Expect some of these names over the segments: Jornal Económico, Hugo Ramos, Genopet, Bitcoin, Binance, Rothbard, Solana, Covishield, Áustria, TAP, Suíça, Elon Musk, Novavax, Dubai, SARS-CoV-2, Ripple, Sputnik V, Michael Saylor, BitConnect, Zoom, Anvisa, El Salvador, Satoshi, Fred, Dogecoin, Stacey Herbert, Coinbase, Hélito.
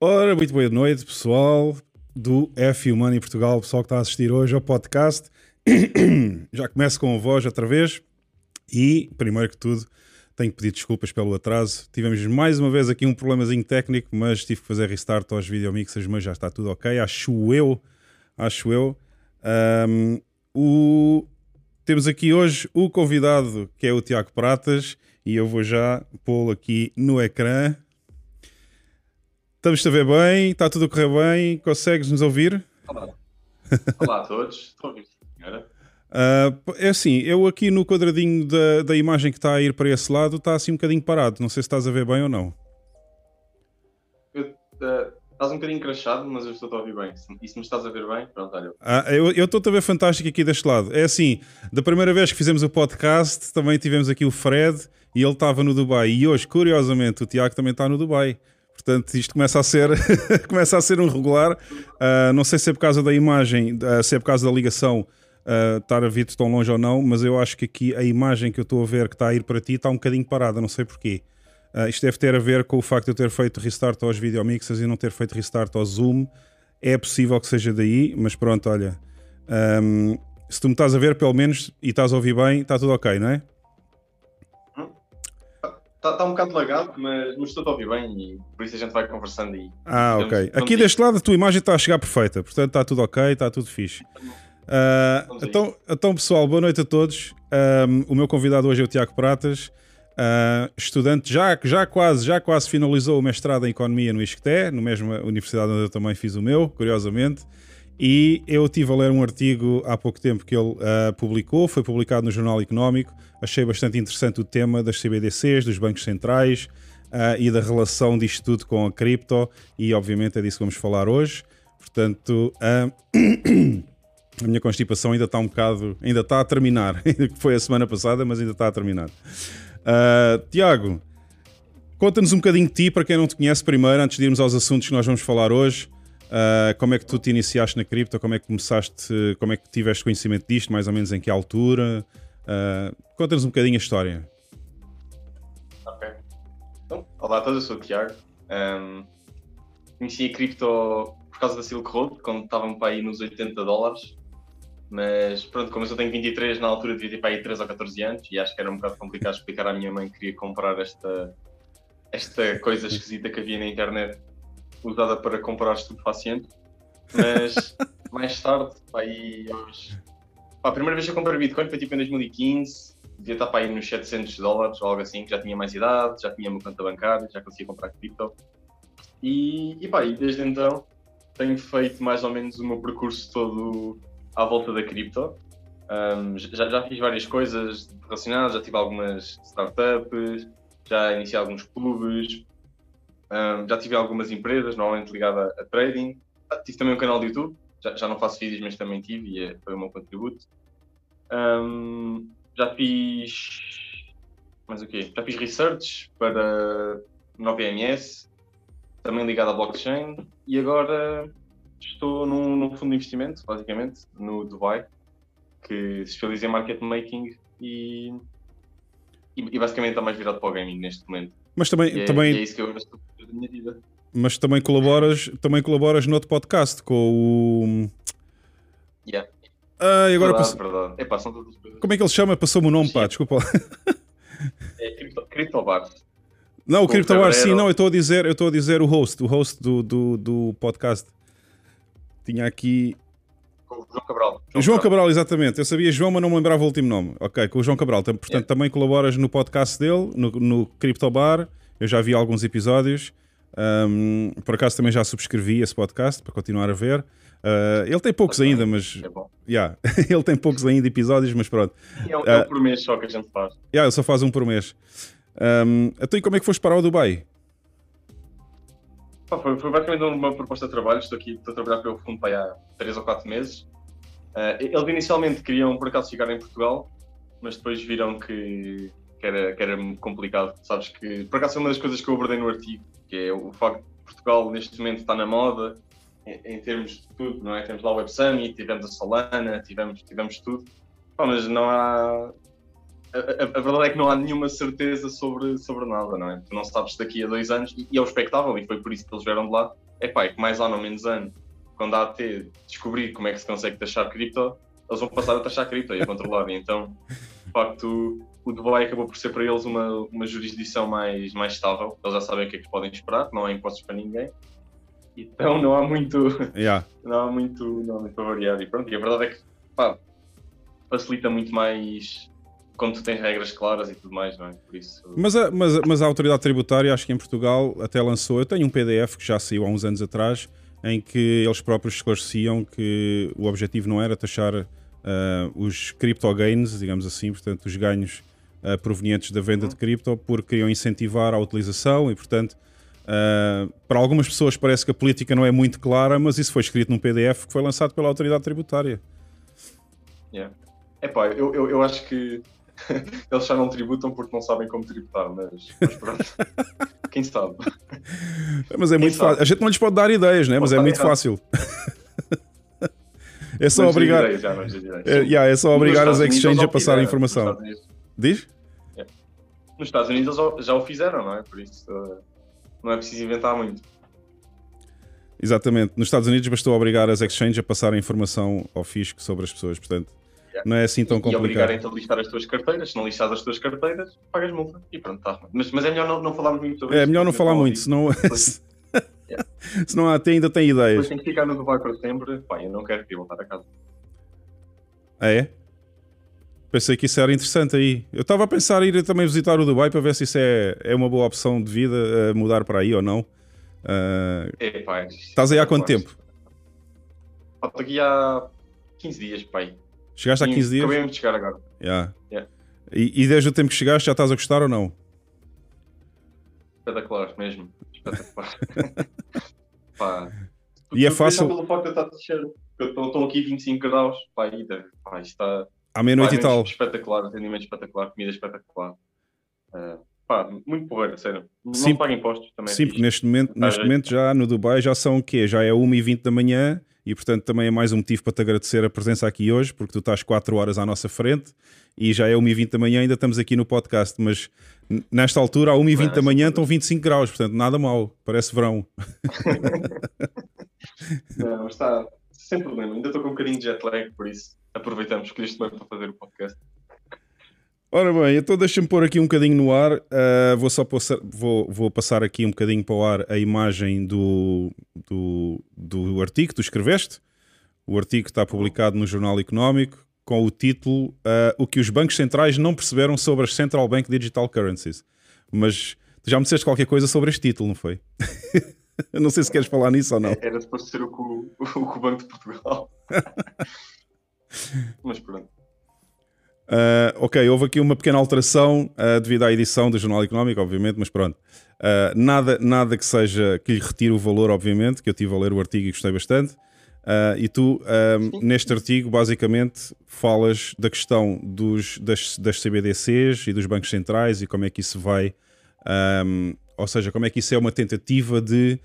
Ora, muito boa noite, pessoal do F Humano em Portugal, pessoal que está a assistir hoje ao podcast. Já começo com a voz outra vez e, primeiro que tudo, tenho que pedir desculpas pelo atraso. Tivemos mais uma vez aqui um problemazinho técnico, mas tive que fazer restart aos videomixers, mas já está tudo ok, acho eu. Temos aqui hoje o convidado, que é o Tiago Pratas, e eu vou já pô-lo aqui no ecrã. Estamos a ver bem? Está tudo a correr bem? Consegues nos ouvir? Olá. Olá a todos. Estou a ouvir, senhora. É assim, eu aqui no quadradinho da imagem que está a ir para esse lado está assim um bocadinho parado, não sei se estás a ver bem ou não. Estás um bocadinho crashado, mas eu estou a ouvir bem. E se me estás a ver bem, pronto, olha. Eu estou a ver fantástico aqui deste lado. É assim, da primeira vez que fizemos o podcast também tivemos aqui o Fred e ele estava no Dubai, e hoje curiosamente o Tiago também está no Dubai. Portanto, isto começa a ser um regular. Não sei se é por causa da imagem, se é por causa da ligação estar a vir tão longe ou não, mas eu acho que aqui a imagem que eu estou a ver que está a ir para ti está um bocadinho parada, não sei porquê. Isto deve ter a ver com o facto de eu ter feito restart aos videomixers e não ter feito restart ao Zoom. É possível que seja daí, mas pronto, olha, se tu me estás a ver pelo menos e estás a ouvir bem, está tudo ok, não é? Está um bocado lagado, mas estou a ouvir bem e por isso a gente vai conversando e... ok. Aqui deste lado a tua imagem está a chegar perfeita, portanto está tudo ok, está tudo fixe. Então pessoal, boa noite a todos. O meu convidado hoje é o Tiago Pratas, estudante já quase finalizou o mestrado em Economia no ISCTE, na mesma universidade onde eu também fiz o meu, curiosamente, e eu estive a ler um artigo há pouco tempo que ele publicou, foi publicado no Jornal Económico. Achei bastante interessante o tema das CBDCs, dos bancos centrais e da relação disto tudo com a cripto, e obviamente é disso que vamos falar hoje. Portanto... A minha constipação ainda está a terminar, foi a semana passada, mas ainda está a terminar. Tiago, conta-nos um bocadinho de ti, para quem não te conhece primeiro, antes de irmos aos assuntos que nós vamos falar hoje. Como é que tu te iniciaste na cripto, como é que começaste, como é que tiveste conhecimento disto, mais ou menos em que altura? Conta-nos um bocadinho a história. Ok. Então, olá a todos, eu sou o Tiago. Conheci a cripto por causa da Silk Road, quando estavam para aí nos $80. Mas pronto, como eu só tenho 23, na altura devia ter para aí 13 ou 14 anos e acho que era um bocado complicado explicar à minha mãe que queria comprar esta coisa esquisita que havia na internet usada para comprar estupefaciente. Mas mais tarde, para aí aos... a primeira vez que eu comprei Bitcoin foi tipo em 2015, devia estar para aí nos $700 ou algo assim, que já tinha mais idade, já tinha uma conta bancária, já conseguia comprar cripto. E desde então tenho feito mais ou menos o meu percurso todo à volta da cripto. Já fiz várias coisas relacionadas, já tive algumas startups, já iniciei alguns clubes, já tive algumas empresas, normalmente ligada a trading. Tive também um canal de YouTube, já não faço vídeos, mas também tive e foi o meu contributo. Já fiz... mas o quê? Já fiz research para 9MS, também ligado à blockchain, e agora estou num fundo de investimento, basicamente, no Dubai, que se especializa em market making e basicamente está mais virado para o gaming neste momento. Mas também é isso que eu estou a fazer da minha vida. Mas também colaboras noutro podcast com o... Yeah. Ah, e agora verdade. Epá, são todas as coisas. Como é que ele se chama? Passou-me o nome, pá, desculpa. É CryptoBar. Não, o CryptoBar, sim, não, eu estou a dizer o host do podcast. Tinha aqui... Com o João Cabral. João Cabral, exatamente. Eu sabia João, mas não me lembrava o último nome. Ok, com o João Cabral. Portanto, também colaboras no podcast dele, no CryptoBar. Eu já vi alguns episódios. Por acaso também já subscrevi esse podcast, para continuar a ver. Ele tem poucos ainda, mas... É bom. Yeah. Ele tem poucos ainda episódios, mas pronto. É um por mês só que a gente faz. Ele só faz um por mês. Então, e como é que foste parar ao Dubai? Foi basicamente uma proposta de trabalho. Estou a trabalhar pelo fundo para há 3 ou 4 meses. Eles inicialmente queriam, por acaso, ficar em Portugal, mas depois viram que era muito complicado. Sabes que, por acaso, é uma das coisas que eu abordei no artigo, que é o facto de Portugal, neste momento, está na moda, em termos de tudo, não é? Temos lá o Web Summit, tivemos a Solana, tivemos tudo. Mas não há... A verdade é que não há nenhuma certeza sobre nada, não é? Tu não sabes daqui a 2 anos, e é o expectável, e foi por isso que eles vieram de lá, epá, é que mais ou menos ano, quando a AT descobrir como é que se consegue taxar cripto, eles vão passar a taxar cripto e a controlar. Então, de facto, o Dubai acabou por ser para eles uma jurisdição mais estável. Eles já sabem o que é que podem esperar, não há impostos para ninguém. Então não há muito, yeah, não há muito a variar. E pronto, e a verdade é que, pá, facilita muito mais quando tu tens regras claras e tudo mais, não é? Por isso... mas a autoridade tributária, acho que em Portugal até lançou, eu tenho um PDF que já saiu há uns anos atrás, em que eles próprios esclareciam que o objetivo não era taxar os crypto gains, digamos assim, portanto os ganhos provenientes da venda de cripto, porque queriam incentivar a utilização e, portanto, para algumas pessoas parece que a política não é muito clara, mas isso foi escrito num PDF que foi lançado pela autoridade tributária. Yeah. Epá, eu acho que eles já não tributam porque não sabem como tributar, mas pronto, quem sabe? Mas é muito fácil, a gente não lhes pode dar ideias, né? Mas é muito fácil. É só obrigar, é só obrigar as exchanges a passar a informação. Diz? Nos Estados Unidos eles já o fizeram, não é? Por isso... não é preciso inventar muito. Exatamente. Nos Estados Unidos bastou obrigar as exchanges a passar a informação ao fisco sobre as pessoas, portanto, não é assim tão complicado. E obrigarem-te a listar as tuas carteiras. Se não listares as tuas carteiras, pagas multa e pronto, está. Mas é melhor não falarmos muito sobre isso. É melhor não falar muito, senão... senão até ainda tem ideias. Depois tem que ficar no Dubai para sempre. Pá, eu não quero que voltar a casa. É? Pensei que isso era interessante aí. Eu estava a pensar em ir também visitar o Dubai para ver se isso é uma boa opção de vida, mudar para aí ou não. Epá, estás aí há quanto tempo? Estou aqui há 15 dias, pai. Chegaste há 15 dias? Acabei de chegar agora. Yeah. Yeah. E desde o tempo que chegaste já estás a gostar ou não? Espetacular mesmo. Espetacular. Pá. E é fácil? Pelo facto de eu estou aqui 25 graus, pá, está... À meia-noite e tal. Espetacular, atendimento espetacular, comida espetacular. Pá, muito pobre, sério. Não paga impostos também. Sim, porque neste momento já no Dubai já são o quê? Já é 1h20 da manhã e, portanto, também é mais um motivo para te agradecer a presença aqui hoje, porque tu estás 4 horas à nossa frente e já é 1h20 da manhã, ainda estamos aqui no podcast, mas nesta altura, à 1h20 da manhã estão 25 graus, portanto, nada mal, parece verão. Não, mas está sem problema, ainda estou com um bocadinho de jet lag, por isso aproveitamos que este momento para fazer o podcast. Ora bem, então deixa-me pôr aqui um bocadinho no ar, vou passar aqui um bocadinho para o ar a imagem do artigo que tu escreveste. O artigo está publicado no Jornal Económico com o título O que os bancos centrais não perceberam sobre as Central Bank Digital Currencies. Mas tu já me disseste qualquer coisa sobre este título, não foi? Eu não sei se queres falar nisso ou não. Era suposto ser o Banco de Portugal. Mas pronto. Ok, houve aqui uma pequena alteração devido à edição do Jornal Económico, obviamente, mas pronto. Nada que seja que lhe retire o valor, obviamente, que eu estive a ler o artigo e gostei bastante. E tu, neste artigo, basicamente, falas da questão das CBDCs e dos bancos centrais e como é que isso vai... ou seja, como é que isso é uma tentativa de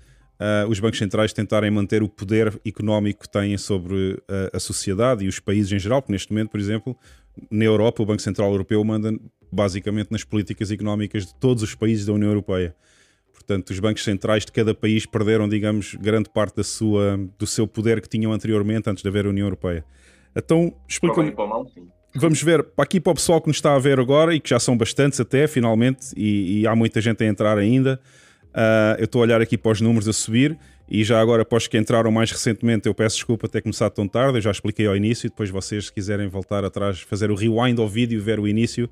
os bancos centrais tentarem manter o poder económico que têm sobre a sociedade e os países em geral, porque neste momento, por exemplo, na Europa, o Banco Central Europeu manda basicamente nas políticas económicas de todos os países da União Europeia. Portanto, os bancos centrais de cada país perderam, digamos, grande parte do seu poder que tinham anteriormente, antes de haver a União Europeia. Então, explica-me... Vamos ver, para aqui para o pessoal que nos está a ver agora e que já são bastantes até, finalmente, e há muita gente a entrar ainda. Eu estou a olhar aqui para os números a subir e já agora para os que entraram mais recentemente eu peço desculpa ter começado tão tarde, eu já expliquei ao início e depois vocês se quiserem voltar atrás, fazer o rewind ao vídeo e ver o início.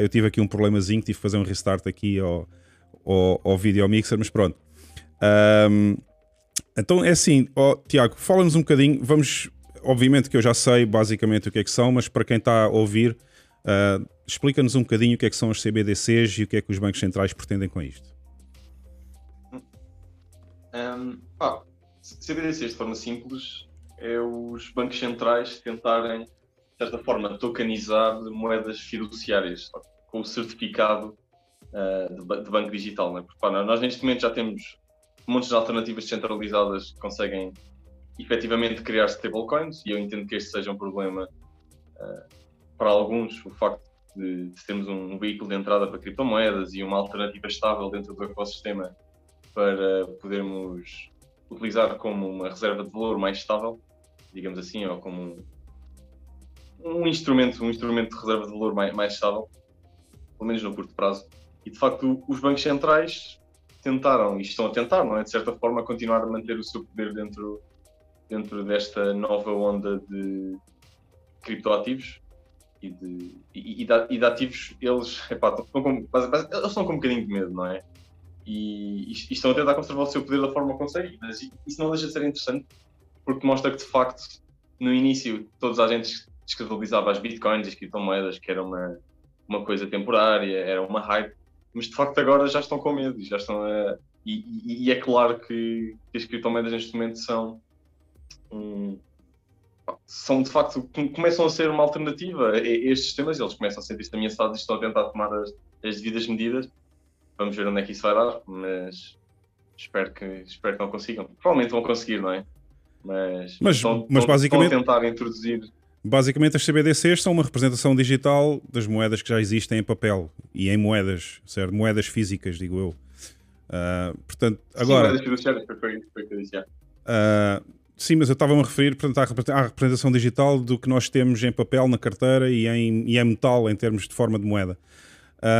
Eu tive aqui um problemazinho, tive que fazer um restart aqui ao vídeo, ao mixer, mas pronto. Então é assim, Tiago, fala-nos um bocadinho, vamos... Obviamente que eu já sei basicamente o que é que são, mas para quem está a ouvir, explica-nos um bocadinho o que é que são as CBDCs e o que é que os bancos centrais pretendem com isto. CBDCs, de forma simples, é os bancos centrais tentarem, de certa forma, tokenizar moedas fiduciárias com o certificado de banco digital, né? Porque, pá, nós neste momento já temos montes de alternativas centralizadas que conseguem efetivamente criar stablecoins, e eu entendo que este seja um problema para alguns, o facto de termos um veículo de entrada para criptomoedas e uma alternativa estável dentro do ecossistema para podermos utilizar como uma reserva de valor mais estável, digamos assim, ou como um instrumento de reserva de valor mais estável, pelo menos no curto prazo. E de facto os bancos centrais tentaram, e estão a tentar, não é? De certa forma, continuar a manter o seu poder dentro desta nova onda de criptoativos e de ativos. Eles estão com um bocadinho de medo, não é? E estão a tentar conservar o seu poder da forma que conseguem, mas isso não deixa de ser interessante, porque mostra que de facto no início todos os agentes descredibilizavam as bitcoins e as criptomoedas, que era uma coisa temporária, era uma hype, mas de facto agora já estão com medo, já estão a... E é claro que as criptomoedas neste momento são de facto, começam a ser uma alternativa a estes sistemas, eles começam a ser isto ameaçados e estão a tentar tomar as devidas medidas. Vamos ver onde é que isso vai dar, mas espero que não consigam. Provavelmente vão conseguir, não é? Mas estão a tentar introduzir... Basicamente as CBDCs são uma representação digital das moedas que já existem em papel e em moedas, certo? Moedas físicas, digo eu. Portanto, agora... Sim, moedas fiduciárias, foi o que eu disse. Sim, mas eu estava-me a referir, portanto, à representação digital do que nós temos em papel, na carteira e em metal, em termos de forma de moeda.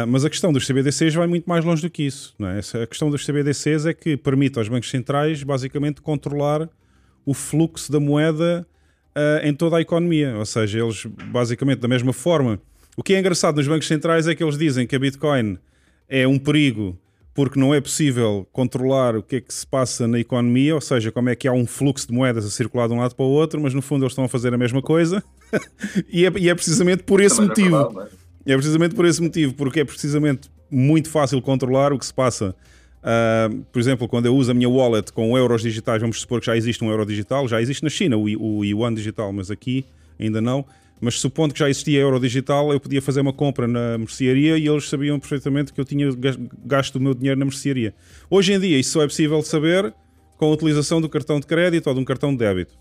Mas a questão dos CBDCs vai muito mais longe do que isso, não é? A questão dos CBDCs é que permite aos bancos centrais, basicamente, controlar o fluxo da moeda em toda a economia. Ou seja, eles, basicamente, da mesma forma... O que é engraçado nos bancos centrais é que eles dizem que a Bitcoin é um perigo porque não é possível controlar o que é que se passa na economia, ou seja, como é que há um fluxo de moedas a circular de um lado para o outro, mas no fundo eles estão a fazer a mesma coisa e é precisamente por esse motivo. Porque é precisamente muito fácil controlar o que se passa. Por exemplo, quando eu uso a minha wallet com euros digitais, vamos supor que já existe um euro digital, já existe na China o yuan digital, mas aqui ainda não. Mas supondo que já existia euro digital, eu podia fazer uma compra na mercearia e eles sabiam perfeitamente que eu tinha gasto o meu dinheiro na mercearia. Hoje em dia isso só é possível saber com a utilização do cartão de crédito ou de um cartão de débito.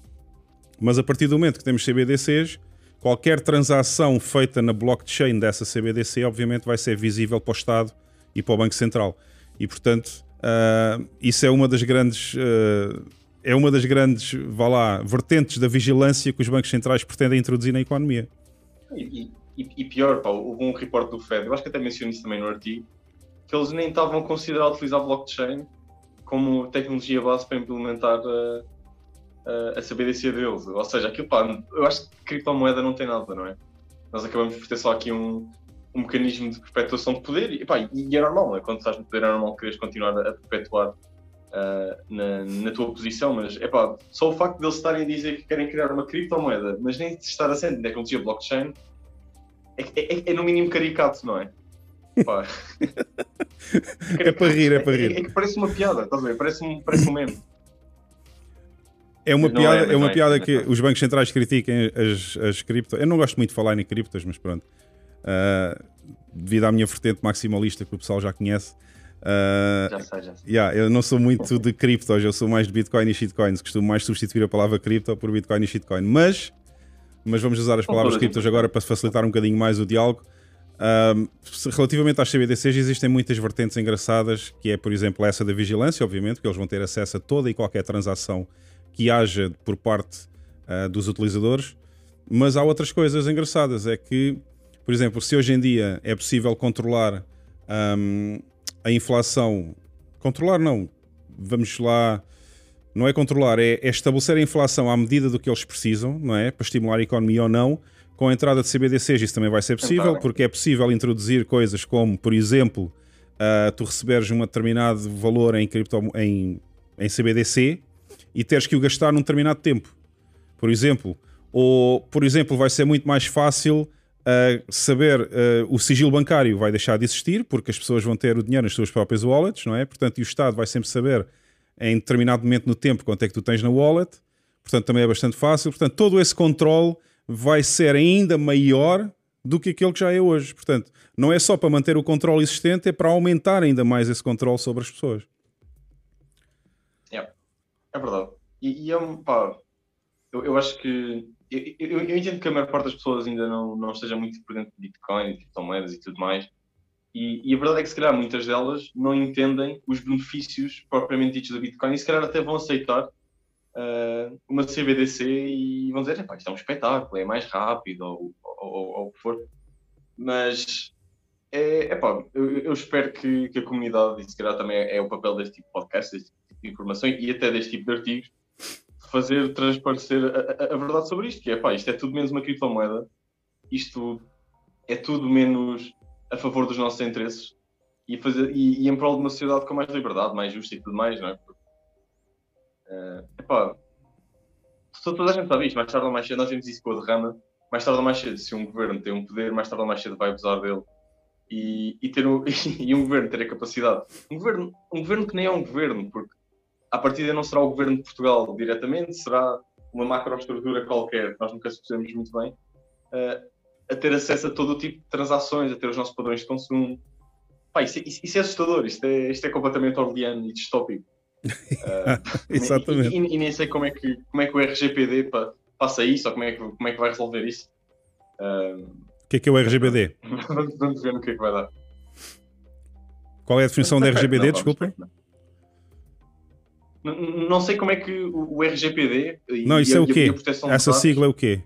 Mas a partir do momento que temos CBDCs, qualquer transação feita na blockchain dessa CBDC obviamente vai ser visível para o Estado e para o Banco Central. E portanto, isso é uma das grandes... vertentes da vigilância que os bancos centrais pretendem introduzir na economia. E pior, Paulo, houve um reporte do Fed, eu acho que até menciono isso também no artigo, que eles nem estavam a considerar utilizar blockchain como tecnologia base para implementar a CBDC deles. Ou seja, aquilo, pá, eu acho que criptomoeda não tem nada, não é? Nós acabamos por ter só aqui um mecanismo de perpetuação de poder e é normal, não é? Quando estás no poder é normal quereres continuar a perpetuar na tua posição, mas é pá, só o facto de eles estarem a dizer que querem criar uma criptomoeda, mas nem estar assente na tecnologia blockchain, é no mínimo caricato, não é? Epá. É para rir. É que parece uma piada, estás a ver? Parece um meme. É uma piada que os bancos centrais critiquem as criptos. Eu não gosto muito de falar em criptos, mas pronto. Devido à minha vertente maximalista que o pessoal já conhece. Já sei. Yeah, eu não sou muito de criptos, eu sou mais de Bitcoin e shitcoins. Costumo mais substituir a palavra cripto por Bitcoin e shitcoin, mas vamos usar as palavras criptos agora para facilitar um bocadinho mais o diálogo. Relativamente às CBDCs, existem muitas vertentes engraçadas, que é, por exemplo, essa da vigilância, obviamente, que eles vão ter acesso a toda e qualquer transação que haja por parte dos utilizadores. Mas há outras coisas engraçadas, é que, por exemplo, se hoje em dia é possível controlar a inflação, é estabelecer a inflação à medida do que eles precisam, não é? Para estimular a economia ou não. Com a entrada de CBDCs isso também vai ser possível, porque é possível introduzir coisas como, por exemplo, tu receberes um determinado valor em CBDC e teres que o gastar num determinado tempo, por exemplo. Ou, por exemplo, vai ser muito mais fácil saber, o sigilo bancário vai deixar de existir, porque as pessoas vão ter o dinheiro nas suas próprias wallets, não é? Portanto, e o Estado vai sempre saber em determinado momento no tempo quanto é que tu tens na wallet, portanto também é bastante fácil. Portanto, todo esse controle vai ser ainda maior do que aquele que já é hoje. Portanto, não é só para manter o controle existente, é para aumentar ainda mais esse controle sobre as pessoas. É verdade. Eu acho que eu entendo que a maior parte das pessoas ainda não esteja muito por dentro de Bitcoin e criptomoedas e tudo mais, E a verdade é que se calhar muitas delas não entendem os benefícios propriamente ditos da Bitcoin e se calhar até vão aceitar uma CBDC e vão dizer, isto é um espetáculo, é mais rápido ou o que for. Mas eu espero que a comunidade, e se calhar também é o papel deste tipo de podcast, deste tipo de informação e até deste tipo de artigos, fazer transparecer a verdade sobre isto, que isto é tudo menos uma criptomoeda, isto é tudo menos a favor dos nossos interesses e em prol de uma sociedade com mais liberdade, mais justa e tudo mais, não é? Toda a gente sabe isto, mais tarde ou mais cedo, nós vemos isso com a derrama, mais tarde ou mais cedo, se um governo tem um poder, mais tarde ou mais cedo vai abusar dele e um governo ter a capacidade, um governo que nem é um governo, porque à partida não será o governo de Portugal diretamente, será uma macroestrutura qualquer, nós nunca percebemos muito bem, a ter acesso a todo o tipo de transações, a ter os nossos padrões de consumo. Isso é assustador, isto é completamente orwelliano e distópico. Exatamente. E nem sei como é que o RGPD passa isso, ou como é que vai resolver isso. O que é o RGPD? Vamos ver no que é que vai dar. Qual é a definição de RGPD, desculpa? Não sei como é que o RGPD... Não, isso é o quê? Essa sigla é o quê?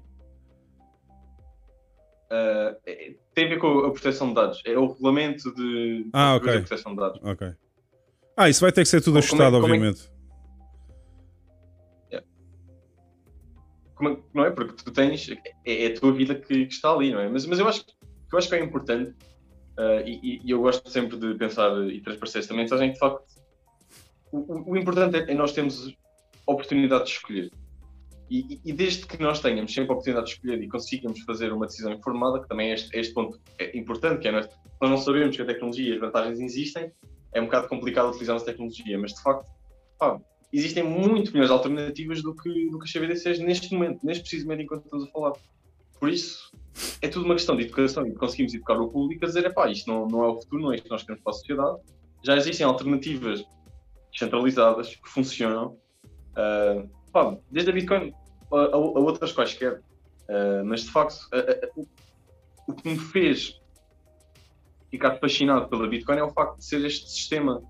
Tem a ver com a proteção de dados. É o regulamento de proteção de dados. Ok. Isso vai ter que ser tudo ajustado, obviamente. Não é? Porque tu tens... É a tua vida que está ali, não é? Mas eu acho que é importante e eu gosto sempre de pensar e transparecer esta mensagem que, de facto, o importante é nós termos oportunidade de escolher. E desde que nós tenhamos sempre a oportunidade de escolher e consigamos fazer uma decisão informada, que também este ponto é importante, que é nós não sabemos que a tecnologia e as vantagens existem, é um bocado complicado utilizar essa tecnologia, mas de facto existem muito melhores alternativas do que as CBDCs neste preciso momento enquanto estamos a falar. Por isso, é tudo uma questão de educação e conseguimos educar o público a dizer, isto não é o futuro, não é isto que nós queremos para a sociedade, já existem alternativas centralizadas que funcionam, desde a Bitcoin a outras quaisquer, mas de facto o que me fez ficar fascinado pela Bitcoin é o facto de ser este sistema,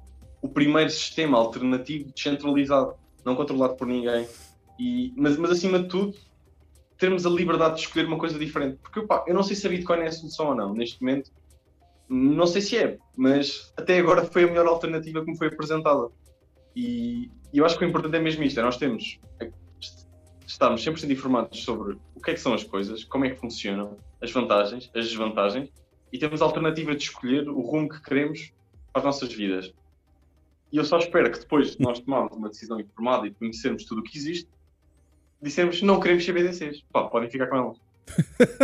o primeiro sistema alternativo descentralizado, não controlado por ninguém, mas acima de tudo termos a liberdade de escolher uma coisa diferente, porque eu não sei se a Bitcoin é a solução ou não, neste momento não sei se é, mas até agora foi a melhor alternativa que me foi apresentada. E eu acho que o importante é mesmo isto, é nós estamos sempre informados sobre o que é que são as coisas, como é que funcionam, as vantagens, as desvantagens, e temos a alternativa de escolher o rumo que queremos para as nossas vidas. E eu só espero que depois de nós tomarmos uma decisão informada e conhecermos tudo o que existe, dissemos, não queremos CBDCs, podem ficar com elas.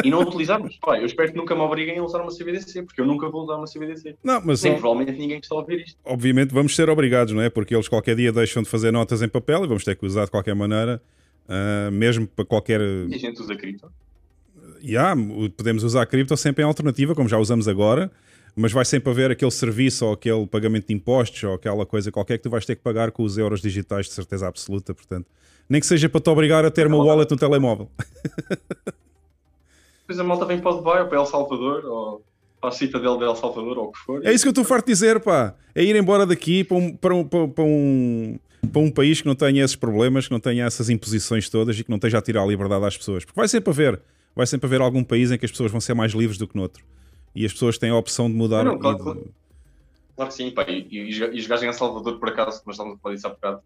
E não utilizarmos. Eu espero que nunca me obriguem a usar uma CBDC, porque eu nunca vou usar uma CBDC. Não, mas provavelmente ninguém está a ouvir isto. Obviamente vamos ser obrigados, não é? Porque eles qualquer dia deixam de fazer notas em papel e vamos ter que usar de qualquer maneira, mesmo para qualquer... E a gente usa cripto? Podemos usar a cripto sempre em alternativa, como já usamos agora, mas vai sempre haver aquele serviço ou aquele pagamento de impostos ou aquela coisa qualquer que tu vais ter que pagar com os euros digitais de certeza absoluta, portanto. Nem que seja para te obrigar a ter uma wallet no telemóvel. Depois a malta vem para o Dubai ou para El Salvador ou para a Citadel de El Salvador ou o que for. É isso que eu estou farto de dizer, É ir embora daqui para um país que não tenha esses problemas, que não tenha essas imposições todas e que não esteja a tirar a liberdade às pessoas. Porque vai sempre haver algum país em que as pessoas vão ser mais livres do que noutro. E as pessoas têm a opção de mudar. Claro que sim, E os gajos em El Salvador, por acaso, mas estamos a falar disso há bocado,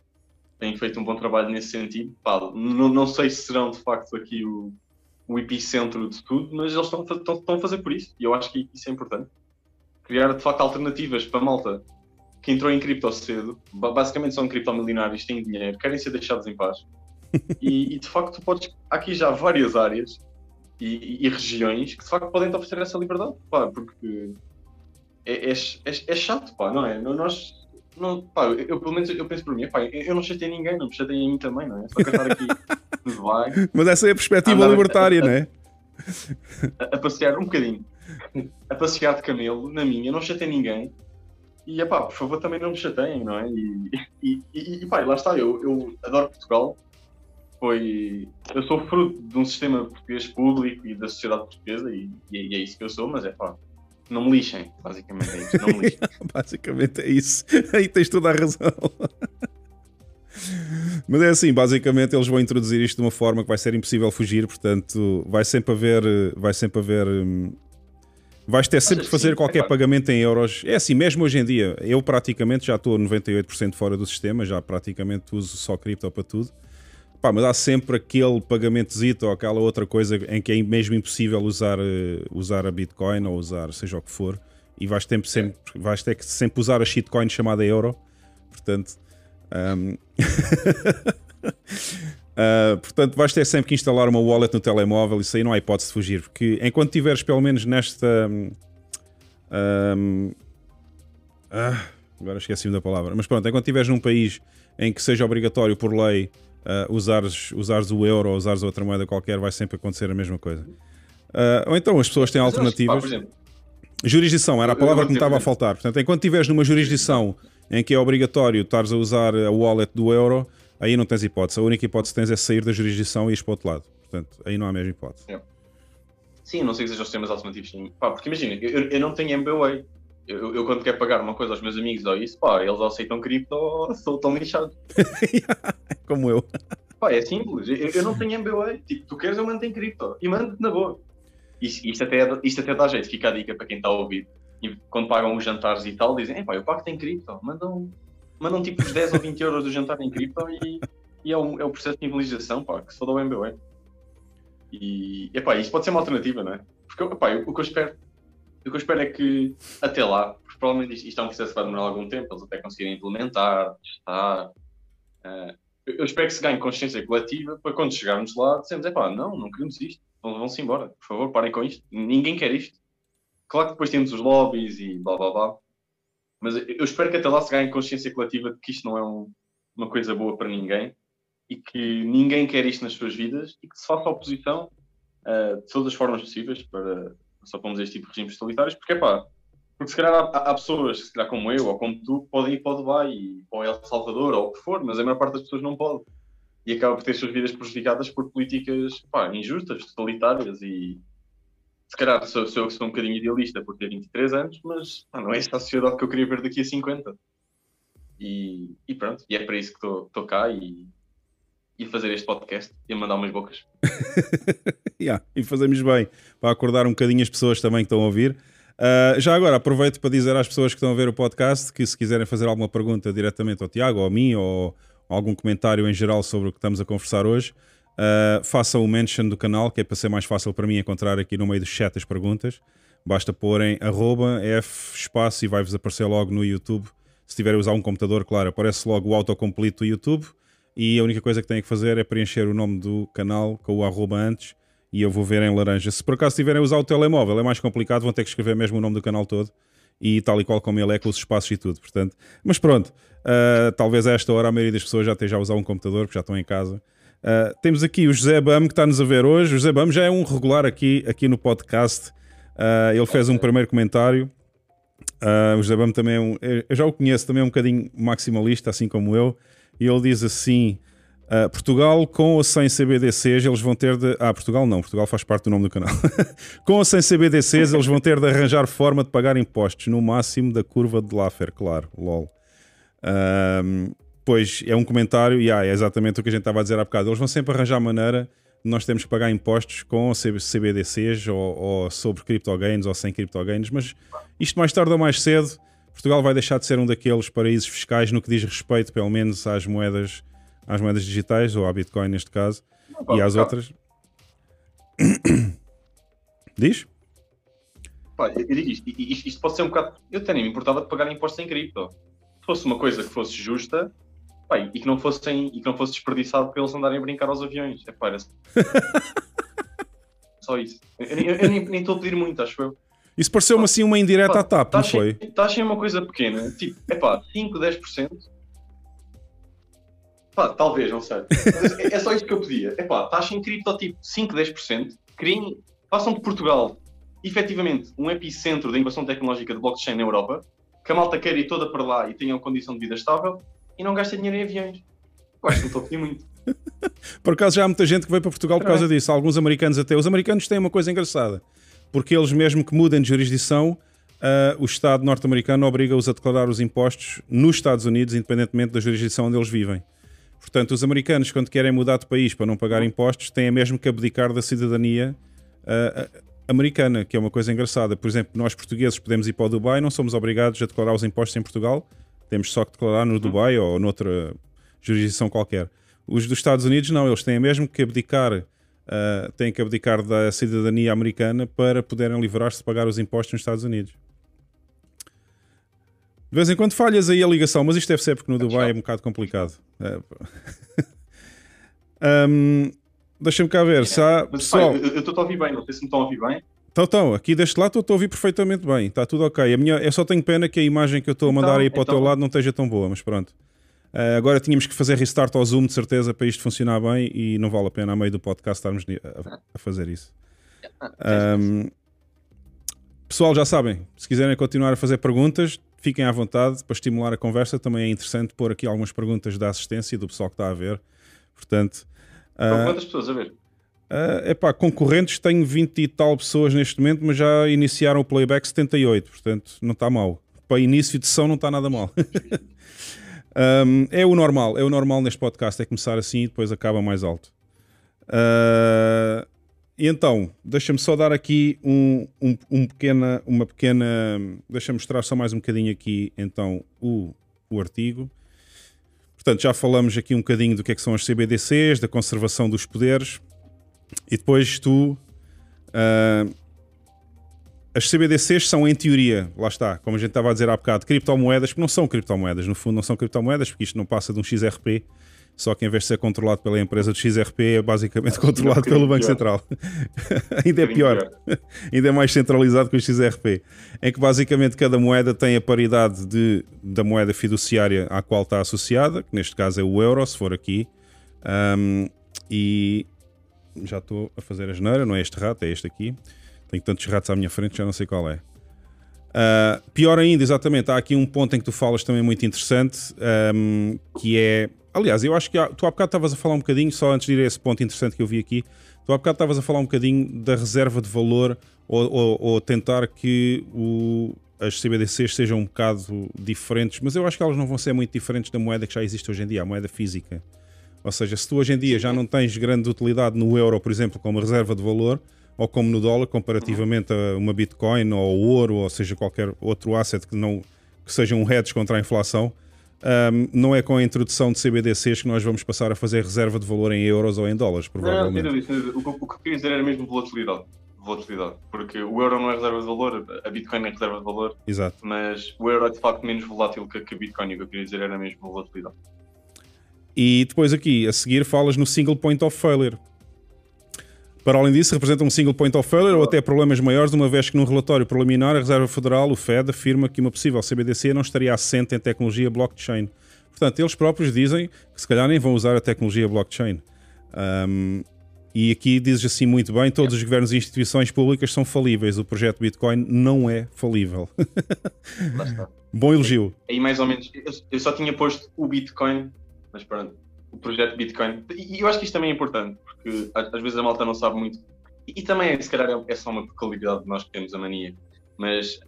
têm feito um bom trabalho nesse sentido. Não sei se serão, de facto, aqui o epicentro de tudo, mas eles estão a fazer por isso, e eu acho que isso é importante. Criar, de facto, alternativas para a malta que entrou em cripto cedo, basicamente são criptomilionários, têm dinheiro, querem ser deixados em paz, e de facto, há aqui já várias áreas e regiões que, de facto, podem-te oferecer essa liberdade, porque é chato, não é? Eu pelo menos eu penso por mim, eu não chatei ninguém, não me chatei a mim também, não é? Só cantar aqui no Dubai. Mas essa é a perspectiva libertária, não é? A passear um bocadinho. A passear de camelo, na minha, não chatei ninguém. E por favor, também não me chateiem, não é? E lá está, eu adoro Portugal. Eu sou fruto de um sistema português público e da sociedade portuguesa, e é isso que eu sou, mas Não me lixem, basicamente é isso. Não me lixem. Basicamente é isso. Aí tens toda a razão. Mas é assim, basicamente eles vão introduzir isto de uma forma que vai ser impossível fugir, portanto vai sempre haver vais ter sempre que fazer qualquer pagamento em euros. É assim, mesmo hoje em dia, eu praticamente já estou 98% fora do sistema, já praticamente uso só cripto para tudo. Pá, mas há sempre aquele pagamentozito ou aquela outra coisa em que é mesmo impossível usar a Bitcoin ou usar seja o que for, e vais ter que sempre usar a shitcoin chamada euro, portanto... portanto vais ter sempre que instalar uma wallet no telemóvel. Isso aí não há hipótese de fugir, porque enquanto tiveres pelo menos nesta agora esqueci-me da palavra, mas pronto, enquanto tiveres num país em que seja obrigatório por lei usares o euro ou usares outra moeda qualquer, vai sempre acontecer a mesma coisa. Ou então as pessoas têm alternativas. Jurisdição era a palavra que me estava a faltar. Portanto, enquanto tiveres numa jurisdição em que é obrigatório estares a usar a wallet do euro, aí não tens hipótese. A única hipótese que tens é sair da jurisdição e ir para o outro lado. Portanto, aí não há a mesma hipótese. Sim, não sei que sejam sistemas alternativos. Pá, porque imagina, eu não tenho MBWay. Eu quando quero pagar uma coisa aos meus amigos ou isso, pá, eles aceitam cripto ou sou tão lixado. Como eu. Pá, é simples. Eu não tenho MBWay. Tipo, tu queres, eu mando em cripto. E mando-te na boa. Isto até dá jeito. Fica a dica para quem está a ouvir. E quando pagam os jantares e tal, dizem, pá, eu pago em cripto, mandam tipo os 10 ou 20 euros do jantar em cripto e é o processo de civilização, pá, que se foda o MBWay. E, pá, isto pode ser uma alternativa, não é? Porque, pá, o que eu espero é que, até lá, porque provavelmente isto é um processo que vai demorar algum tempo, eles até conseguirem implementar, testar. Eu espero que se ganhe consciência coletiva para quando chegarmos lá, dizemos, pá, não queremos isto, vão-se embora, por favor, parem com isto, ninguém quer isto. Claro que depois temos os lobbies e blá blá blá, mas eu espero que até lá se ganhe consciência coletiva de que isto não é uma coisa boa para ninguém e que ninguém quer isto nas suas vidas e que se faça oposição de todas as formas possíveis para só pomos este tipo de regimes totalitários, porque se calhar há pessoas, se calhar como eu ou como tu, podem ir para o Dubai e para El Salvador ou o que for, mas a maior parte das pessoas não pode e acaba por ter suas vidas prejudicadas por políticas injustas, totalitárias e... Se calhar sou eu que sou um bocadinho idealista por ter 23 anos, mas não é esta a sociedade que eu queria ver daqui a 50. E pronto, e é para isso que estou cá e fazer este podcast e mandar umas bocas. E fazemos bem, para acordar um bocadinho as pessoas também que estão a ouvir. Já agora aproveito para dizer às pessoas que estão a ver o podcast que se quiserem fazer alguma pergunta diretamente ao Tiago, ou a mim, ou algum comentário em geral sobre o que estamos a conversar hoje, façam o mention do canal, que é para ser mais fácil para mim encontrar aqui no meio do chat as perguntas. Basta porem @f espaço e vai-vos aparecer logo no YouTube. Se tiverem a usar um computador, claro, aparece logo o autocompleto do YouTube e a única coisa que têm que fazer é preencher o nome do canal com o @ antes e eu vou ver em laranja. Se por acaso tiverem a usar o telemóvel é mais complicado, vão ter que escrever mesmo o nome do canal todo e tal e qual como ele é, com os espaços e tudo, portanto. Mas pronto, talvez a esta hora a maioria das pessoas já esteja a usar um computador porque já estão em casa. Temos aqui o José Bam que está-nos a ver hoje. O José Bam já é um regular aqui no podcast. Ele fez um primeiro comentário. O José Bam também é eu já o conheço, também é um bocadinho maximalista, assim como eu. E ele diz assim: Portugal com ou sem CBDCs eles vão ter de... Portugal não, Portugal faz parte do nome do canal. Com ou sem CBDCs eles vão ter de arranjar forma de pagar impostos, no máximo da curva de Laffer, claro, lol. Pois, é um comentário, e é exatamente o que a gente estava a dizer há bocado. Eles vão sempre arranjar maneira de nós termos que pagar impostos com CBDCs ou sobre criptogains ou sem criptogains, mas isto mais tarde ou mais cedo, Portugal vai deixar de ser um daqueles paraísos fiscais no que diz respeito, pelo menos, às moedas digitais, ou à Bitcoin neste caso, e às outras. Diz? Eu digo isto pode ser um bocado... Eu até nem me importava de pagar impostos em cripto. Se fosse uma coisa que fosse justa... E que não fosse desperdiçado para eles andarem a brincar aos aviões. Parece. Só isso. Eu nem estou a pedir muito, acho eu. Isso pareceu-me assim uma indireta à TAP, não foi? Taxa é uma coisa pequena. Tipo, 5, 10%. Talvez, não sei. Mas é só isso que eu pedia. Taxa em cripto, tipo, 5, 10%. Façam de Portugal, efetivamente, um epicentro da inovação tecnológica de blockchain na Europa. Que a malta quer ir toda para lá e tenha uma condição de vida estável. E não gasta dinheiro em aviões. Eu acho que não estou a pedir muito. Por acaso já há muita gente que veio para Portugal por causa disso. Alguns americanos até. Os americanos têm uma coisa engraçada. Porque eles mesmo que mudem de jurisdição, o Estado norte-americano obriga-os a declarar os impostos nos Estados Unidos, independentemente da jurisdição onde eles vivem. Portanto, os americanos, quando querem mudar de país para não pagar impostos, têm mesmo que abdicar da cidadania americana, que é uma coisa engraçada. Por exemplo, nós portugueses podemos ir para o Dubai, não somos obrigados a declarar os impostos em Portugal, temos só que declarar no Dubai ou noutra jurisdição qualquer. Os dos Estados Unidos não, eles têm mesmo que abdicar, da cidadania americana para poderem livrar-se de pagar os impostos nos Estados Unidos. De vez em quando falhas aí a ligação, mas isto deve ser porque no Dubai é um bocado complicado. Deixa-me cá ver, se há pessoal... Eu estou a ouvir bem, não sei se me estão a ouvir bem. Estão, aqui deste lado estou a ouvir perfeitamente bem, está tudo ok. Eu só tenho pena que a imagem que eu estou a mandar aí para o teu lado não esteja tão boa, mas pronto. Agora tínhamos que fazer restart ao Zoom, de certeza, para isto funcionar bem, e não vale a pena, a meio do podcast, estarmos a fazer isso. Pessoal, já sabem, se quiserem continuar a fazer perguntas, fiquem à vontade. Para estimular a conversa também é interessante pôr aqui algumas perguntas da assistência e do pessoal que está a ver. Portanto, com quantas pessoas a ver? Concorrentes, tenho 20 e tal pessoas neste momento, mas já iniciaram o playback 78, portanto não está mal. Para início de sessão não está nada mal. É o normal neste podcast, é começar assim e depois acaba mais alto. Então, deixa-me só dar aqui deixa-me mostrar só mais um bocadinho aqui, então, o artigo. Portanto, já falamos aqui um bocadinho do que é que são as CBDCs, da conservação dos poderes, e depois as CBDCs são, em teoria, lá está, como a gente estava a dizer há bocado, criptomoedas, porque não são criptomoedas, no fundo não são criptomoedas, porque isto não passa de um XRP. Só que em vez de ser controlado pela empresa do XRP, é basicamente controlado pelo Banco Central. Ainda é pior. Ainda é mais centralizado que o XRP. Em que basicamente cada moeda tem a paridade da moeda fiduciária à qual está associada, que neste caso é o euro, se for aqui. E já estou a fazer a geneira, não é este rato, é este aqui. Tenho tantos ratos à minha frente, já não sei qual é. Pior ainda, exatamente, há aqui um ponto em que tu falas também muito interessante, que é... Aliás, eu acho que tu há bocado estavas a falar um bocadinho, só antes de ir a esse ponto interessante que eu vi aqui, tu há bocado estavas a falar um bocadinho da reserva de valor ou tentar que as CBDCs sejam um bocado diferentes, mas eu acho que elas não vão ser muito diferentes da moeda que já existe hoje em dia, a moeda física. Ou seja, se tu hoje em dia já não tens grande utilidade no euro, por exemplo, como reserva de valor, ou como no dólar, comparativamente a uma Bitcoin ou ouro, ou seja, qualquer outro asset que seja um hedge contra a inflação, não é com a introdução de CBDCs que nós vamos passar a fazer reserva de valor em euros ou em dólares, provavelmente. O que eu queria dizer era mesmo volatilidade, porque o euro não é reserva de valor, a Bitcoin é reserva de valor. Exato. Mas o euro é de facto menos volátil que a Bitcoin, e o que eu queria dizer era mesmo volatilidade. E depois aqui, a seguir, falas no single point of failure. Para além disso, representa um single point of failure ou até problemas maiores, uma vez que num relatório preliminar a Reserva Federal, o Fed, afirma que uma possível CBDC não estaria assente em tecnologia blockchain. Portanto, eles próprios dizem que se calhar nem vão usar a tecnologia blockchain. E aqui dizes assim muito bem, todos os governos e instituições públicas são falíveis, o projeto Bitcoin não é falível. Lá está. Bom elogio. Aí mais ou menos, eu só tinha posto o Bitcoin, mas pronto. O projeto Bitcoin, e eu acho que isto também é importante, porque às vezes a malta não sabe muito, e também se calhar é só uma peculiaridade de nós que temos a mania, mas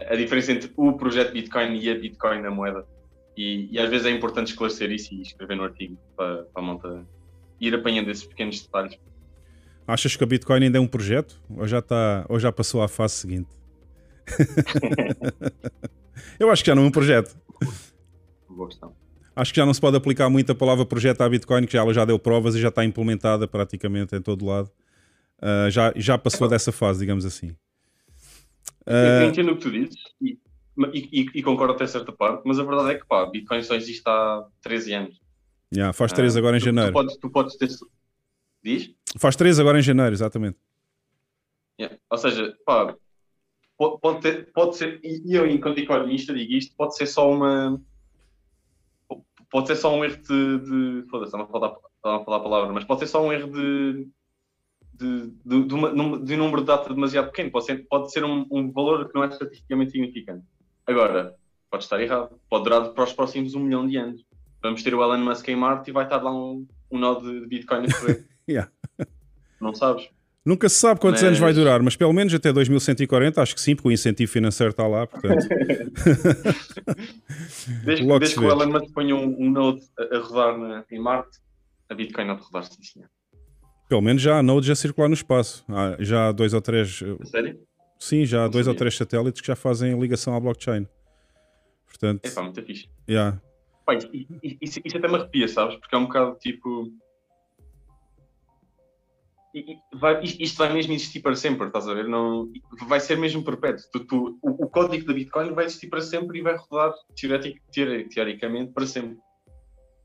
a diferença entre o projeto Bitcoin e a Bitcoin, a moeda, e às vezes é importante esclarecer isso e escrever no artigo para a malta ir apanhando esses pequenos detalhes. Achas que a Bitcoin ainda é um projeto? Ou já passou à fase seguinte? Eu acho que já não é um projeto. Boa questão. Acho que já não se pode aplicar muito a palavra projeto à Bitcoin, que ela já deu provas e já está implementada praticamente em todo lado. Já passou dessa fase, digamos assim. Eu entendo o que tu dizes e concordo até certa parte, mas a verdade é que Bitcoin só existe há 13 anos. Faz 3 agora em janeiro. Tu podes ter... Diz? Faz 3 agora em janeiro, exatamente. Ou seja, pode ser... E eu, enquanto economista, digo isto, pode ser só uma... Pode ser só um erro de foda-se, não vou falar a palavra, mas pode ser só um erro de um número de data demasiado pequeno. Pode ser um valor que não é estatisticamente significante. Agora, pode estar errado. Pode durar para os próximos 1 milhão de anos. Vamos ter o Elon Musk em Marte e vai estar lá um nó de Bitcoin a correr. Não sabes? Nunca se sabe quantos anos vai durar, mas pelo menos até 2140, acho que sim, porque o incentivo financeiro está lá, portanto. Desde que o Elon Musk ponha um node a rodar em Marte, a Bitcoin não rodar, sim, senhor. Pelo menos já há nodes a circular no espaço. Já há 2 ou 3... Sério? Sim, já há 2 ou 3 satélites que já fazem ligação à blockchain. Portanto... É pá, muito fixe. Yeah. Pai, isso até me arrepia, sabes? Porque é um bocado tipo... Isto vai mesmo existir para sempre, estás a ver? Não, vai ser mesmo perpétuo. O código da Bitcoin vai existir para sempre e vai rodar teoricamente para sempre.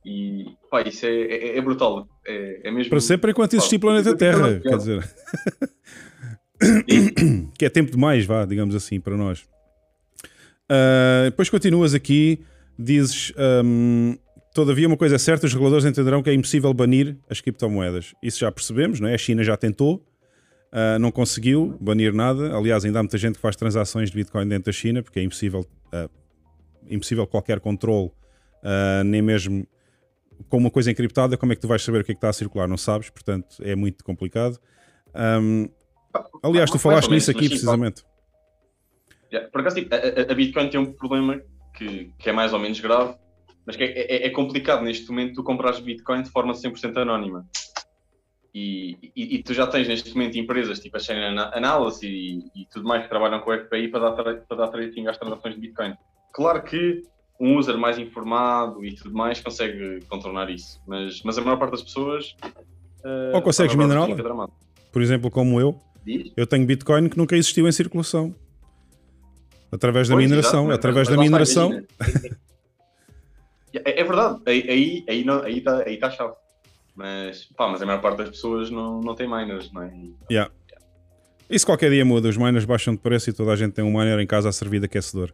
E pá, isso é brutal. É mesmo, para sempre enquanto existir planeta Terra, quer dizer. Que é tempo demais, vá, digamos assim, para nós. Depois continuas aqui, dizes... Todavia, uma coisa é certa, os reguladores entenderão que é impossível banir as criptomoedas. Isso já percebemos, não é? A China já tentou, não conseguiu banir nada. Aliás, ainda há muita gente que faz transações de Bitcoin dentro da China, porque é impossível qualquer controle, nem mesmo com uma coisa encriptada, como é que tu vais saber o que é que está a circular? Não sabes, portanto, é muito complicado. Aliás, tu falaste nisso aqui, precisamente. Por acaso, a Bitcoin tem um problema que é mais ou menos grave, mas que é complicado neste momento tu comprares Bitcoin de forma 100% anónima. E tu já tens neste momento empresas tipo a China Analysis e tudo mais que trabalham com o FPI para dar trading às transações de Bitcoin. Claro que um user mais informado e tudo mais consegue contornar isso, mas a maior parte das pessoas... Ou consegues minerá-la? Por exemplo, como eu. Diz? Eu tenho Bitcoin que nunca existiu em circulação. Através da mineração. Através da mineração... É verdade, aí está a chave. Mas a maior parte das pessoas não tem miners, não é? Yeah. Isso qualquer dia muda, os miners baixam de preço e toda a gente tem um miner em casa a servir de aquecedor.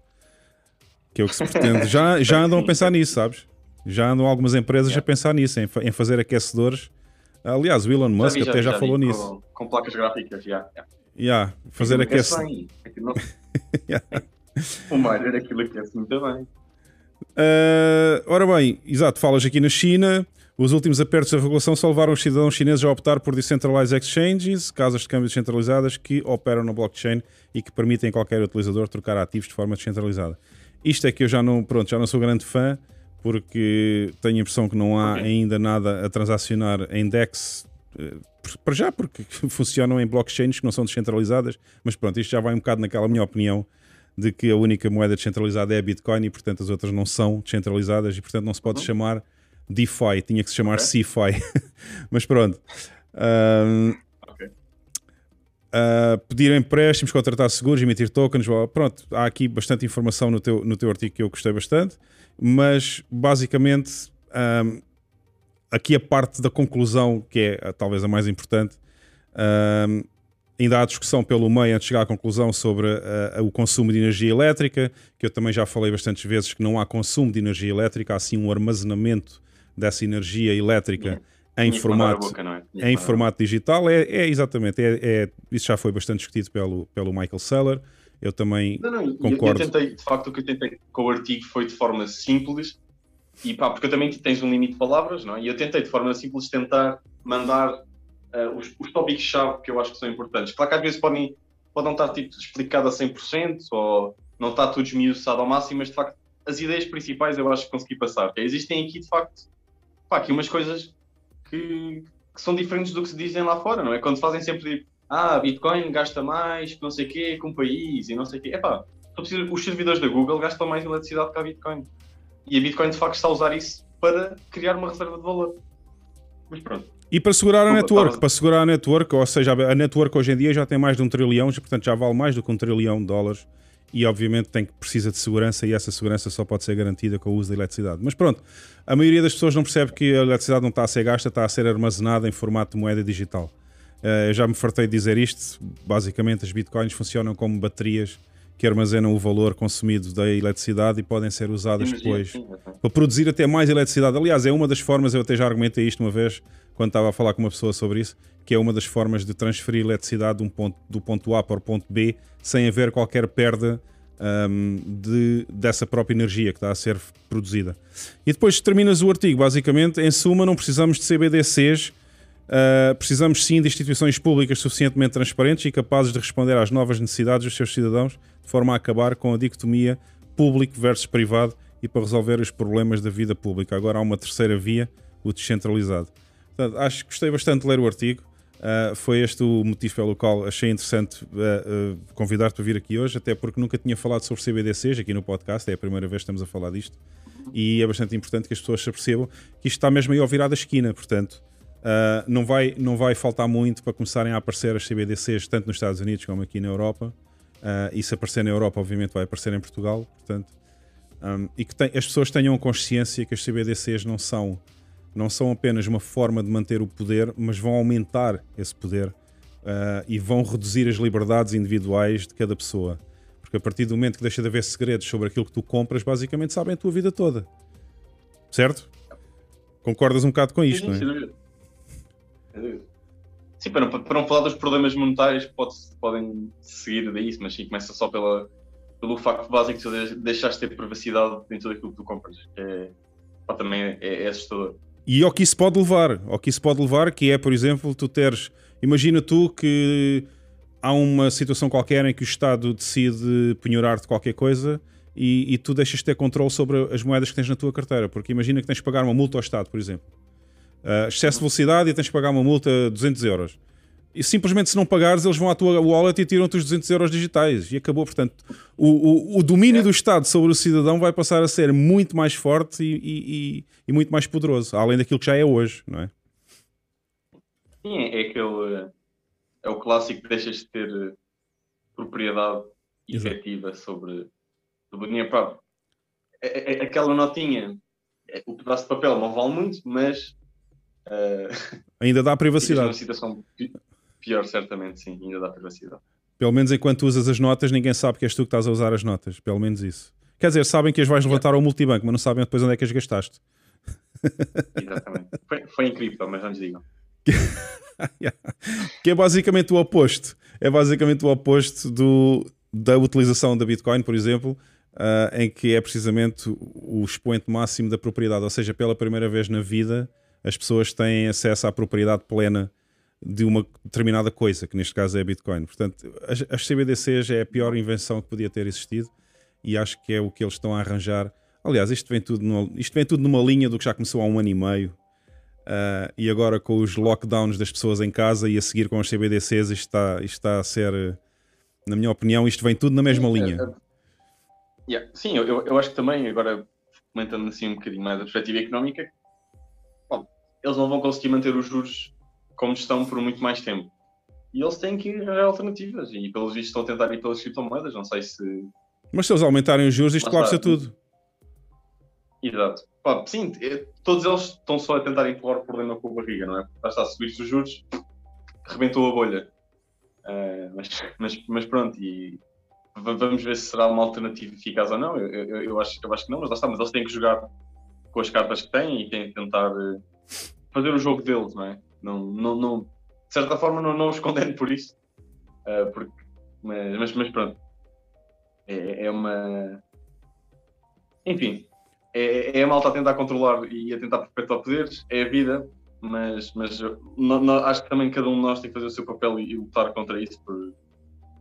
Que é o que se pretende. já andam a pensar nisso, sabes? Já andam algumas empresas a pensar nisso, em fazer aquecedores. Aliás, o Elon Musk já falou nisso. Com placas gráficas, fazer aquecedores. O miner é aquilo que aquece muito bem. Ora bem, exato, falas aqui na China. Os últimos apertos da regulação só levaram os cidadãos chineses a optar por Decentralized Exchanges, casas de câmbio descentralizadas que operam na blockchain e que permitem a qualquer utilizador trocar ativos de forma descentralizada. Isto é que eu já não sou grande fã, porque tenho a impressão que não há ainda nada a transacionar em DEX, para já, porque funcionam em blockchains que não são descentralizadas. Mas pronto, isto já vai um bocado naquela minha opinião de que a única moeda descentralizada é a Bitcoin e, portanto, as outras não são descentralizadas e, portanto, não se pode chamar DeFi. Tinha que se chamar CeFi. Mas pronto. Pedir empréstimos, contratar seguros, emitir tokens. Pronto, há aqui bastante informação no teu artigo que eu gostei bastante. Mas, basicamente, aqui a parte da conclusão, que é talvez a mais importante, ainda há discussão pelo meio antes de chegar à conclusão sobre o consumo de energia elétrica, que eu também já falei bastantes vezes que não há consumo de energia elétrica, há sim um armazenamento dessa energia elétrica em formato digital. É exatamente, isso já foi bastante discutido pelo Michael Saylor. Eu também concordo. De facto, o que eu tentei com o artigo foi de forma simples, e pá, porque eu também tens um limite de palavras, não é? E eu tentei de forma simples tentar mandar... os tópicos-chave que eu acho que são importantes. Claro que às vezes podem estar tipo, explicado a 100% ou não está tudo esmiuçado ao máximo, mas de facto as ideias principais eu acho que consegui passar. Existem aqui de facto aqui umas coisas que são diferentes do que se dizem lá fora, não é? Quando fazem sempre tipo, Bitcoin gasta mais que não sei o quê, que um país e não sei o quê. Epá, os servidores da Google gastam mais eletricidade que a Bitcoin. E a Bitcoin de facto está a usar isso para criar uma reserva de valor. Mas pronto. E para segurar a network, ou seja, a network hoje em dia já tem mais de 1 trilhão, portanto já vale mais do que $1 trilhão, e obviamente precisa de segurança, e essa segurança só pode ser garantida com o uso da eletricidade. Mas pronto, a maioria das pessoas não percebe que a eletricidade não está a ser gasta, está a ser armazenada em formato de moeda digital. Eu já me fartei de dizer isto, basicamente as bitcoins funcionam como baterias que armazenam o valor consumido da eletricidade e podem ser usadas depois para produzir até mais eletricidade. Aliás, é uma das formas, eu até já argumentei isto uma vez, quando estava a falar com uma pessoa sobre isso, que é uma das formas de transferir eletricidade do ponto A para o ponto B sem haver qualquer perda dessa própria energia que está a ser produzida. E depois terminas o artigo, basicamente, em suma, não precisamos de CBDCs Precisamos sim de instituições públicas suficientemente transparentes e capazes de responder às novas necessidades dos seus cidadãos, de forma a acabar com a dicotomia público versus privado e para resolver os problemas da vida pública. Agora há uma terceira via, o descentralizado. Portanto, acho que gostei bastante de ler o artigo. Foi este o motivo pelo qual achei interessante convidar-te para vir aqui hoje, até porque nunca tinha falado sobre CBDCs aqui no podcast, é a primeira vez que estamos a falar disto, e é bastante importante que as pessoas se percebam que isto está mesmo aí ao virar da esquina, portanto não vai faltar muito para começarem a aparecer as CBDCs, tanto nos Estados Unidos como aqui na Europa, e se aparecer na Europa obviamente vai aparecer em Portugal, portanto, e que as pessoas tenham consciência que as CBDCs não são apenas uma forma de manter o poder, mas vão aumentar esse poder e vão reduzir as liberdades individuais de cada pessoa. Porque a partir do momento que deixa de haver segredos sobre aquilo que tu compras, basicamente sabem a tua vida toda. Certo? Concordas um bocado com isto, sim, não é? Sim, para não falar dos problemas monetários que podem seguir daí, mas sim, começa só pelo facto básico de tu deixares de ter privacidade em tudo aquilo que tu compras. Também é assustador. E ao que isso pode levar, que é, por exemplo, tu teres, imagina tu que há uma situação qualquer em que o Estado decide penhorar-te qualquer coisa e tu deixas de ter controle sobre as moedas que tens na tua carteira, porque imagina que tens de pagar uma multa ao Estado, por exemplo, excesso de velocidade, e tens de pagar uma multa de 200 euros, e simplesmente se não pagares eles vão à tua wallet e tiram-te os 200 euros digitais e acabou. Portanto, o domínio do Estado sobre o cidadão vai passar a ser muito mais forte e muito mais poderoso, além daquilo que já é hoje, não é? Sim, é o clássico que deixas de ter propriedade efetiva sobre o dinheiro próprio. Aquela notinha, o pedaço de papel não vale muito, mas ainda dá privacidade. É uma situação pior, certamente, sim, ainda dá privacidade. Pelo menos enquanto usas as notas, ninguém sabe que és tu que estás a usar as notas, pelo menos isso. Quer dizer, sabem que as vais levantar ao multibanco, mas não sabem depois onde é que as gastaste. Exatamente. Foi em cripto, mas não lhes digam. Que é basicamente o oposto. É basicamente o oposto da utilização da Bitcoin, por exemplo, em que é precisamente o expoente máximo da propriedade. Ou seja, pela primeira vez na vida, as pessoas têm acesso à propriedade plena de uma determinada coisa, que neste caso é a Bitcoin. Portanto, as CBDCs é a pior invenção que podia ter existido e acho que é o que eles estão a arranjar. Aliás, isto vem tudo numa linha do que já começou há 1 ano e meio, e agora com os lockdowns das pessoas em casa e a seguir com as CBDCs, isto está a ser, na minha opinião, isto vem tudo na mesma linha. Sim, eu acho que também, agora comentando assim um bocadinho mais a perspectiva económica, eles não vão conseguir manter os juros como estão por muito mais tempo. E eles têm que arranjar alternativas. E, pelos vistos, estão a tentar ir pelas criptomoedas. Não sei se... Mas se eles aumentarem os juros, isto colapsa tudo. Exato. Pá, sim, todos eles estão só a tentar empurrar o problema com a barriga, não é? Basta subir os juros, rebentou a bolha. Mas pronto, e vamos ver se será uma alternativa eficaz ou não. Eu acho que não, mas lá está. Mas eles têm que jogar com as cartas que têm e têm que tentar fazer o jogo deles, não é? Não, de certa forma não os condeno por isso, mas pronto, é uma... Enfim, é a malta a tentar controlar e a tentar perpetuar poderes, é a vida, mas acho que também cada um de nós tem que fazer o seu papel e lutar contra isso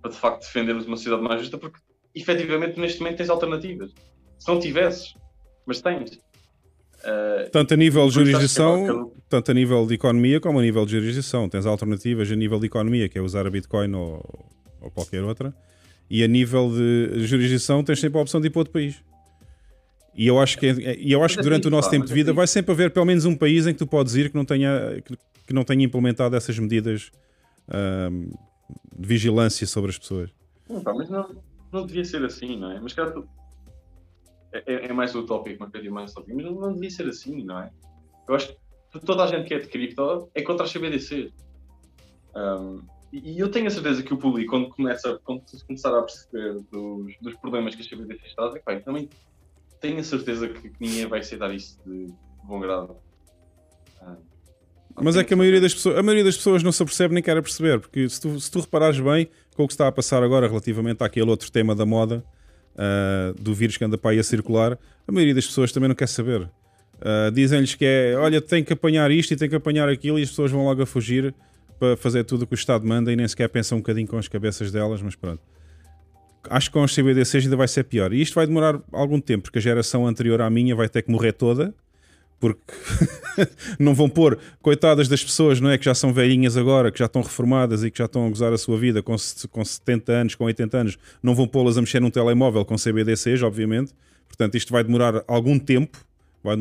para de facto defendermos uma sociedade mais justa, porque efetivamente neste momento tens alternativas. Se não tivesses, mas tens. Tanto a nível de jurisdição, tanto a nível de economia como a nível de jurisdição, tens alternativas a nível de economia, que é usar a Bitcoin ou qualquer outra, e a nível de jurisdição tens sempre a opção de ir para outro país. E eu acho que, durante o nosso tempo de vida vai sempre haver pelo menos um país em que tu podes ir que não tenha implementado essas medidas de vigilância sobre as pessoas. Mas não devia ser assim, não é? Mas claro, é mais utópico, mas não devia ser assim, não é? Eu acho que toda a gente que é de cripto é contra as CBDCs. E eu tenho a certeza que o público, quando começar a perceber dos problemas que as CBDCs trazem, também tenho a certeza que ninguém vai aceitar isso de bom grado. Mas é que a maioria das pessoas não se apercebe nem quer perceber, porque se tu reparares bem com o que está a passar agora relativamente àquele outro tema da moda, do vírus que anda para aí a circular, a maioria das pessoas também não quer saber. Dizem-lhes que é, olha, tem que apanhar isto e tem que apanhar aquilo, e as pessoas vão logo a fugir para fazer tudo o que o Estado manda e nem sequer pensam um bocadinho com as cabeças delas, mas pronto. Acho que com os CBDCs ainda vai ser pior. E isto vai demorar algum tempo, porque a geração anterior à minha vai ter que morrer toda, porque não vão pôr, coitadas das pessoas, não é, que já são velhinhas agora, que já estão reformadas e que já estão a gozar a sua vida com 70 anos, com 80 anos, não vão pô-las a mexer num telemóvel com CBDCs, obviamente. Portanto, isto vai demorar algum tempo, a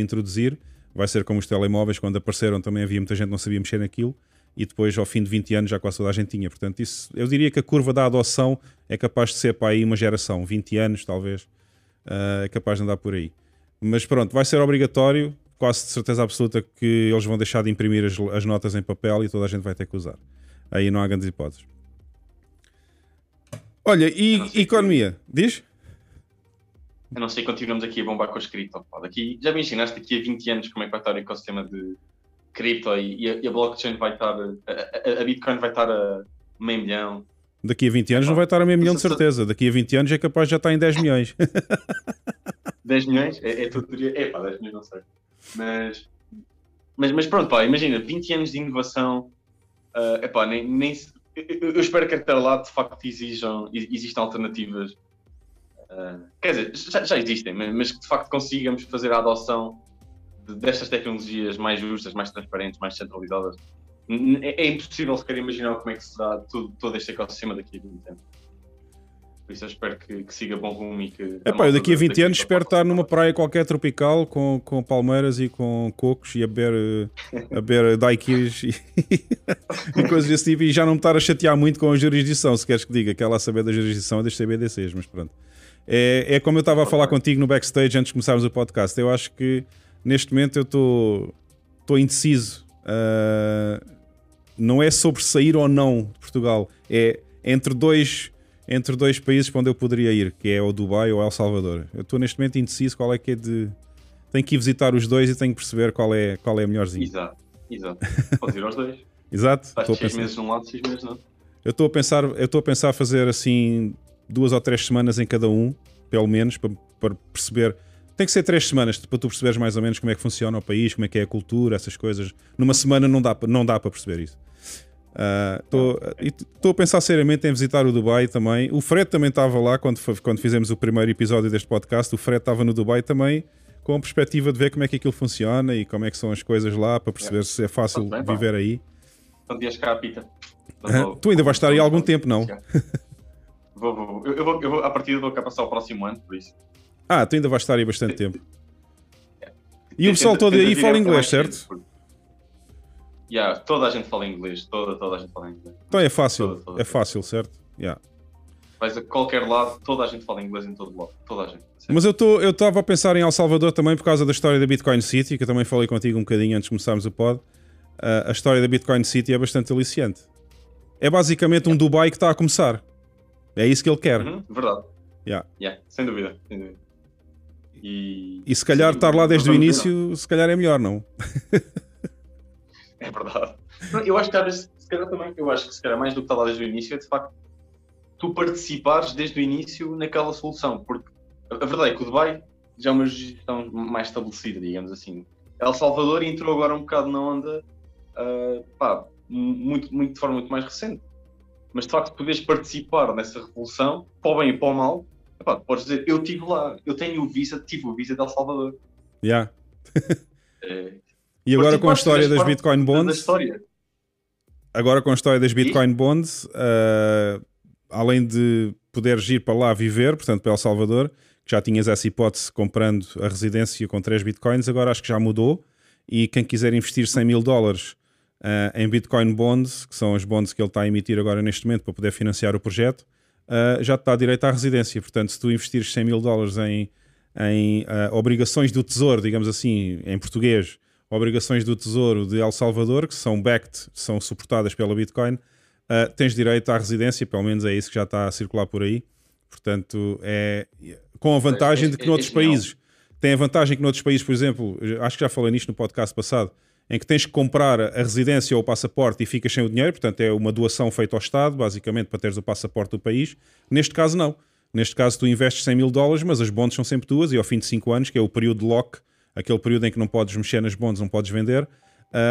introduzir. Vai ser como os telemóveis, quando apareceram também havia muita gente que não sabia mexer naquilo. E depois, ao fim de 20 anos, já quase toda a gente tinha. Portanto, isso, eu diria que a curva da adoção é capaz de ser para aí uma geração, 20 anos talvez, é capaz de andar por aí. Mas pronto, vai ser obrigatório, quase de certeza absoluta, que eles vão deixar de imprimir as notas em papel e toda a gente vai ter que usar. Aí não há grandes hipóteses. Olha, e economia? Diz? Eu não sei, continuamos aqui a bombar com as cripto. Aqui, já me ensinaste aqui há 20 anos como é que vai estar o ecossistema de cripto e a blockchain vai estar, a Bitcoin vai estar a meio milhão. Daqui a 20 anos não vai estar a meio milhão de certeza. Daqui a 20 anos é capaz de já estar em 10 milhões. 10 milhões? É tudo. É pá, 10 milhões não sei. Mas pronto, pá, imagina, 20 anos de inovação. Epá, nem eu espero que até lá de facto existam alternativas. Quer dizer, já existem, mas que de facto consigamos fazer a adoção destas tecnologias mais justas, mais transparentes, mais centralizadas. É impossível sequer imaginar como é que será todo este ecossistema daqui a 20 anos. Por isso eu espero que siga bom rumo e que... eu daqui a 20 anos espero estar numa praia qualquer tropical com palmeiras e com cocos e a beber daiquiris e coisas desse tipo, e já não me estar a chatear muito com a jurisdição, se queres que diga, que é lá a saber da jurisdição é das CBDCs, mas pronto. É como eu estava a falar contigo no backstage antes de começarmos o podcast. Eu acho que neste momento eu estou indeciso. Não é sobre sair ou não de Portugal, é entre dois países para onde eu poderia ir, que é o Dubai ou El Salvador. Eu estou neste momento indeciso qual é que é de... Tenho que ir visitar os dois e tenho que perceber qual é a melhorzinha. Exato. Podes ir aos dois. Exato. Estás 6 meses num lado, 6 meses não. Eu estou a pensar fazer assim 2 ou 3 semanas em cada um, pelo menos, para perceber... Tem que ser 3 semanas para tu perceberes mais ou menos como é que funciona o país, como é que é a cultura, essas coisas. Numa semana não dá para perceber isso. Estou a pensar seriamente em visitar o Dubai também. O Fred também estava lá quando fizemos o primeiro episódio deste podcast. O Fred estava no Dubai também, com a perspectiva de ver como é que aquilo funciona e como é que são as coisas lá, para perceber se é fácil viver aí. Então vias cá a pita. Tu ainda vais estar aí há algum tempo, não? Vou. Eu vou a partir de cá passar o próximo ano, por isso. Tu ainda vais estar aí bastante tempo. E o pessoal todo aí fala inglês, certo? Toda a gente fala inglês. Toda a gente fala inglês. Então é fácil, certo? Mas a qualquer lado, toda a gente fala inglês em todo lado. Toda a gente. Certo? Mas eu estava a pensar em El Salvador também por causa da história da Bitcoin City, que eu também falei contigo um bocadinho antes de começarmos o pod. A história da Bitcoin City é bastante aliciante. É basicamente um Dubai que está a começar. É isso que ele quer. Verdade. Sem dúvida. E se calhar estar lá desde o início, se calhar é melhor, não? É verdade. Eu acho que mais do que estar lá desde o início é de facto tu participares desde o início naquela solução, porque a verdade é que o Dubai já é uma gestão mais estabelecida, digamos assim. El Salvador entrou agora um bocado na onda de forma muito mais recente. Mas de facto, poderes participar nessa revolução, para o bem e para o mal, podes dizer, eu estive lá, eu tenho o visa, tive o visa de El Salvador. E agora com a história das Bitcoin Bonds, além de poderes ir para lá viver, portanto para El Salvador, que já tinhas essa hipótese comprando a residência com 3 Bitcoins, agora acho que já mudou, e quem quiser investir $100,000 em Bitcoin Bonds, que são as bonds que ele está a emitir agora neste momento para poder financiar o projeto, já te dá direito à residência. Portanto, se tu investires $100,000 em obrigações do Tesouro, digamos assim, em português, obrigações do Tesouro de El Salvador, que são backed, são suportadas pela Bitcoin, tens direito à residência, pelo menos é isso que já está a circular por aí. Portanto, é com a vantagem de que noutros países, tem a vantagem que noutros países, por exemplo, acho que já falei nisto no podcast passado, em que tens que comprar a residência ou o passaporte e ficas sem o dinheiro, portanto é uma doação feita ao Estado, basicamente, para teres o passaporte do país. Neste caso não. Neste caso tu investes $100,000, mas as bonds são sempre tuas, e ao fim de 5 anos, que é o período de lock, aquele período em que não podes mexer nas bonds, não podes vender,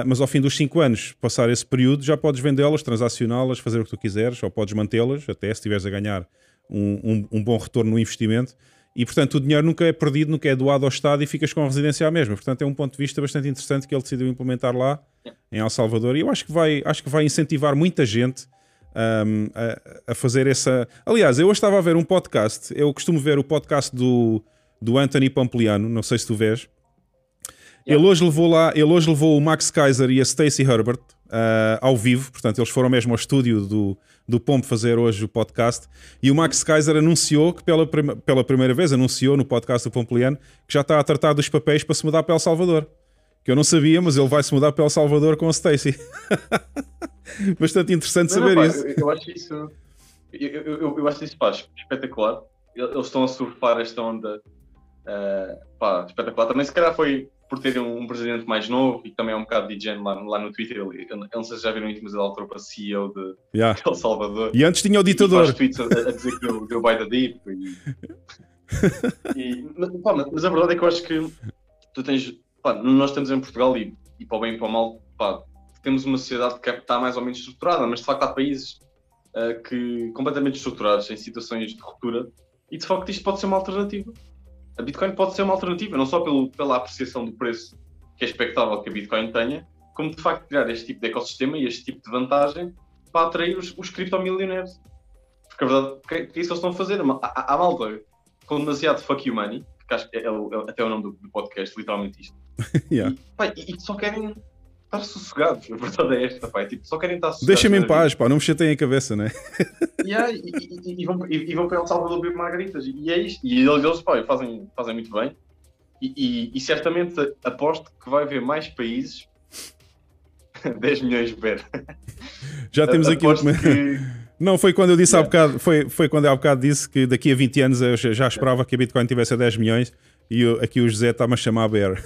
mas ao fim dos 5 anos, passar esse período, já podes vendê-las, transacioná-las, fazer o que tu quiseres, ou podes mantê-las, até se estiveres a ganhar um bom retorno no investimento. E, portanto, o dinheiro nunca é perdido, nunca é doado ao Estado e ficas com a residência à mesma. Portanto, é um ponto de vista bastante interessante que ele decidiu implementar lá em El Salvador. E eu acho que vai incentivar muita gente a fazer essa... Aliás, eu hoje estava a ver um podcast. Eu costumo ver o podcast do Anthony Pompliano, não sei se tu vês. Yeah. Ele hoje levou o Max Kaiser e a Stacey Herbert ao vivo. Portanto, eles foram mesmo ao estúdio do Pomp fazer hoje o podcast. E o Max Kaiser anunciou que pela primeira vez, anunciou no podcast do Pompliano, que já está a tratar dos papéis para se mudar para El Salvador. Que eu não sabia, mas ele vai se mudar para El Salvador com a Stacey. Bastante interessante saber isso. Eu acho isso... Eu acho isso, pá, espetacular. Eles estão a surfar esta onda. Pá, espetacular. Também se calhar foi... por terem um presidente mais novo e também é um bocado de DJ lá no Twitter. Eu não sei se já viram isso, mas ele alterou para CEO de El Salvador. E antes tinha o ditador. E faz tweets a dizer que deu by the deep. Mas a verdade é que eu acho que tu tens... Pá, nós estamos em Portugal e para o bem e para o mal, pá, temos uma sociedade que está mais ou menos estruturada, mas de facto há países que completamente estruturados em situações de ruptura e de facto isto pode ser uma alternativa. A Bitcoin pode ser uma alternativa, não só pela apreciação do preço que é expectável que a Bitcoin tenha, como de facto criar este tipo de ecossistema e este tipo de vantagem para atrair os criptomilionários. Porque a verdade, porque é isso que eles estão a fazer. A malta com demasiado fuck you money, que acho que é até o nome do podcast, literalmente isto, yeah. e só querem estar sossegados. A verdade é esta, pá, tipo, só querem estar sossegados. Deixa-me em paz, pá, não me chateiem a cabeça, né? Yeah, e vão para El Salvador beber margaritas, e é isto. E eles, pá, fazem muito bem. E certamente aposto que vai haver mais países. 10 milhões de ver. Já temos aqui que... Não, foi quando eu disse há bocado, foi quando eu há bocado disse que daqui a 20 anos eu já esperava que a Bitcoin tivesse a 10 milhões. E aqui o José está-me a chamar a bear.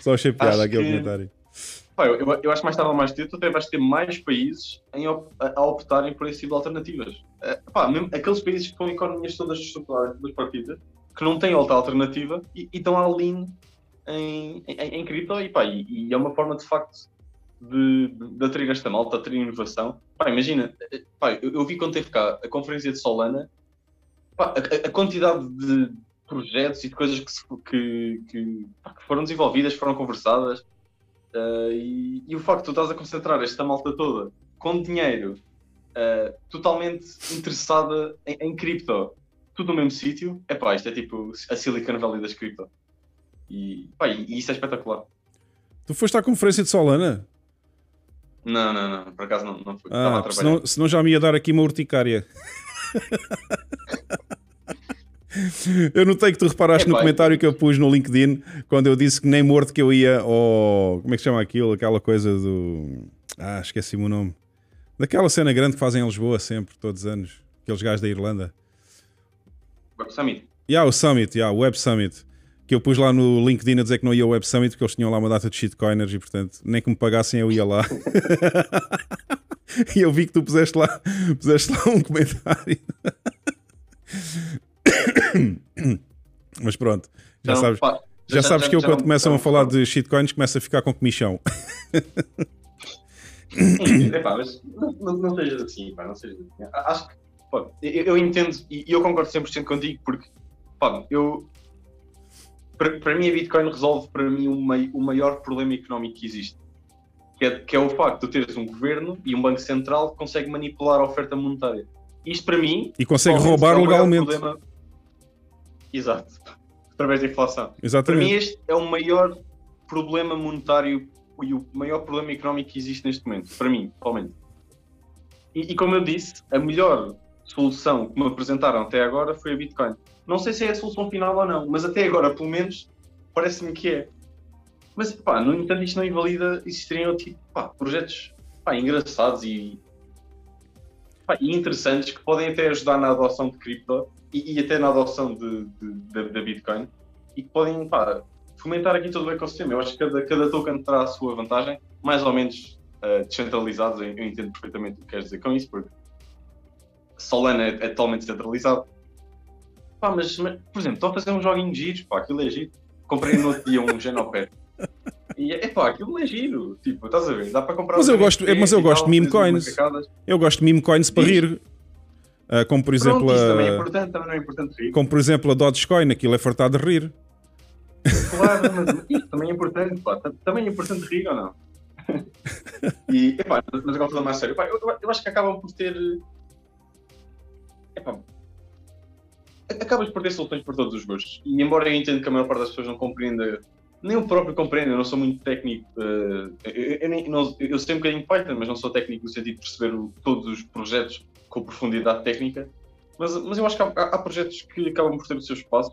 Só achei piada aquele comentário. Pá, eu acho que mais tarde ou mais cedo até vais ter mais países a optarem por esse tipo de alternativas. Pá, mesmo aqueles países com economias todas estruturadas, todas partidas, que não têm outra alternativa e estão ali em cripto. E, pá, e é uma forma de facto de atrair esta malta, de atrair inovação. Pá, imagina, pá, eu vi quando teve cá a conferência de Solana. Pá, a quantidade de projetos e de coisas que foram desenvolvidas, foram conversadas, e o facto de tu estás a concentrar esta malta toda com dinheiro totalmente interessada em cripto, tudo no mesmo sítio, é pá, isto é tipo a Silicon Valley das cripto. E isso é espetacular. Tu foste à conferência de Solana? Não, por acaso não fui. Estava a trabalhar. Senão já me ia dar aqui uma urticária. Eu notei que tu reparaste no comentário que eu pus no LinkedIn quando eu disse que nem morto que eu ia ao... Como é que chama aquilo? Aquela coisa do... esqueci-me o nome. Daquela cena grande que fazem em Lisboa sempre, todos os anos. Aqueles gajos da Irlanda. Web Summit. O Summit, o Web Summit. Que eu pus lá no LinkedIn a dizer que não ia ao Web Summit porque eles tinham lá uma data de shitcoiners e, portanto, nem que me pagassem eu ia lá. E eu vi que tu puseste lá um comentário. Mas pronto, já sabes que eu quando começam a falar de shitcoins começo a ficar com comichão. Mas não sejas assim, pá, não sejas assim. Acho que, pá, eu entendo e eu concordo 100% contigo porque, pá, para mim a Bitcoin resolve para mim o maior problema económico que existe, que é o facto de teres um governo e um banco central que consegue manipular a oferta monetária. Isto para mim... E consegue roubar legalmente. Exato. Através da inflação. Exatamente. Para mim este é o maior problema monetário e o maior problema económico que existe neste momento. Para mim, totalmente. E como eu disse, a melhor solução que me apresentaram até agora foi a Bitcoin. Não sei se é a solução final ou não, mas até agora, pelo menos, parece-me que é. Mas, pá, no entanto, isto não invalida existirem outro tipo, pá, projetos, pá, engraçados e interessantes que podem até ajudar na adoção de cripto e até na adoção da Bitcoin e que podem, pá, fomentar aqui todo o ecossistema. Eu acho que cada token terá a sua vantagem, mais ou menos descentralizado. Eu entendo perfeitamente o que queres dizer com isso, porque Solana é totalmente descentralizado. Pá, mas por exemplo, estou a fazer um joguinho giro, pá, aquilo é giro. Comprei no outro dia um Genopet. E é pá, aquilo é giro. Tipo, estás a ver? Dá para comprar. Mas eu gosto, de meme coins. Eu gosto de meme coins para rir. Como por exemplo. Pronto, isso também é importante, também não é importante rir. Como por exemplo a Dogecoin, aquilo é fartado de rir. Claro, mas isso também é importante, pá. Também é importante rir ou não? E epá, mas agora falando mais sério, epá, eu acho que acabam por ter. Epá, acabas por ter soluções para todos os gostos. E embora eu entenda que a maior parte das pessoas não compreenda, nem eu próprio compreendo, eu não sou muito técnico. Eu sei um bocadinho Python, mas não sou técnico no sentido de perceber todos os projetos com profundidade técnica. Mas eu acho que há projetos que acabam por ter o seu espaço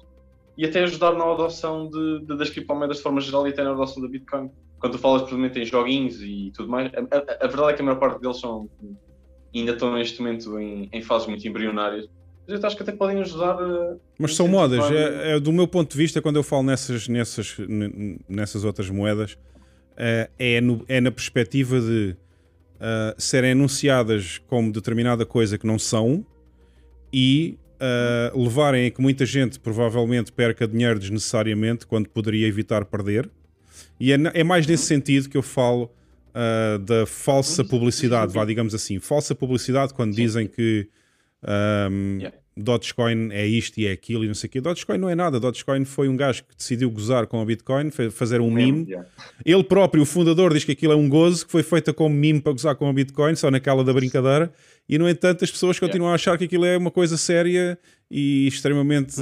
e até ajudar na adoção das criptomoedas de forma geral e até na adoção da Bitcoin. Quando tu falas, provavelmente, em joguinhos e tudo mais, a verdade é que a maior parte deles ainda estão neste momento em fases muito embrionárias. Mas eu acho que até podem ajudar... Mas são modas. Do meu ponto de vista, quando eu falo nessas outras moedas, é na perspectiva de serem anunciadas como determinada coisa que não são e levarem a que muita gente provavelmente perca dinheiro desnecessariamente quando poderia evitar perder. E é mais nesse sentido que eu falo da falsa publicidade, digamos assim. Falsa publicidade quando dizem que Dogecoin é isto e é aquilo e não sei o quê. Dogecoin não é nada. Dogecoin foi um gajo que decidiu gozar com a Bitcoin, fazer um meme. Ele próprio, o fundador, diz que aquilo é um gozo que foi feito como meme para gozar com a Bitcoin, só naquela da brincadeira. E, no entanto, as pessoas continuam a achar que aquilo é uma coisa séria e extremamente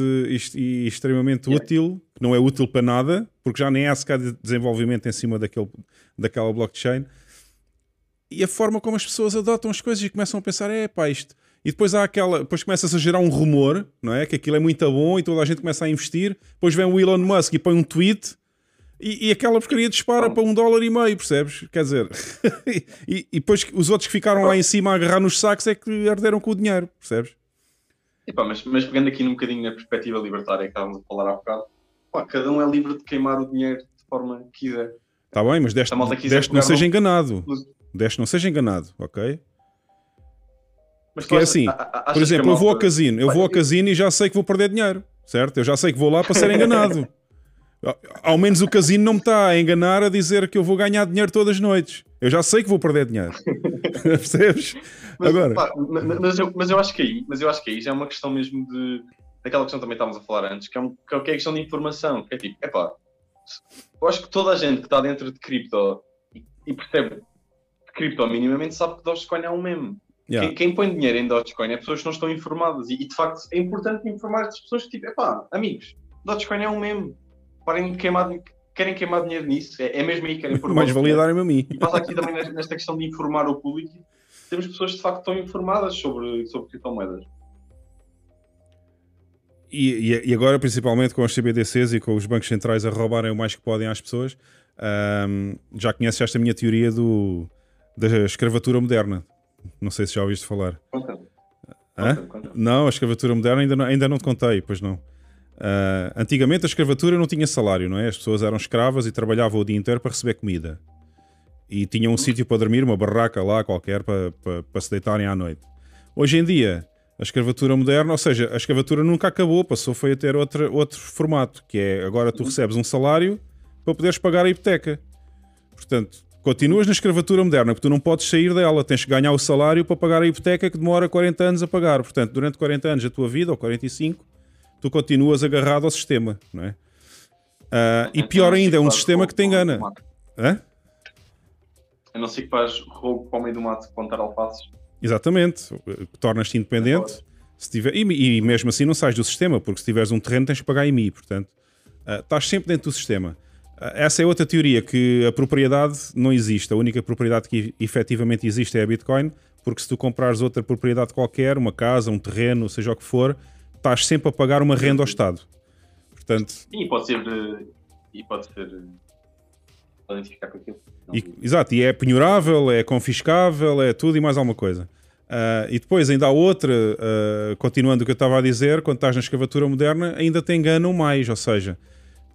útil, que não é útil para nada, porque já nem há sequer desenvolvimento em cima daquela blockchain. E a forma como as pessoas adotam as coisas e começam a pensar, pá, isto... E depois começa-se a gerar um rumor, não é? Que aquilo é muito bom e toda a gente começa a investir. Depois vem o Elon Musk e põe um tweet e aquela porcaria dispara para $1,5, percebes? Quer dizer, e depois os outros que ficaram lá em cima a agarrar nos sacos é que arderam com o dinheiro, percebes? E pá, mas pegando aqui um bocadinho na perspectiva libertária que estávamos a falar há bocado, pá, cada um é livre de queimar o dinheiro de forma que quiser. Está bem, mas deste não seja enganado. Deste não seja enganado, ok? Mas que é assim, por exemplo, eu vou ao casino, e já sei que vou perder dinheiro, certo? Eu já sei que vou lá para ser enganado. Ao menos o casino não me está a enganar a dizer que eu vou ganhar dinheiro todas as noites. Eu já sei que vou perder dinheiro. Percebes? Agora. Pá, mas eu acho que aí já é uma questão mesmo daquela questão que também estávamos a falar antes, que é a questão de informação, que é tipo, eu acho que toda a gente que está dentro de cripto e percebe cripto minimamente sabe que Dogecoin é um meme. Yeah. Quem põe dinheiro em Dogecoin é pessoas que não estão informadas e de facto é importante informar as pessoas que tipo, amigos, Dogecoin é um meme, parem de queimar, querem queimar dinheiro nisso, é mesmo aí que querem informar. Mas validarem-me a mim. E passa aqui também nesta questão de informar o público, temos pessoas que de facto estão informadas sobre criptomoedas. E agora principalmente com os CBDCs e com os bancos centrais a roubarem o mais que podem às pessoas, já conheces esta minha teoria da escravatura moderna. Não sei se já ouviste falar. Conta. Não, a escravatura moderna ainda não te contei, pois não. Antigamente a escravatura não tinha salário, não é? As pessoas eram escravas e trabalhavam o dia inteiro para receber comida. E tinham um sítio para dormir, uma barraca lá qualquer, para se deitarem à noite. Hoje em dia, a escravatura moderna, ou seja, a escravatura nunca acabou, passou foi a ter outro formato, que é agora tu recebes um salário para poderes pagar a hipoteca. Portanto... Continuas na escravatura moderna, porque tu não podes sair dela, tens que ganhar o salário para pagar a hipoteca que demora 40 anos a pagar. Portanto, durante 40 anos da tua vida, ou 45, tu continuas agarrado ao sistema, não é? E pior ainda, é um sistema que te engana. A não ser que faz roubo para o meio do mato contar alfaces. Exatamente, tornas-te independente. E mesmo assim não sais do sistema, porque se tiveres um terreno tens que pagar IMI, portanto, estás sempre dentro do sistema. Essa é outra teoria, que a propriedade não existe. A única propriedade que efetivamente existe é a Bitcoin, porque se tu comprares outra propriedade qualquer, uma casa, um terreno, seja o que for, estás sempre a pagar uma renda ao Estado. Portanto... Sim, pode ser podem ficar com aquilo. Exato, e é penhorável, é confiscável, é tudo e mais alguma coisa. E depois ainda há outra, continuando o que eu estava a dizer, quando estás na escravatura moderna, ainda te enganam mais, ou seja,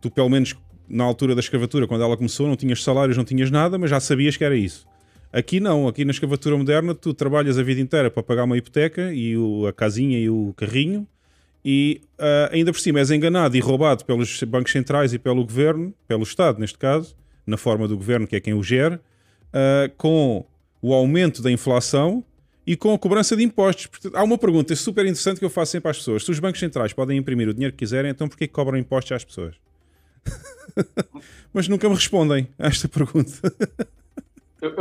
tu pelo menos... Na altura da escravatura, quando ela começou, não tinhas salários, não tinhas nada, mas já sabias que era isso. Aqui não, aqui na escravatura moderna tu trabalhas a vida inteira para pagar uma hipoteca e a casinha e o carrinho e ainda por cima és enganado e roubado pelos bancos centrais e pelo governo, pelo Estado neste caso, na forma do governo que é quem o gera, com o aumento da inflação e com a cobrança de impostos. Portanto, há uma pergunta super interessante que eu faço sempre às pessoas. Se os bancos centrais podem imprimir o dinheiro que quiserem, então porquê que cobram impostos às pessoas? Mas nunca me respondem a esta pergunta. Eu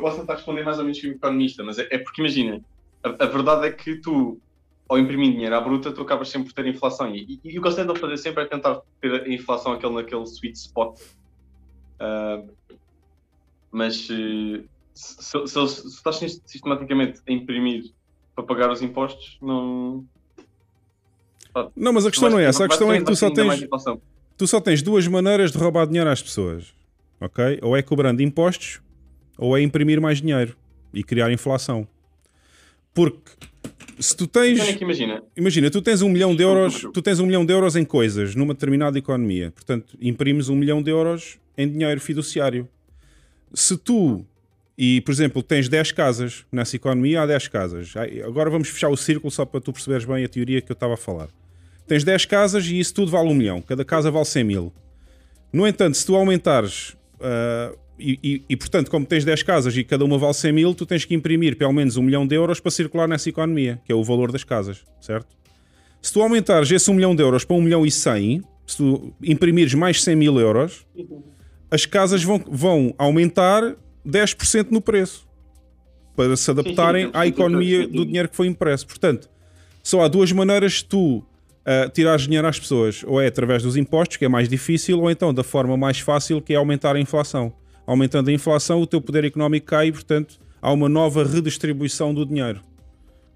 posso tentar responder mais ou menos como economista, mas é porque, imagina, a verdade é que tu, ao imprimir dinheiro à bruta, tu acabas sempre por ter inflação. E o que eles tentam fazer sempre é tentar ter a inflação naquele sweet spot. Mas... Se estás sistematicamente a imprimir para pagar os impostos, não... Não, mas a questão não é essa. A questão é que tu só tens duas maneiras de roubar dinheiro às pessoas, ok? Ou é cobrando impostos, ou é imprimir mais dinheiro e criar inflação. Porque se tu tens... Imagina, tu tens 1 milhão de euros em coisas numa determinada economia. Portanto, imprimes 1 milhão de euros em dinheiro fiduciário. Se tu... E, por exemplo, tens 10 casas nessa economia, há 10 casas. Agora vamos fechar o círculo só para tu perceberes bem a teoria que eu estava a falar. Tens 10 casas e isso tudo vale 1 milhão. Cada casa vale 100 mil. No entanto, se tu aumentares... portanto, como tens 10 casas e cada uma vale 100 mil, tu tens que imprimir pelo menos 1 milhão de euros para circular nessa economia, que é o valor das casas, certo? Se tu aumentares esse 1 milhão de euros para 1 milhão e 100, se tu imprimires mais 100 mil euros, as casas vão aumentar... 10% no preço para se adaptarem à economia do dinheiro que foi impresso. Portanto, só há duas maneiras de tu tirares dinheiro às pessoas, ou é através dos impostos, que é mais difícil, ou então da forma mais fácil, que é aumentar a inflação. Aumentando a inflação, o teu poder económico cai, portanto, há uma nova redistribuição do dinheiro,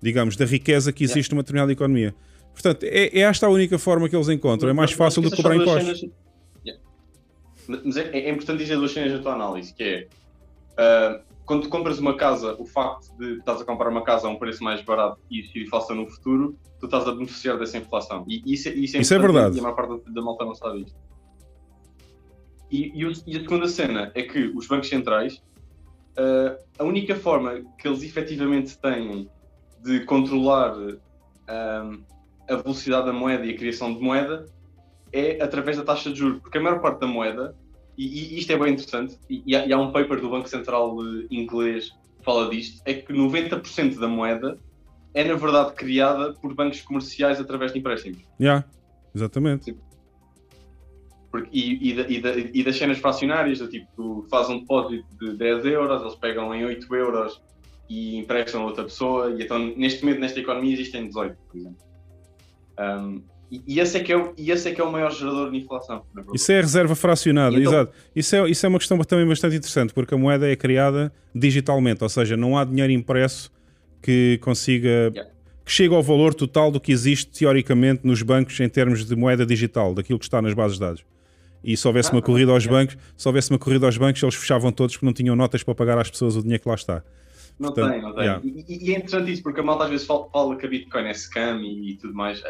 digamos, da riqueza que existe numa determinada economia. Portanto, é esta a única forma que eles encontram. É mais fácil do que cobrar impostos. Mas é importante dizer duas cenas da tua análise, que é... quando tu compras uma casa, o facto de estás a comprar uma casa a um preço mais barato e existir inflação no futuro, tu estás a beneficiar dessa inflação. E isso é verdade. E a maior parte da malta não sabe isto. E a segunda cena é que os bancos centrais, a única forma que eles efetivamente têm de controlar a velocidade da moeda e a criação de moeda é através da taxa de juros, porque a maior parte da moeda... E isto é bem interessante, e há um paper do Banco Central inglês que fala disto, é que 90% da moeda é, na verdade, criada por bancos comerciais através de empréstimos. Exatamente. Sim. Porque, e das cenas fracionárias, do tipo, tu fazes um depósito de 10 euros, eles pegam em 8 euros e emprestam a outra pessoa, e então, neste momento, nesta economia, existem 18, por exemplo. E esse é que é o maior gerador de inflação. Isso é a reserva fracionada, então, exato. Isso é uma questão também bastante interessante, porque a moeda é criada digitalmente, ou seja, não há dinheiro impresso que consiga... que chegue ao valor total do que existe teoricamente nos bancos em termos de moeda digital, daquilo que está nas bases de dados. E se houvesse uma corrida aos bancos, eles fechavam todos porque não tinham notas para pagar às pessoas o dinheiro que lá está. Não tem. E é interessante isso, porque a malta às vezes fala que a Bitcoin é scam e tudo mais.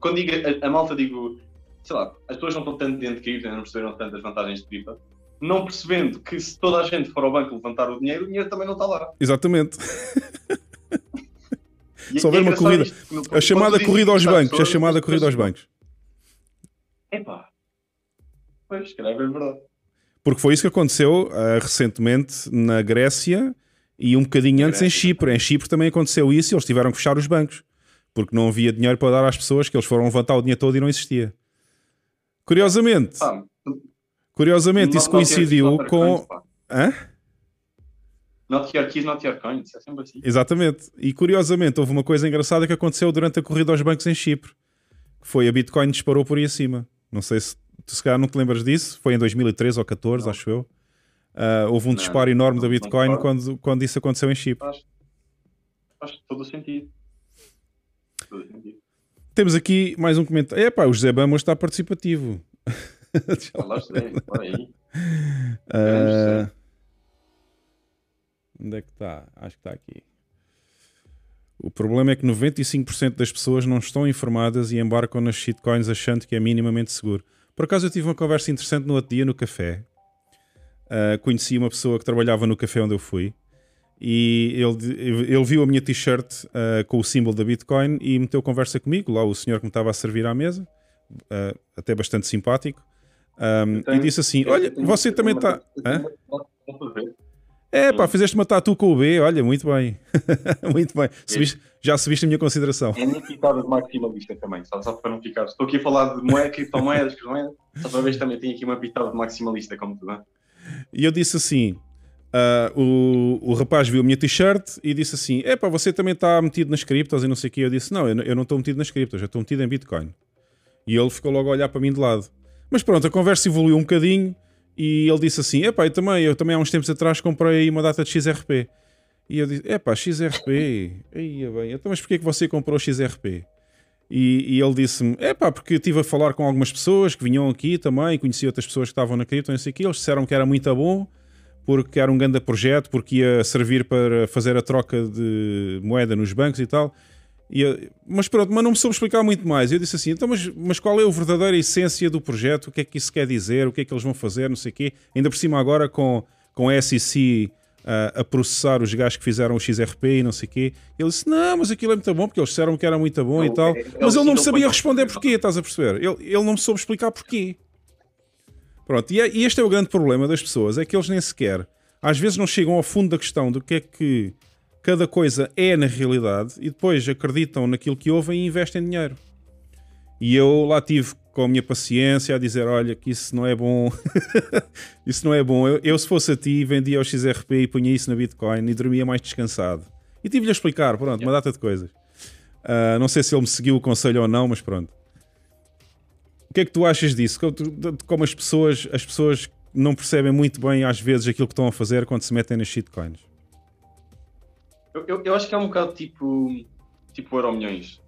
Quando digo a malta, digo, sei lá, as pessoas não estão tanto dentro de cripto, não perceberam tantas vantagens de cripto, não percebendo que se toda a gente for ao banco levantar o dinheiro também não está lá. Exatamente. Só houver uma corrida. A chamada corrida aos bancos. Epá. Pois, se calhar é verdade. Porque foi isso que aconteceu recentemente na Grécia. E um bocadinho antes em Chipre. Em Chipre também aconteceu isso e eles tiveram que fechar os bancos porque não havia dinheiro para dar às pessoas, que eles foram levantar o dinheiro todo e não existia. Curiosamente, isso coincidiu com... Not your keys, not your coins. É sempre assim. Exatamente. E curiosamente, houve uma coisa engraçada que aconteceu durante a corrida aos bancos em Chipre, que foi a Bitcoin disparou por aí acima. Não sei se tu, se calhar, não te lembras disso. Foi em 2013 ou 2014, acho eu. Houve um disparo enorme da Bitcoin quando isso aconteceu em Chipre. Faz todo o sentido. Temos aqui mais um comentário. O José Bama hoje está participativo. Onde é que está? Acho que está aqui. O problema é que 95% das pessoas não estão informadas e embarcam nas shitcoins achando que é minimamente seguro. Por acaso eu tive uma conversa interessante no outro dia no café. Conheci uma pessoa que trabalhava no café onde eu fui e ele viu a minha t-shirt com o símbolo da Bitcoin e meteu conversa comigo, lá o senhor que me estava a servir à mesa, até bastante simpático, e disse assim, olha, você também está... É pá, fizeste uma tatu com o B, olha, muito bem, muito bem, subiste, já subiste a minha consideração. É nem ficavas maximalista também, só para não ficar, estou aqui a falar de criptomoedas, só para ver também tenho aqui uma pitada de maximalista, como tu, não é? E eu disse assim, o rapaz viu a minha t-shirt e disse assim, é pá, você também está metido nas criptos e não sei o que, eu disse, não, eu não estou metido nas criptos, eu estou metido em Bitcoin. E ele ficou logo a olhar para mim de lado. Mas pronto, a conversa evoluiu um bocadinho. E ele disse assim, epá, eu também há uns tempos atrás comprei uma data de XRP. E eu disse, epá, XRP, aí, bem, então, mas porquê é que você comprou XRP? E ele disse-me, epá, porque eu estive a falar com algumas pessoas que vinham aqui também, conheci outras pessoas que estavam na cripto, não sei o quê, eles disseram que era muito bom, porque era um grande projeto, porque ia servir para fazer a troca de moeda nos bancos e tal. E eu, mas pronto, mas não me soube explicar muito mais. Eu disse assim, então mas qual é a verdadeira essência do projeto? O que é que isso quer dizer? O que é que eles vão fazer? Não sei o quê. Ainda por cima agora com a SEC a processar os gajos que fizeram o XRP e não sei o quê. Ele disse, não, mas aquilo é muito bom, porque eles disseram que era muito bom e tal. Mas ele não me sabia responder porquê, estás a perceber? Ele não me soube explicar porquê. Pronto, e este é o grande problema das pessoas, é que eles nem sequer, às vezes não chegam ao fundo da questão do que é que cada coisa é na realidade e depois acreditam naquilo que ouvem e investem dinheiro. E eu lá tive com a minha paciência a dizer, olha, que isso não é bom, isso não é bom. Eu se fosse a ti vendia o XRP e punha isso na Bitcoin e dormia mais descansado. E tive-lhe a explicar, pronto, uma data de coisas. Não sei se ele me seguiu o conselho ou não, mas pronto. O que é que tu achas disso? Como as pessoas não percebem muito bem às vezes aquilo que estão a fazer quando se metem nas shitcoins? Eu acho que é um bocado tipo Euromilhões.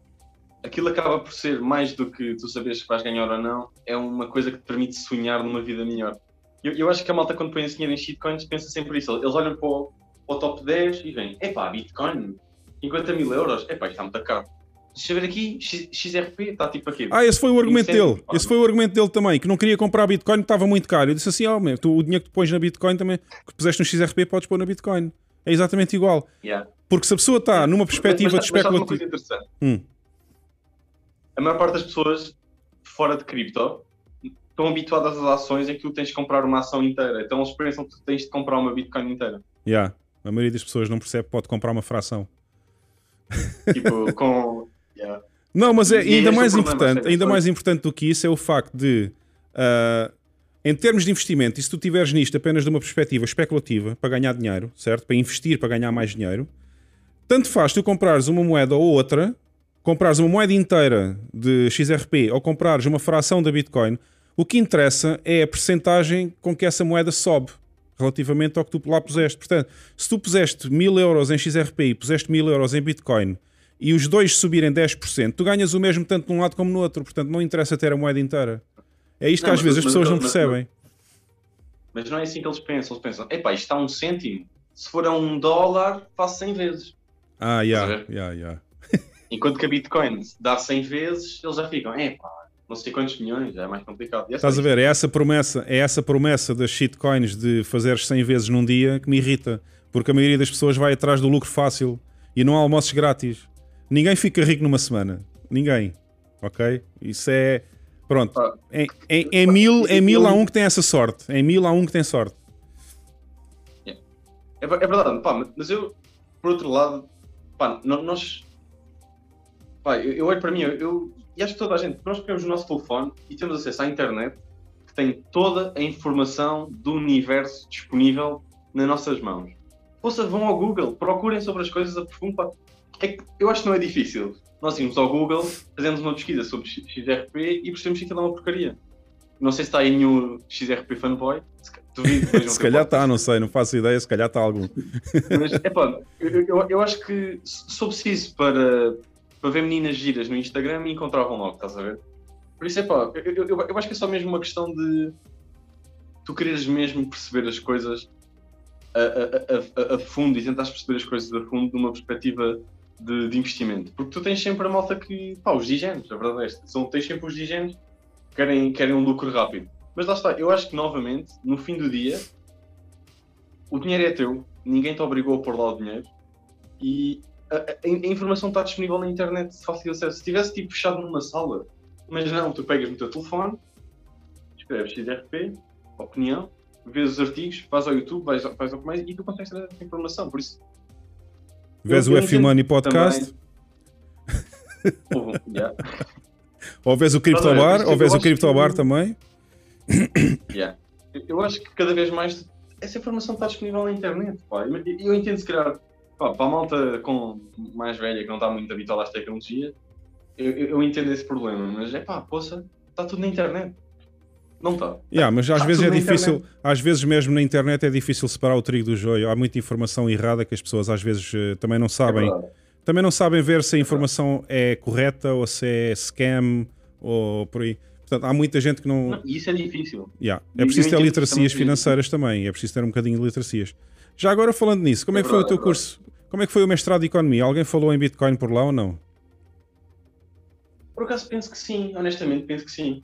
Aquilo acaba por ser mais do que tu saberes que vais ganhar ou não, é uma coisa que te permite sonhar numa vida melhor. Eu acho que a malta quando põe esse dinheiro em shitcoins pensa sempre isso. Eles olham para o top 10 e vêm, epá, Bitcoin, 50 mil euros, epá, isto está muito caro. Deixa eu ver aqui, XRP está tipo aqui. Ah, esse foi o argumento dele. Esse foi o argumento dele também, que não queria comprar Bitcoin, estava muito caro. Eu disse assim, ó, tu o dinheiro que tu pões na Bitcoin também, que puseste no XRP, podes pôr na Bitcoin. É exatamente igual. Yeah. Porque se a pessoa está numa perspectiva de especulativa... A maior parte das pessoas fora de cripto estão habituadas às ações em que tu tens de comprar uma ação inteira. Então eles pensam que tu tens de comprar uma Bitcoin inteira. Yeah. A maioria das pessoas não percebe que pode comprar uma fração. Tipo, com... Yeah. Não, mas é ainda mais importante, ainda mais importante do que isso é o facto de... em termos de investimento, e se tu tiveres nisto apenas de uma perspectiva especulativa, para ganhar dinheiro, certo? Para investir, para ganhar mais dinheiro, tanto faz tu comprares uma moeda ou outra, comprares uma moeda inteira de XRP ou comprares uma fração da Bitcoin, o que interessa é a percentagem com que essa moeda sobe relativamente ao que tu lá puseste. Portanto, se tu puseste 1000 euros em XRP e puseste 1000 euros em Bitcoin e os dois subirem 10%, tu ganhas o mesmo tanto num lado como no outro, portanto não interessa ter a moeda inteira. É isto que às vezes as pessoas não percebem. Mas não é assim que eles pensam. Eles pensam, epá, isto está a $0,01. Se for a $1, faço 100 vezes. Ah, já. Enquanto que a Bitcoin dá 100 vezes, eles já ficam, epá, não sei quantos milhões, já é mais complicado. Estás a ver, é essa promessa das shitcoins de fazer 100 vezes num dia que me irrita. Porque a maioria das pessoas vai atrás do lucro fácil e não há almoços grátis. Ninguém fica rico numa semana. Ninguém. Ok? Isso é... Pronto, é mil a um que tem essa sorte. É 1000 a 1 que tem sorte. Yeah. É verdade, pá, mas eu, por outro lado, pá, nós... Pá, eu olho para mim, e acho que toda a gente, nós pegamos o nosso telefone e temos acesso à internet, que tem toda a informação do universo disponível nas nossas mãos. Poxa, vão ao Google, procurem sobre as coisas a profundo, pá. É que eu acho que não é difícil. Nós irmos ao Google, fazemos uma pesquisa sobre XRP e percebemos que aquilo é uma porcaria. Não sei se está aí nenhum XRP fanboy. Se calhar está, não sei, não faço ideia, se calhar está algum. Mas, é pá, eu acho que soube-se isso para ver meninas giras no Instagram e encontravam logo, estás a ver? Por isso, é pá, eu acho que é só mesmo uma questão de tu quereres mesmo perceber as coisas a fundo e tentares perceber as coisas a fundo de uma perspectiva... De investimento, porque tu tens sempre a malta que, pá, os digenos, a verdade é esta, tens sempre os digenos que querem um lucro rápido, mas lá está, eu acho que novamente, no fim do dia, o dinheiro é teu, ninguém te obrigou a pôr lá o dinheiro e a informação está disponível na internet de fácil acesso. Se estivesse tipo fechado numa sala, mas não, tu pegas no teu telefone, escreves XRP, opinião, vês os artigos, vais ao YouTube, vais ao comércio e tu consegues ter essa informação, por isso... Vês o F1 Podcast? Também... yeah. Ou vês o CryptoBar, ou vês o CryptoBar também? Yeah. Eu acho que cada vez mais essa informação está disponível na internet, pá. Eu entendo, se calhar, pá, para a malta com mais velha que não está muito habituada às tecnologias, eu entendo esse problema, mas é pá, poça, está tudo na internet. Não está. Yeah, mas às vezes é difícil, às vezes mesmo na internet é difícil separar o trigo do joio. Há muita informação errada que as pessoas às vezes também não sabem. Também não sabem ver se a informação é correta ou se é scam ou por aí. Portanto, há muita gente que não... Isso é difícil. Yeah. É preciso ter literacias financeiras também. É preciso ter um bocadinho de literacias. Já agora falando nisso, como é que foi o teu curso? Como é que foi o mestrado de Economia? Alguém falou em Bitcoin por lá ou não? Por acaso penso que sim. Honestamente, penso que sim.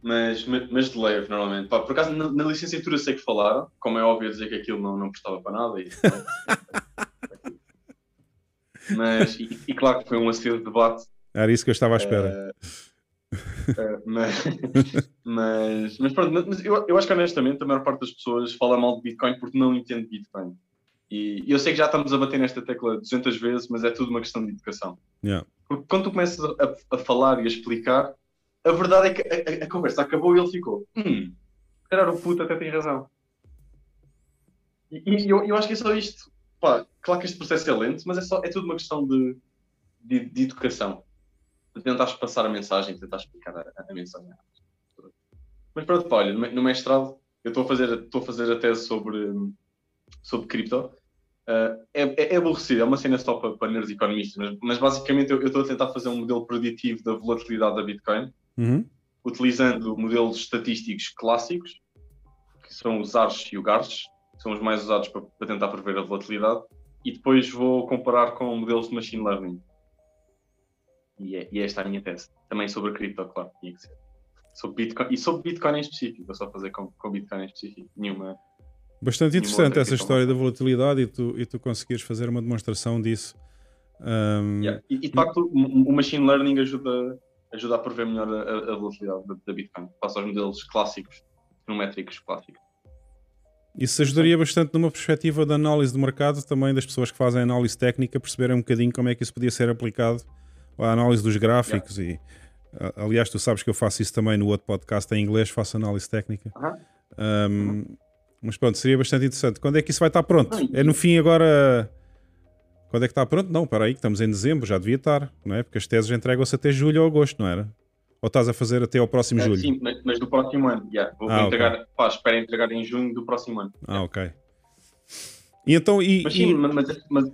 Mas de leve, normalmente. Pá, por acaso, na licenciatura sei que falaram. Como é óbvio dizer que aquilo não prestava para nada. E... mas, e claro que foi um aceso debate. Era isso que eu estava à espera. Mas pronto, eu acho que honestamente a maior parte das pessoas fala mal de Bitcoin porque não entende Bitcoin. E eu sei que já estamos a bater nesta tecla 200 vezes, mas é tudo uma questão de educação. Yeah. Porque quando tu começas a falar e a explicar, a verdade é que a conversa acabou e ele ficou. Caralho, o puto até tem razão. E eu acho que é só isto. Pá, claro que este processo é lento, mas é tudo uma questão de educação. De tentares passar a mensagem, de tentar explicar a mensagem. Mas pronto, pá, olha, no mestrado eu estou a fazer a tese sobre cripto. É aborrecido, é uma cena só para nerds economistas, mas basicamente eu estou a tentar fazer um modelo preditivo da volatilidade da Bitcoin, utilizando modelos estatísticos clássicos, que são os ARS e o GARS, que são os mais usados para tentar prever a volatilidade, e depois vou comparar com modelos de machine learning. E esta é a minha tese. Também sobre a cripto, claro, tinha que ser. Sobre Bitcoin, e sobre Bitcoin em específico. Vou só fazer com Bitcoin em específico. Bastante interessante essa história da volatilidade e tu conseguires fazer uma demonstração disso. Yeah. E de facto, o machine learning ajuda a prever melhor a volatilidade da Bitcoin. Passa aos modelos clássicos, numétricos clássicos. Isso ajudaria bastante numa perspectiva de análise de mercado, também das pessoas que fazem análise técnica, perceberem um bocadinho como é que isso podia ser aplicado à análise dos gráficos. Yeah. E aliás, tu sabes que eu faço isso também no outro podcast em inglês, faço análise técnica. Mas pronto, seria bastante interessante. Quando é que isso vai estar pronto? É no fim agora... Quando é que está pronto? Não, espera aí, que estamos em dezembro, já devia estar, não é? Porque as teses entregam-se até julho ou agosto, não era? Ou estás a fazer até ao próximo julho? Sim, mas do próximo ano, já. Vou entregar, okay. Pá, espero entregar em junho do próximo ano. Ah, ok. E então... Mas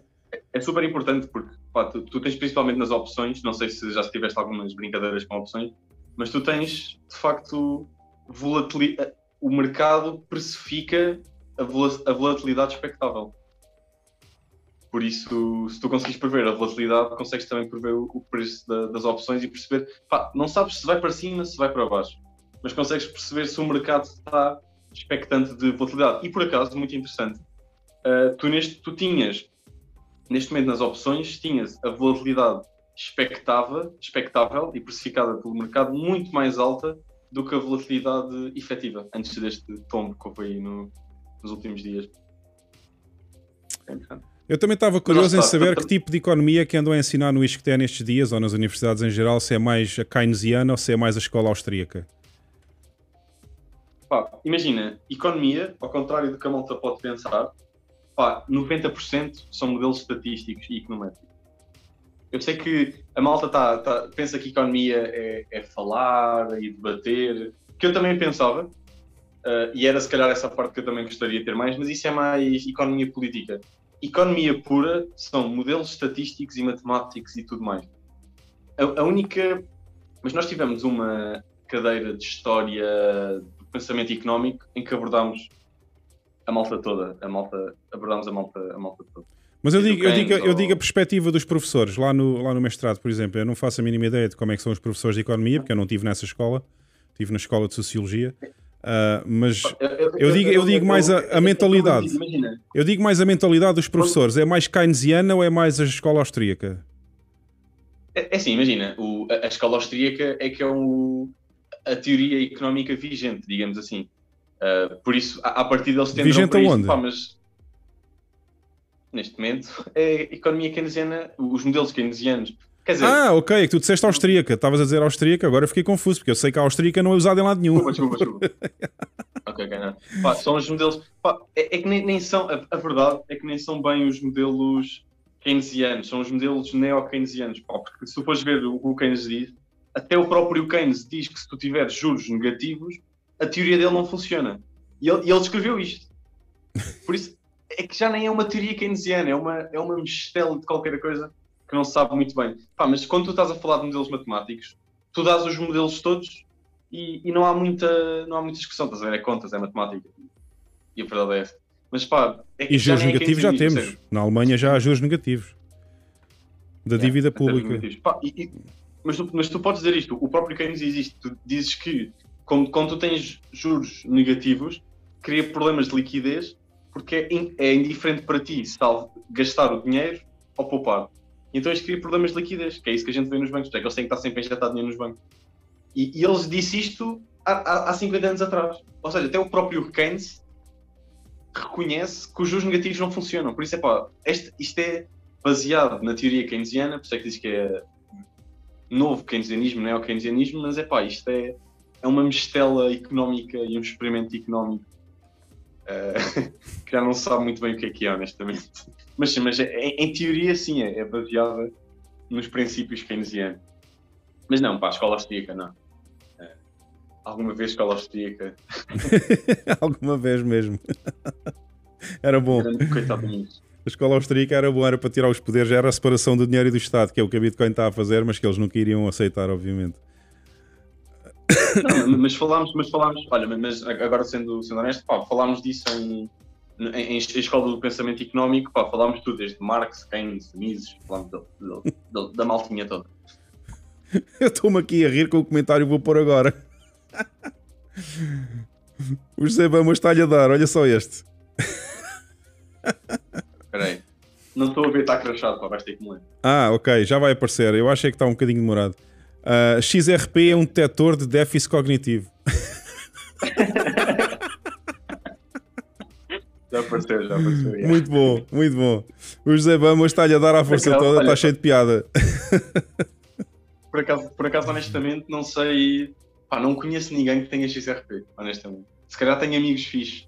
é super importante porque, pá, tu tens principalmente nas opções, não sei se já tiveste algumas brincadeiras com opções, mas tu tens, de facto, volatilidade... O mercado precifica a volatilidade expectável. Por isso, se tu consegues prever a volatilidade, consegues também prever o preço das opções e perceber... Pá, não sabes se vai para cima, se vai para baixo. Mas consegues perceber se o mercado está expectante de volatilidade. E por acaso, muito interessante, neste momento nas opções, tinhas a volatilidade expectável e precificada pelo mercado muito mais alta do que a volatilidade efetiva, antes deste tombo que houve aí nos últimos dias. Eu também estava curioso em saber que tipo de economia que andam a ensinar no ISCTE nestes dias, ou nas universidades em geral, se é mais a keynesiana ou se é mais a escola austríaca. Pá, imagina, economia, ao contrário do que a malta pode pensar, pá, 90% são modelos estatísticos e econométricos. Eu sei que a malta pensa que economia é falar e debater, que eu também pensava, e era se calhar essa parte que eu também gostaria de ter mais, mas isso é mais economia política. Economia pura são modelos estatísticos e matemáticos e tudo mais. A única... Mas nós tivemos uma cadeira de história do pensamento económico em que abordámos a malta toda, abordámos a malta toda. Mas eu digo a perspectiva dos professores, lá no mestrado, por exemplo. Eu não faço a mínima ideia de como é que são os professores de economia, porque eu não estive nessa escola, estive na escola de sociologia. Mas eu digo mais a mentalidade. Eu digo mais a mentalidade dos professores. É mais keynesiana ou é mais a escola austríaca? É assim, imagina, a escola austríaca é que é a teoria económica vigente, digamos assim. Por isso, a partir deles tenderão para isto, pá, mas neste momento é economia keynesiana, os modelos keynesianos. Quer dizer, ok, que tu disseste austríaca, estavas a dizer austríaca, agora eu fiquei confuso, porque eu sei que a austríaca não é usada em lado nenhum. Desculpa. Ok, não. Pá, são os modelos, pá, é que nem são, a verdade é que nem são bem os modelos keynesianos, são os modelos neo-keynesianos, pá, porque se tu fores ver o que o Keynes diz, até o próprio Keynes diz que se tu tiveres juros negativos, a teoria dele não funciona. E ele escreveu isto. Por isso, é que já nem é uma teoria keynesiana, é uma mistela de qualquer coisa que não se sabe muito bem. Pá, mas quando tu estás a falar de modelos matemáticos, tu dás os modelos todos e não há muita discussão. Estás a ver, é contas, é matemática. E a verdade é essa. Mas pá, é que e juros negativos já temos. Sério. Na Alemanha já há juros negativos. Da dívida pública. Pá, mas tu podes dizer isto. O próprio Keynes diz isto. Tu dizes que quando tu tens juros negativos, cria problemas de liquidez, porque é indiferente para ti se gastar o dinheiro ou poupar. Então eles criam problemas de liquidez, que é isso que a gente vê nos bancos, é que eles têm que estar sempre a injetar dinheiro nos bancos. E eles disseram isto há 50 anos atrás. Ou seja, até o próprio Keynes reconhece que os juros negativos não funcionam. Por isso, isto é baseado na teoria keynesiana, por isso é que diz que é novo keynesianismo, não é o keynesianismo, mas isto é uma mistela económica e um experimento económico que já não sabe muito bem o que é, honestamente. Mas em teoria, sim, é baseada nos princípios keynesianos. Mas não, pá, escola austríaca, não. Alguma vez escola austríaca. Alguma vez mesmo. Era bom. Coitado disso. A escola austríaca era boa, era para tirar os poderes, era a separação do dinheiro e do Estado, que é o que a Bitcoin está a fazer, mas que eles nunca iriam aceitar, obviamente. Não, mas falámos, olha, mas agora sendo honesto, pá, falámos disso em escola do pensamento económico, pá, falámos tudo, desde Marx, Keynes, Mises, falámos da maltinha toda. Eu estou-me aqui a rir com o comentário que vou pôr agora. O José Bamas está-lhe a dar, olha só este. Espera aí, não estou a ver, está crachado, pá, vais ter que me ler. Ok, já vai aparecer, eu achei que está um bocadinho demorado. XRP é um detector de déficit cognitivo. Já apareceu. É. Muito bom. O José Bama está-lhe a dar a força toda, está cheio de piada. Por acaso, honestamente, não sei. Pá, não conheço ninguém que tenha XRP, honestamente. Se calhar tenho amigos fixos,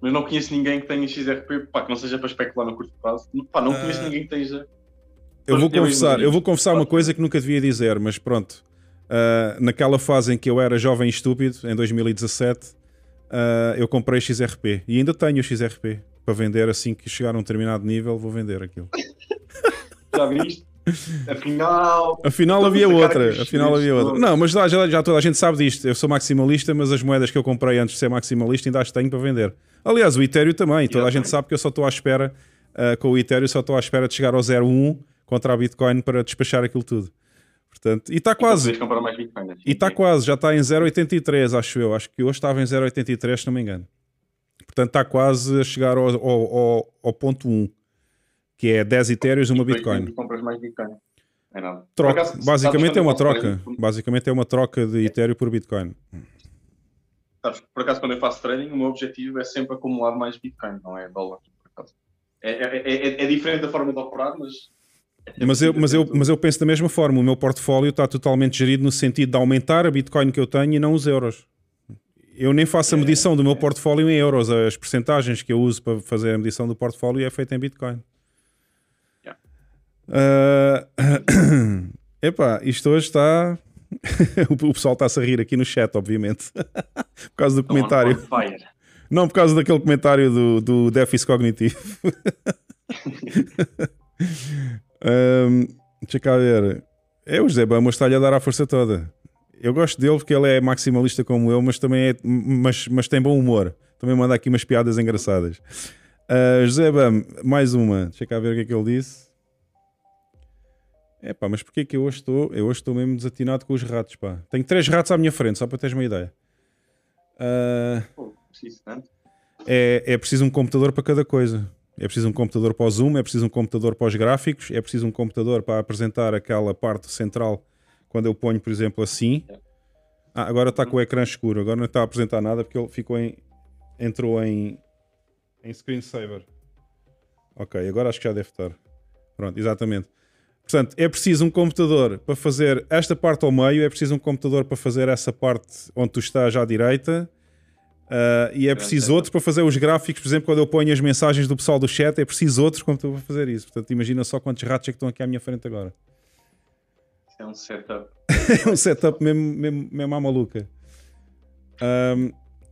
mas não conheço ninguém que tenha XRP, pá, que não seja para especular no curto prazo. Pá, não conheço ninguém que tenha. Eu vou confessar uma coisa que nunca devia dizer, mas pronto. Naquela fase em que eu era jovem e estúpido, em 2017, eu comprei XRP. E ainda tenho o XRP para vender. Assim que chegar a um determinado nível, vou vender aquilo. Já viste? Afinal havia outra. Não, mas já toda a gente sabe disto. Eu sou maximalista, mas as moedas que eu comprei antes de ser maximalista ainda as tenho para vender. Aliás, o Ethereum também. Toda a gente sabe que eu só estou à espera, com o Ethereum, só estou à espera de chegar ao 0,1 contra a Bitcoin para despachar aquilo tudo. Portanto, e está quase. E está quase, já está em 0,83, acho eu. Acho que hoje estava em 0,83, se não me engano. Portanto, está quase a chegar ao ponto 1, que é 10 Ethereums, uma Bitcoin. Compras mais Bitcoin. É nada. Basicamente é uma troca. Basicamente é uma troca de Ethereum por Bitcoin. Por acaso, quando eu faço trading, o meu objetivo é sempre acumular mais Bitcoin, não é dólares. É diferente da forma de operar, mas. Mas eu penso da mesma forma. O meu portfólio está totalmente gerido no sentido de aumentar a Bitcoin que eu tenho e não os euros. Eu nem faço a medição do meu portfólio em euros. As percentagens que eu uso para fazer a medição do portfólio é feita em Bitcoin. Epá, isto hoje está... O pessoal está-se a rir aqui no chat, obviamente. Por causa do comentário. Não, por causa daquele comentário do déficit cognitivo. Deixa cá ver. É o José Bama, está-lhe a dar a força toda. Eu gosto dele porque ele é maximalista como eu, mas também mas tem bom humor. Também manda aqui umas piadas engraçadas. José Bama, mais uma. Deixa cá ver o que é que ele disse. Epá, mas porquê que eu hoje estou mesmo desatinado com os ratos, pá? Tenho 3 ratos à minha frente, só para teres uma ideia. É preciso um computador para cada coisa. É preciso um computador para o Zoom, é preciso um computador para os gráficos, é preciso um computador para apresentar aquela parte central quando eu ponho, por exemplo, assim. Ah, agora está com o ecrã escuro, agora não está a apresentar nada porque ele ficou em... entrou em screensaver. Ok, agora acho que já deve estar. Pronto, exatamente. Portanto, é preciso um computador para fazer esta parte ao meio, é preciso um computador para fazer essa parte onde tu estás à direita, e é preciso outro para fazer os gráficos. Por exemplo, quando eu ponho as mensagens do pessoal do chat, é preciso outro computador para fazer isso. Portanto, imagina só quantos ratos é que estão aqui à minha frente agora. É um setup. É um setup mesmo à maluca.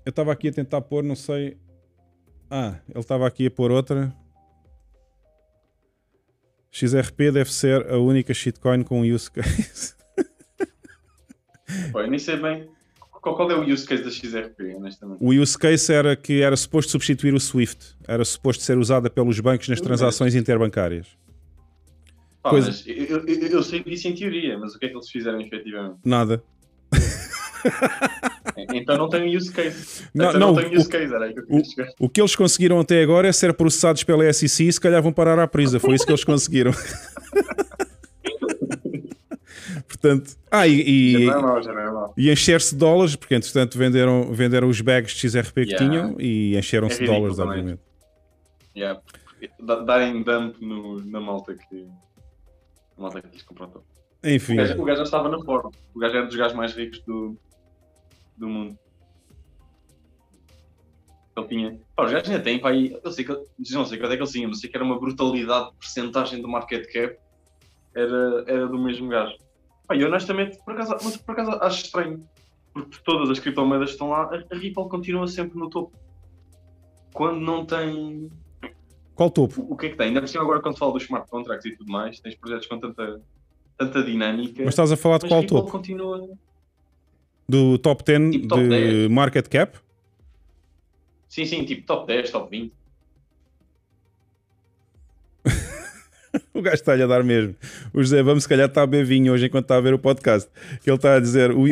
Eu estava aqui a tentar pôr, não sei... Ah, ele estava aqui a pôr outra... XRP deve ser a única shitcoin com use case. Pô, eu nem sei bem qual é o use case da XRP, honestamente. O use case era que era suposto substituir o SWIFT, era suposto ser usada pelos bancos nas transações interbancárias. Pá, coisa... mas eu sei disso em teoria, mas o que é que eles fizeram efetivamente? Nada. Então não tem use case. O que eles conseguiram até agora é ser processados pela SEC e se calhar vão parar à prisa. Foi isso que eles conseguiram. Portanto, e encher-se de dólares, porque entretanto venderam os bags de XRP que tinham e encheram-se de dólares, obviamente. Yeah. Darem dump na malta que quis comprar tudo. Enfim. O gajo já estava na forma. O gajo era dos gajos mais ricos do mundo. Ele tinha... Pá, os gajos ainda têm para aí... Eu sei que... Não sei quanto é que eles tinham, mas sei que era uma brutalidade de percentagem do market cap. Era do mesmo gajo. Pá, e honestamente, por acaso acho estranho. Porque todas as criptomoedas que estão lá, a Ripple continua sempre no topo. Quando não tem... Qual topo? O que é que tem? Ainda por cima agora quando falo dos smart contracts e tudo mais, tens projetos com tanta dinâmica. Mas estás a falar de qual Ripple topo? Continua... Do top 10 tipo top de 10. Market cap? Sim, tipo top 10, top 20. O gajo está-lhe a dar mesmo. O José Vamos se calhar está a beber vinho hoje enquanto está a ver o podcast. Que ele está a dizer, o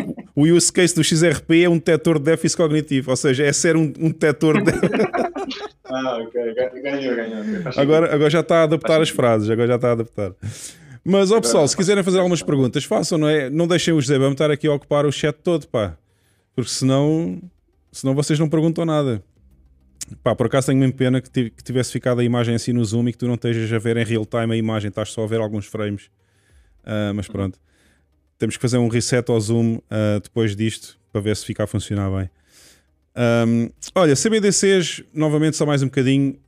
use case do XRP é um detetor de déficit cognitivo, ou seja, é ser um detetor de... Ah, ok, ganhou. Agora já está a adaptar as frases, Mas, ó pessoal, se quiserem fazer algumas perguntas, façam, não é? Não deixem o José Bam estar aqui a ocupar o chat todo, pá. Porque senão vocês não perguntam nada. Pá, por acaso tenho mesmo pena que tivesse ficado a imagem assim no Zoom e que tu não estejas a ver em real time a imagem, estás só a ver alguns frames. Mas pronto. Temos que fazer um reset ao Zoom depois disto, para ver se fica a funcionar bem. Olha, CBDCs, novamente só mais um bocadinho.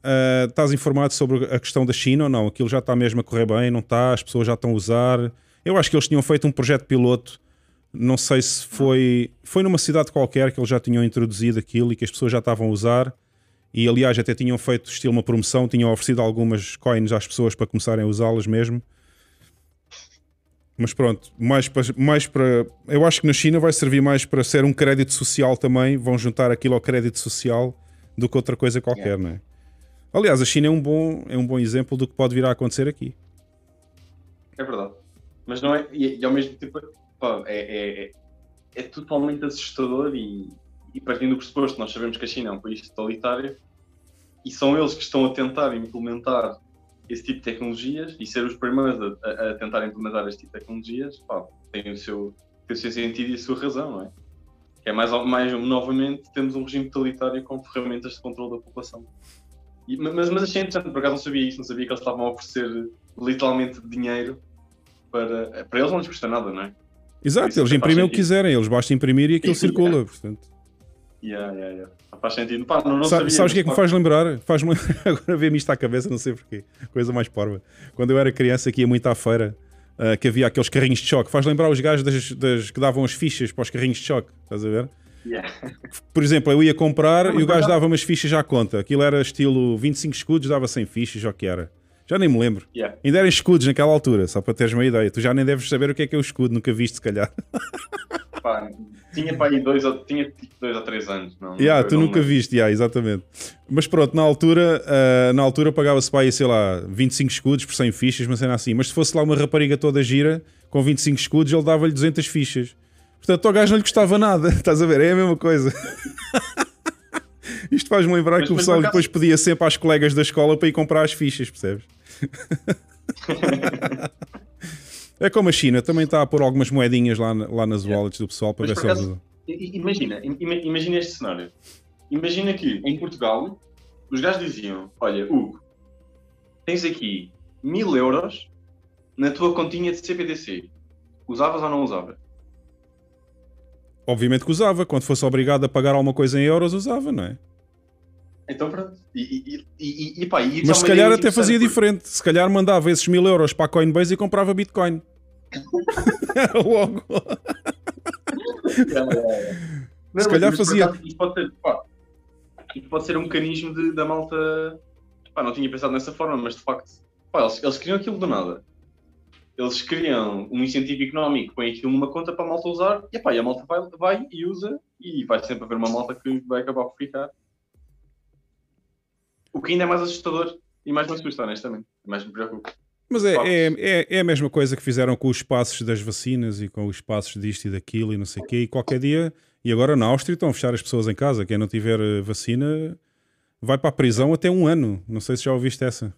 Estás informado sobre a questão da China ou não? Aquilo já está mesmo a correr bem, não está? As pessoas já estão a usar. Eu acho que eles tinham feito um projeto piloto, não sei se foi numa cidade qualquer que eles já tinham introduzido aquilo e que as pessoas já estavam a usar. E aliás até tinham feito estilo uma promoção, tinham oferecido algumas coins às pessoas para começarem a usá-las mesmo. Mas pronto, mais para eu acho que na China vai servir mais para ser um crédito social também, vão juntar aquilo ao crédito social do que outra coisa qualquer, não é? Aliás, a China é um bom exemplo do que pode vir a acontecer aqui. É verdade. Mas não é... E ao mesmo tempo, pá, é totalmente assustador e partindo do pressuposto, nós sabemos que a China é um país totalitário e são eles que estão a tentar implementar esse tipo de tecnologias e ser os primeiros a tentar implementar este tipo de tecnologias, pá, tem o seu sentido e a sua razão, não é? Que é mais novamente, temos um regime totalitário com ferramentas de controle da população. Mas achei interessante, por acaso não sabia isso, não sabia que eles estavam a oferecer literalmente dinheiro para eles não lhes custa nada, não é? Exato, isso eles imprimem o que quiserem, eles basta imprimir e aquilo circula, portanto... Faz sentido. Pá, não sabia, sabes o que é que me faz lembrar? Faz-me... Agora vê-me isto à cabeça, não sei porquê. Coisa mais porva. Quando eu era criança que ia muito à feira, que havia aqueles carrinhos de choque. Faz lembrar os gajos das que davam as fichas para os carrinhos de choque. Estás a ver? Yeah. Por exemplo, eu ia comprar e o gajo dava umas fichas à conta. Aquilo era estilo 25 escudos, dava 100 fichas, ou o que era. Já nem me lembro. Yeah. Ainda eram escudos naquela altura, só para teres uma ideia. Tu já nem deves saber o que é o escudo, nunca viste se calhar. Pá, tinha para aí 2 ou 3 anos. Tu nunca viste, exatamente. Mas pronto, na altura pagava-se para aí, sei lá, 25 escudos por 100 fichas, mas era assim. Mas se fosse lá uma rapariga toda gira, com 25 escudos, ele dava-lhe 200 fichas. Portanto, ao gajo não lhe custava nada, estás a ver? É a mesma coisa. Isto faz-me lembrar que o pessoal depois pedia sempre às colegas da escola para ir comprar as fichas, percebes? É como a China, também está a pôr algumas moedinhas lá nas wallets do pessoal para ver se eles... Imagina este cenário. Imagina que em Portugal os gajos diziam: olha, Hugo, tens aqui 1000 euros na tua continha de CBDC. Usavas ou não usavas? Obviamente que usava. Quando fosse obrigado a pagar alguma coisa em euros, usava, não é? Então pronto. Mas se calhar até fazia diferente. Se calhar mandava esses 1000 euros para a Coinbase e comprava Bitcoin. Era logo. Não, se calhar fazia. Acaso, isto pode ser um mecanismo da malta. Pá, não tinha pensado nessa forma, mas de facto, pá, eles criam aquilo do nada. Eles criam um incentivo económico, põem aquilo numa conta para a malta usar e, pá, e a malta vai e usa, e vai sempre haver uma malta que vai acabar por ficar. O que ainda é mais assustador e mais me assusta, honestamente. Mais me preocupa. Mas é a mesma coisa que fizeram com os passos das vacinas e com os passos disto e daquilo e não sei o quê. E qualquer dia, e agora na Áustria estão a fechar as pessoas em casa. Quem não tiver vacina vai para a prisão até 1 ano. Não sei se já ouviste essa.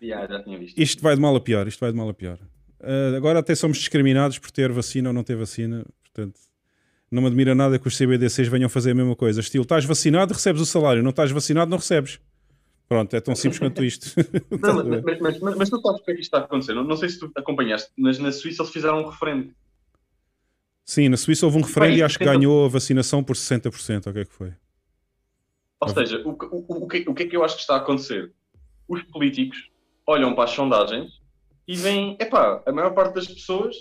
Já tinha visto. Isto vai de mal a pior, isto vai de mal a pior. Agora até somos discriminados por ter vacina ou não ter vacina. Portanto, não me admira nada que os CBDCs venham fazer a mesma coisa. Estilo, estás vacinado, recebes o salário. Não estás vacinado, não recebes. Pronto, é tão simples quanto isto. Não, mas tu sabes o que é que isto está a acontecer. Não sei se tu acompanhaste, mas na Suíça eles fizeram um referendo. Sim, na Suíça houve um referendo e acho que ganhou a vacinação por 60%. O que é que foi? Ou seja, o que é que eu acho que está a acontecer? Os políticos olham para as sondagens e veem, epá, a maior parte das pessoas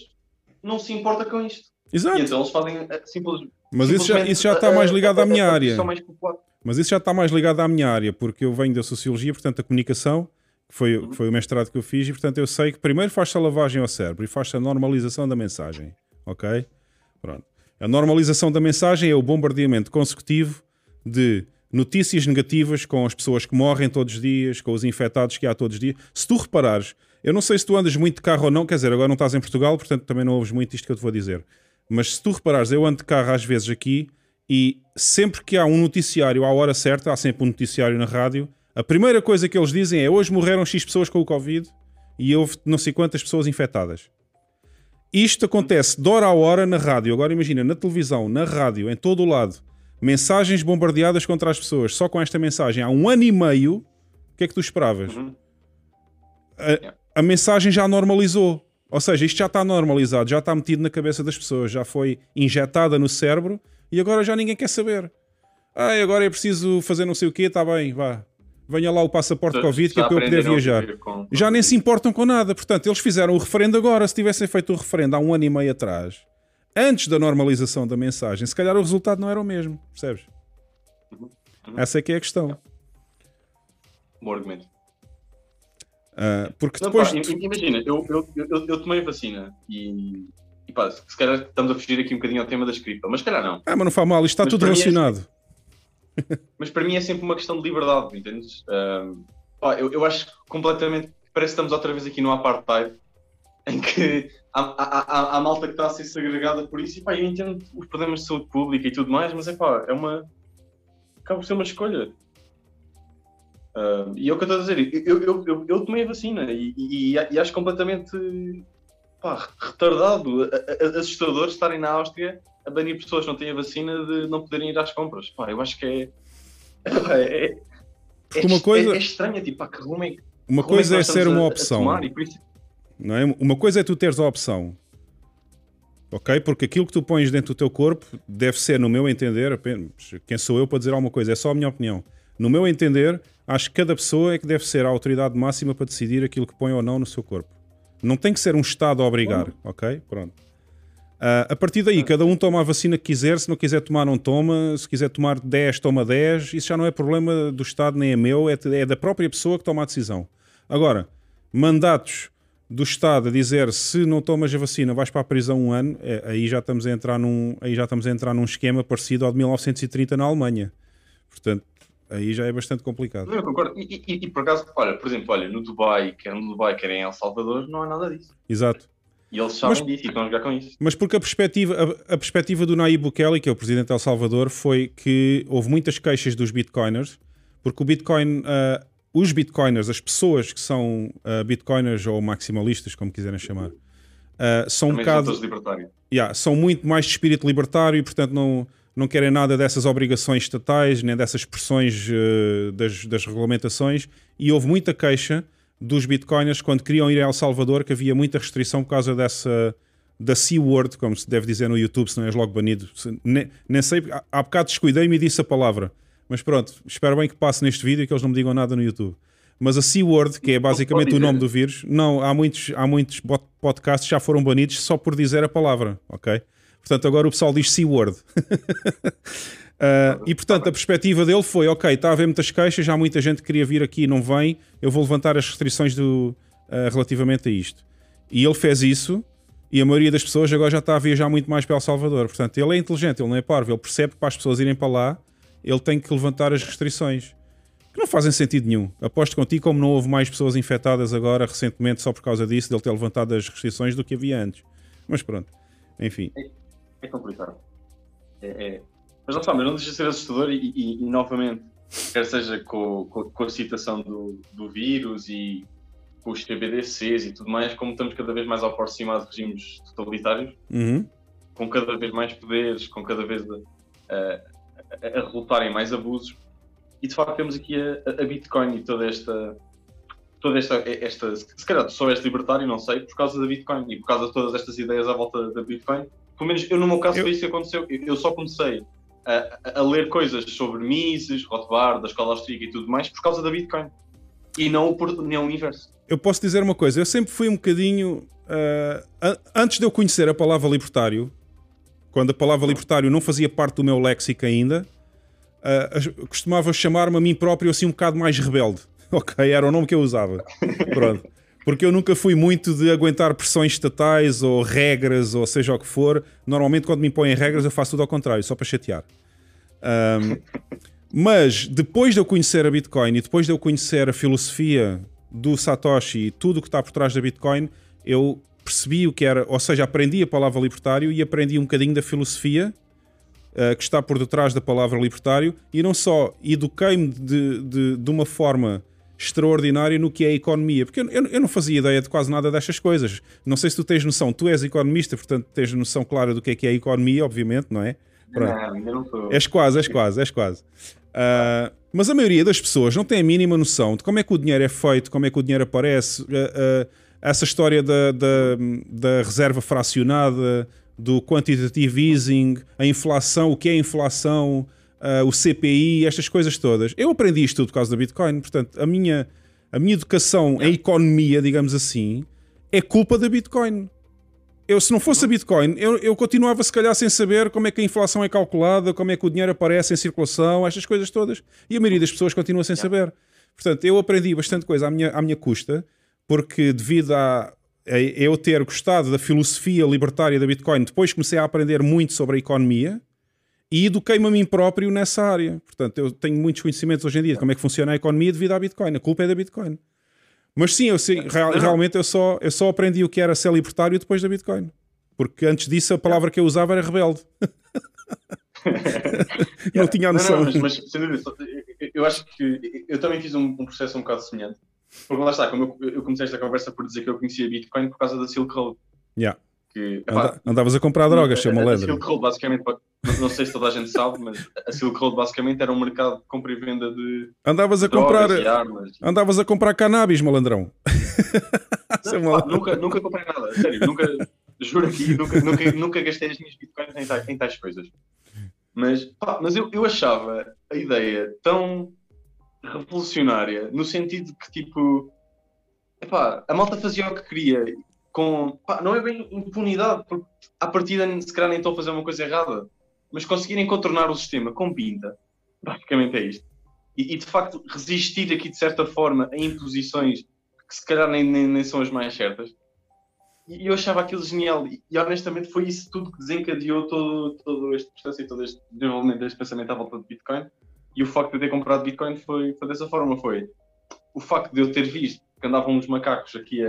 não se importa com isto. Exato. E então eles fazem simplesmente... Mas isso já está mais ligado à minha área. Mas isso já está mais ligado à minha área, porque eu venho da Sociologia, portanto, da Comunicação, que foi o mestrado que eu fiz, e, portanto, eu sei que primeiro faz-se a lavagem ao cérebro e faz-se a normalização da mensagem, ok? Pronto. A normalização da mensagem é o bombardeamento consecutivo de notícias negativas com as pessoas que morrem todos os dias, com os infectados que há todos os dias. Se tu reparares, eu não sei se tu andas muito de carro ou não, quer dizer, agora não estás em Portugal, portanto, também não ouves muito isto que eu te vou dizer. Mas se tu reparares, eu ando de carro às vezes aqui, e sempre que há um noticiário à hora certa, há sempre um noticiário na rádio, a primeira coisa que eles dizem é: hoje morreram X pessoas com o Covid e houve não sei quantas pessoas infectadas. Isto acontece de hora a hora na rádio. Agora imagina, na televisão, na rádio, em todo o lado, mensagens bombardeadas contra as pessoas. Só com esta mensagem há 1 ano e meio, o que é que tu esperavas? A mensagem já normalizou. Ou seja, isto já está normalizado, já está metido na cabeça das pessoas, já foi injetada no cérebro. E agora já ninguém quer saber. Ah, agora é preciso fazer não sei o quê, está bem, vá. Venha lá o passaporte Covid que é para eu poder viajar. Já nem se importam com nada. Portanto, eles fizeram o referendo agora. Se tivessem feito o referendo há 1 ano e meio atrás, antes da normalização da mensagem, se calhar o resultado não era o mesmo, percebes? Essa é que é a questão. Bom argumento. Porque depois... Imagina, eu tomei a vacina e... Pá, se calhar estamos a fugir aqui um bocadinho ao tema das cripto, mas se calhar não. Ah, mas não faz mal, isto está tudo relacionado. Mas para mim é sempre uma questão de liberdade, entendes? Pá, eu acho completamente, parece que estamos outra vez aqui no apartheid, em que há malta que está a ser segregada por isso, e pá, eu entendo os problemas de saúde pública e tudo mais, mas é pá, é uma... acaba por ser uma escolha. E é o que eu estou a dizer, eu tomei a vacina e acho completamente... Pá, retardado, assustador estarem na Áustria a banir pessoas que não têm a vacina de não poderem ir às compras. Pá, eu acho que é estranho, tipo, pá, que rumo é, uma coisa é ser uma opção, isso... não é? Uma coisa é tu teres a opção, ok? Porque aquilo que tu pões dentro do teu corpo deve ser, no meu entender, apenas, quem sou eu para dizer alguma coisa, é só a minha opinião. No meu entender, acho que cada pessoa é que deve ser a autoridade máxima para decidir aquilo que põe ou não no seu corpo. Não tem que ser um Estado a obrigar, ok? Pronto. A partir daí, cada um toma a vacina que quiser, se não quiser tomar, não toma, se quiser tomar 10, toma 10, isso já não é problema do Estado, nem é meu, é da própria pessoa que toma a decisão. Agora, mandatos do Estado a dizer se não tomas a vacina vais para a prisão 1 ano, aí já estamos a entrar num esquema parecido ao de 1930 na Alemanha. Portanto, aí já é bastante complicado. Não, eu concordo. E por acaso, olha, por exemplo, olha, no Dubai, quer em El Salvador, não há nada disso. Exato. E eles sabem disso e estão a jogar com isso. Mas porque a perspectiva do Nayib Bukele, que é o presidente de El Salvador, foi que houve muitas queixas dos bitcoiners, porque o Bitcoin, os bitcoiners, as pessoas que são bitcoiners ou maximalistas, como quiserem chamar, são também um bocado... são muito mais de espírito libertário e, portanto, não querem nada dessas obrigações estatais, nem dessas pressões das regulamentações. E houve muita queixa dos bitcoiners quando queriam ir a El Salvador, que havia muita restrição por causa dessa... da C-word, como se deve dizer no YouTube, se não és logo banido. Nem sei, há bocado descuidei-me e disse a palavra. Mas pronto, espero bem que passe neste vídeo e que eles não me digam nada no YouTube. Mas a C-word, que é basicamente o nome do vírus, não, há muitos podcasts que já foram banidos só por dizer a palavra, ok? Portanto, agora o pessoal diz C-word. E portanto, a perspectiva dele foi, ok, está a haver muitas queixas, já há muita gente que queria vir aqui e não vem, eu vou levantar as restrições relativamente a isto. E ele fez isso, e a maioria das pessoas agora já está a viajar muito mais para El Salvador. Portanto, ele é inteligente, ele não é parvo, ele percebe que para as pessoas irem para lá, ele tem que levantar as restrições, que não fazem sentido nenhum. Aposto contigo, como não houve mais pessoas infectadas agora recentemente só por causa disso, dele ter levantado as restrições do que havia antes. Mas pronto, enfim. É complicado. Mas não sabe, eu não deixo de ser assustador e novamente, quer seja com a citação do vírus e com os TBDCs e tudo mais, como estamos cada vez mais aproximados de regimes totalitários, com cada vez mais poderes, com cada vez a resultarem mais abusos. E de facto temos aqui a Bitcoin e toda esta se calhar só és libertário, não sei, por causa da Bitcoin e por causa de todas estas ideias à volta da Bitcoin. Pelo menos eu, no meu caso, foi isso que aconteceu. Eu só comecei a ler coisas sobre Mises, Rothbard, da escola austríaca e tudo mais por causa da Bitcoin e não o inverso. Eu posso dizer uma coisa, eu sempre fui um bocadinho... antes de eu conhecer a palavra libertário, quando a palavra libertário não fazia parte do meu léxico ainda, costumava chamar-me a mim próprio assim um bocado mais rebelde, ok? Era o nome que eu usava, pronto. Porque eu nunca fui muito de aguentar pressões estatais ou regras ou seja o que for. Normalmente quando me impõem regras eu faço tudo ao contrário, só para chatear. Mas depois de eu conhecer a Bitcoin e depois de eu conhecer a filosofia do Satoshi e tudo o que está por trás da Bitcoin, eu percebi o que era, ou seja, aprendi a palavra libertário e aprendi um bocadinho da filosofia que está por detrás da palavra libertário e não só, eduquei-me de uma forma extraordinária no que é a economia, porque eu não fazia ideia de quase nada destas coisas. Não sei se tu tens noção, tu és economista, portanto tens noção clara do que é a economia, obviamente, não é? Não, ainda não sou. És quase. Mas a maioria das pessoas não tem a mínima noção de como é que o dinheiro é feito, como é que o dinheiro aparece, essa história da reserva fracionada, do quantitative easing, a inflação, o que é a inflação, o CPI, estas coisas todas. Eu aprendi isto tudo por causa da Bitcoin, portanto, a minha educação em economia, digamos assim, é culpa da Bitcoin. Se não fosse a Bitcoin, eu continuava se calhar sem saber como é que a inflação é calculada, como é que o dinheiro aparece em circulação, estas coisas todas. E a maioria das pessoas continua sem saber. Portanto, eu aprendi bastante coisa à minha custa, porque devido a eu ter gostado da filosofia libertária da Bitcoin, depois comecei a aprender muito sobre a economia e eduquei-me a mim próprio nessa área. Portanto, eu tenho muitos conhecimentos hoje em dia de como é que funciona a economia devido à Bitcoin. A culpa é da Bitcoin. Mas sim, realmente eu só aprendi o que era ser libertário depois da Bitcoin. Porque antes disso a palavra que eu usava era rebelde. Não tinha a noção. Mas sem dúvida, eu acho que eu também fiz um processo um bocado semelhante. Porque lá está, como eu comecei esta conversa por dizer que eu conhecia Bitcoin por causa da Silk Road. Que, andavas a comprar drogas, chama a Silk Road, basicamente, não sei se toda a gente sabe, mas a Silk Road basicamente era um mercado de compra e venda de drogas e armas. Andavas a comprar cannabis, malandrão. Nunca comprei nada, sério, juro que nunca gastei as minhas bitcoins em tais coisas. Mas eu achava a ideia tão revolucionária, no sentido que, tipo, a malta fazia o que queria, não é bem impunidade, porque à partida se calhar nem estão a fazer uma coisa errada, mas conseguirem contornar o sistema com pinta, basicamente é isto. E de facto resistir aqui de certa forma a imposições que se calhar nem são as mais certas. E eu achava aquilo genial, e honestamente foi isso tudo que desencadeou todo este processo e todo este desenvolvimento deste pensamento à volta de Bitcoin. E o facto de eu ter comprado Bitcoin foi dessa forma, foi o facto de eu ter visto que andavam uns macacos aqui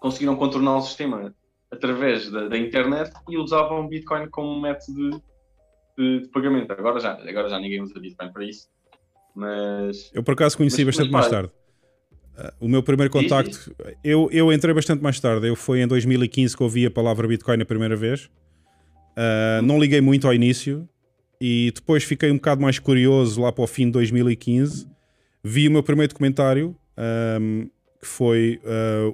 conseguiram contornar o sistema através da internet e usavam Bitcoin como método de pagamento. Agora já ninguém usa Bitcoin para isso. Mas eu por acaso conheci bastante mais tarde. O meu primeiro contacto, eu entrei bastante mais tarde. Eu foi em 2015 que ouvi a palavra Bitcoin a primeira vez. Não liguei muito ao início e depois fiquei um bocado mais curioso lá para o fim de 2015. Vi o meu primeiro documentário, que foi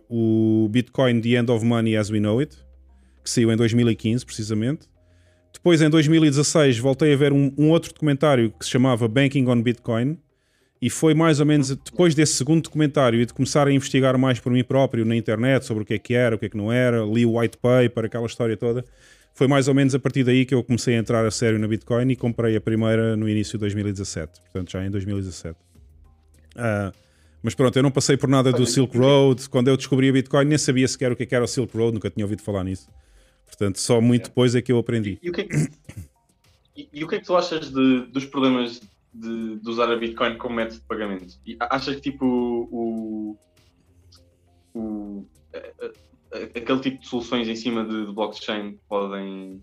o Bitcoin, The End of Money as We Know It, que saiu em 2015 precisamente. Depois em 2016 voltei a ver um outro documentário que se chamava Banking on Bitcoin, e foi mais ou menos depois desse segundo documentário e de começar a investigar mais por mim próprio na internet sobre o que era, o que é que não era, li o white paper, aquela história toda. Foi mais ou menos a partir daí que eu comecei a entrar a sério na Bitcoin e comprei a primeira no início de 2017, portanto já em 2017. Mas pronto, eu não passei por nada do Silk Road. Quando eu descobri a Bitcoin nem sabia sequer o que era o Silk Road, nunca tinha ouvido falar nisso. Portanto, só muito depois é que eu aprendi. E o que é que tu achas dos problemas de usar a Bitcoin como método de pagamento? E achas que tipo aquele tipo de soluções em cima de blockchain podem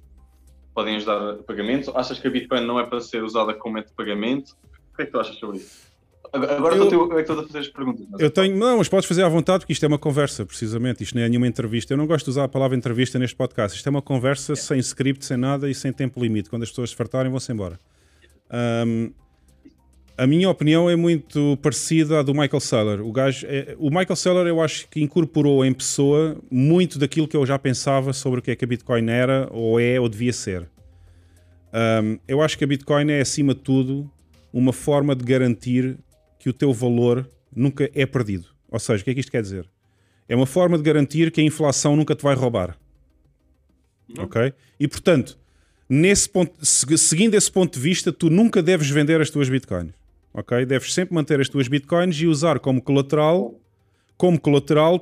ajudar a pagamento? Achas que a Bitcoin não é para ser usada como método de pagamento? O que é que tu achas sobre isso? Agora eu estou a fazer as perguntas. Mas... Não, mas podes fazer à vontade, porque isto é uma conversa, precisamente. Isto não é nenhuma entrevista. Eu não gosto de usar a palavra entrevista neste podcast. Isto é uma conversa sem script, sem nada e sem tempo limite. Quando as pessoas se fartarem, vão-se embora. A minha opinião é muito parecida à do Michael Saylor. O Michael Saylor, eu acho que incorporou em pessoa muito daquilo que eu já pensava sobre o que é que a Bitcoin era, ou é, ou devia ser. Eu acho que a Bitcoin é, acima de tudo, uma forma de garantir que o teu valor nunca é perdido. Ou seja, o que é que isto quer dizer? É uma forma de garantir que a inflação nunca te vai roubar. Não. Ok? E, portanto, nesse ponto, seguindo esse ponto de vista, tu nunca deves vender as tuas Bitcoins. Ok? Deves sempre manter as tuas Bitcoins e usar como colateral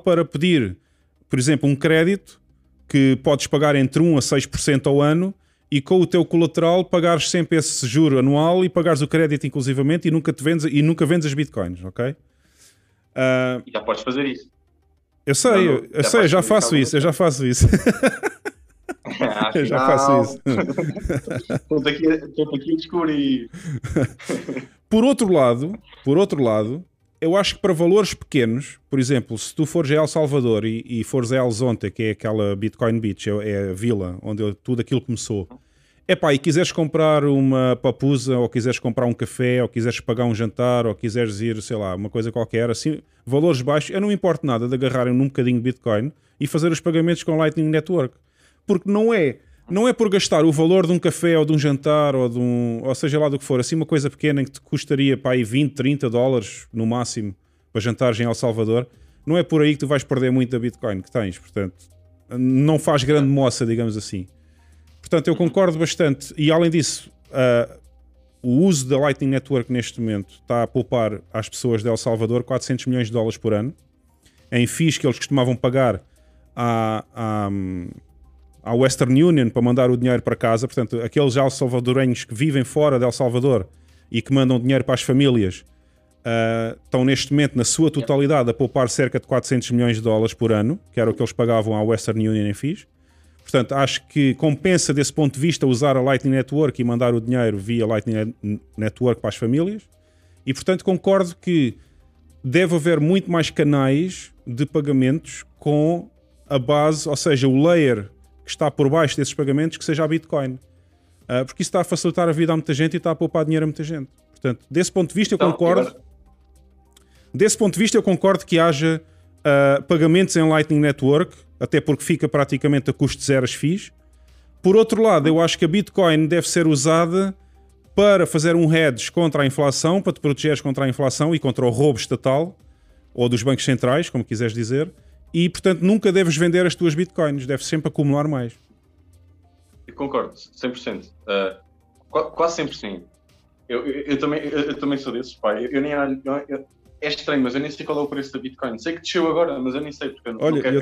para pedir, por exemplo, um crédito que podes pagar entre 1 a 6% ao ano, e com o teu colateral pagares sempre esse juro anual e pagares o crédito inclusivamente, e nunca vendes as Bitcoins, ok? E já podes fazer isso. Eu já faço isso. Estou aqui a descobrir. Por outro lado, eu acho que para valores pequenos, por exemplo, se tu fores a El Salvador e fores a El Zonte, que é aquela Bitcoin Beach, é a vila onde tudo aquilo começou, e quiseres comprar uma papusa, ou quiseres comprar um café, ou quiseres pagar um jantar, ou quiseres ir, sei lá, uma coisa qualquer, assim, valores baixos, eu não me importo nada de agarrarem num bocadinho de Bitcoin e fazer os pagamentos com Lightning Network. Porque não é por gastar o valor de um café, ou de um jantar, ou seja lá do que for, assim uma coisa pequena em que te custaria $20-30 no máximo para jantares em El Salvador, não é por aí que tu vais perder muito da Bitcoin que tens. Portanto, não faz grande moça, digamos assim. Portanto, eu concordo bastante. E além disso, o uso da Lightning Network neste momento está a poupar às pessoas de El Salvador $400 milhões por ano em fees que eles costumavam pagar à Western Union para mandar o dinheiro para casa. Portanto, aqueles el-salvadorenhos que vivem fora de El Salvador e que mandam dinheiro para as famílias estão neste momento, na sua totalidade, a poupar cerca de $400 milhões por ano, que era o que eles pagavam à Western Union em fees. Portanto, acho que compensa desse ponto de vista usar a Lightning Network e mandar o dinheiro via Lightning Network para as famílias. E, portanto, concordo que deve haver muito mais canais de pagamentos com a base, ou seja, o layer que está por baixo desses pagamentos, que seja a Bitcoin. Porque isso está a facilitar a vida a muita gente e está a poupar dinheiro a muita gente. Portanto, desse ponto de vista, eu concordo que haja pagamentos em Lightning Network, até porque fica praticamente a custo zero as fees. Por outro lado, eu acho que a Bitcoin deve ser usada para fazer um hedge contra a inflação, para te protegeres contra a inflação e contra o roubo estatal, ou dos bancos centrais, como quiseres dizer. E, portanto, nunca deves vender as tuas Bitcoins. Deves sempre acumular mais. Eu concordo, 100%. Quase 100%. Eu também sou desses, pá. É estranho, mas eu nem sei qual é o preço da Bitcoin. Sei que desceu agora, mas eu nem sei. Porque eu não quero vender.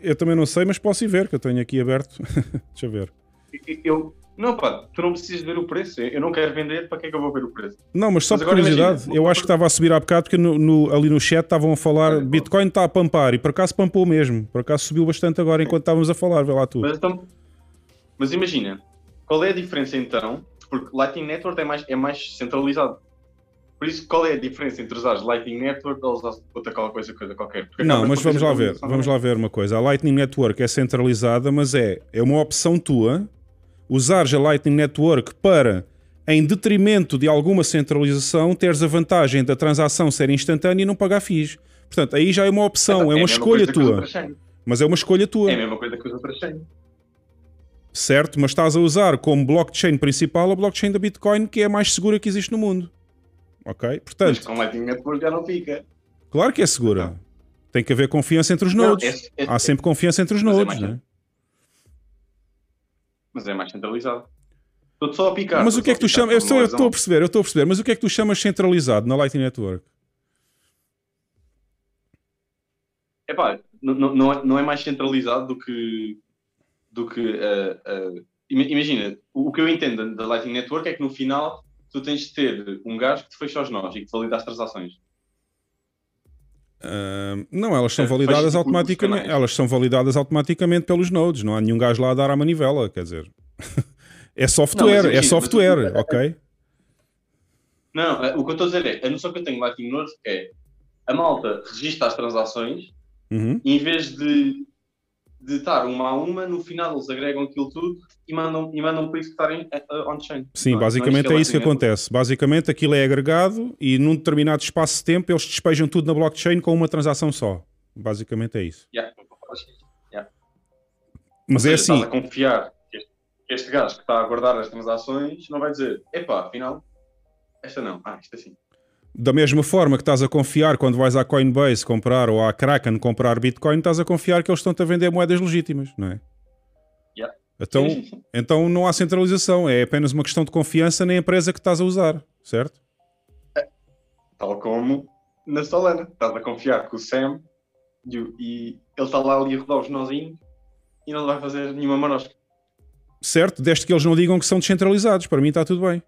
Eu também não sei, mas posso ir ver, que eu tenho aqui aberto. Deixa eu ver. Não, pá, tu não precisas ver o preço. Eu não quero vender, para que é que eu vou ver o preço? Não, mas só por curiosidade, imagina, eu acho que estava a subir há bocado, porque ali no chat estavam a falar Bitcoin está a pampar, e por acaso pampou mesmo. Por acaso subiu bastante agora enquanto estávamos a falar, vê lá tu. Mas imagina, qual é a diferença então? Porque Lightning Network é mais centralizado. Por isso, qual é a diferença entre usar Lightning Network ou usar outra coisa qualquer? Porque não, mas vamos lá ver uma coisa. A Lightning Network é centralizada, mas é uma opção tua. Usares a Lightning Network para, em detrimento de alguma centralização, teres a vantagem da transação ser instantânea e não pagar fees. Portanto, aí já é uma opção, é uma escolha tua. Mas é uma escolha tua. É a mesma coisa que as outras chains. Certo, mas estás a usar como blockchain principal a blockchain da Bitcoin, que é a mais segura que existe no mundo. Ok? Portanto, mas com Lightning Network já não fica. Claro que é segura. Então, tem que haver confiança entre os nodes. Há sempre confiança entre os nodes, não é? Mas é mais centralizado. Estou só a picar. Mas o que é que tu chamas? Eu estou a perceber. Mas o que é que tu chamas centralizado na Lightning Network? Epá, não é mais centralizado do que imagina, o que eu entendo da Lightning Network é que no final tu tens de ter um gajo que te fecha os nós e que te valida as transações. Não, elas são validadas automaticamente. Elas são validadas automaticamente pelos nodes. Não há nenhum gajo lá a dar à manivela, quer dizer. É software, ok? Não, o que eu estou a dizer é, a noção que eu tenho lá aqui no Norte é a malta registra as transações e em vez de estar uma a uma, no final eles agregam aquilo tudo e mandam para isso que estarem on-chain. Sim, basicamente é isso que acontece. Basicamente aquilo é agregado e num determinado espaço de tempo eles despejam tudo na blockchain com uma transação só. Basicamente é isso. Mas é assim. Estás a confiar que este gajo que está a guardar as transações não vai dizer, epá, afinal, esta não, esta sim. Da mesma forma que estás a confiar quando vais à Coinbase comprar ou à Kraken comprar Bitcoin, estás a confiar que eles estão-te a vender moedas legítimas, não é? Então não há centralização, é apenas uma questão de confiança na empresa que estás a usar, certo? Tal como na Solana, estás a confiar que o Sam e ele está lá ali a rodar os nozinhos e não vai fazer nenhuma manosca. Certo, desde que eles não digam que são descentralizados, para mim está tudo bem.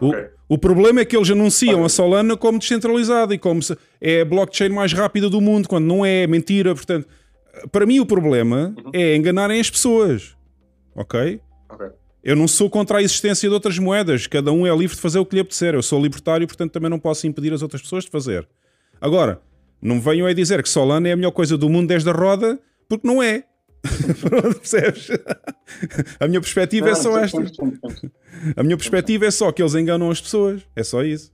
Okay. O problema é que eles anunciam a Solana como descentralizada e como é a blockchain mais rápida do mundo, quando não é, mentira. Portanto, para mim o problema é enganarem as pessoas, ok? Eu não sou contra a existência de outras moedas, cada um é livre de fazer o que lhe apetecer. Eu sou libertário, portanto também não posso impedir as outras pessoas de fazer. Agora, não venham a dizer que Solana é a melhor coisa do mundo desde a roda, porque não é. Percebes? A minha perspectiva é só esta. A minha perspectiva é só que eles enganam as pessoas. É só isso.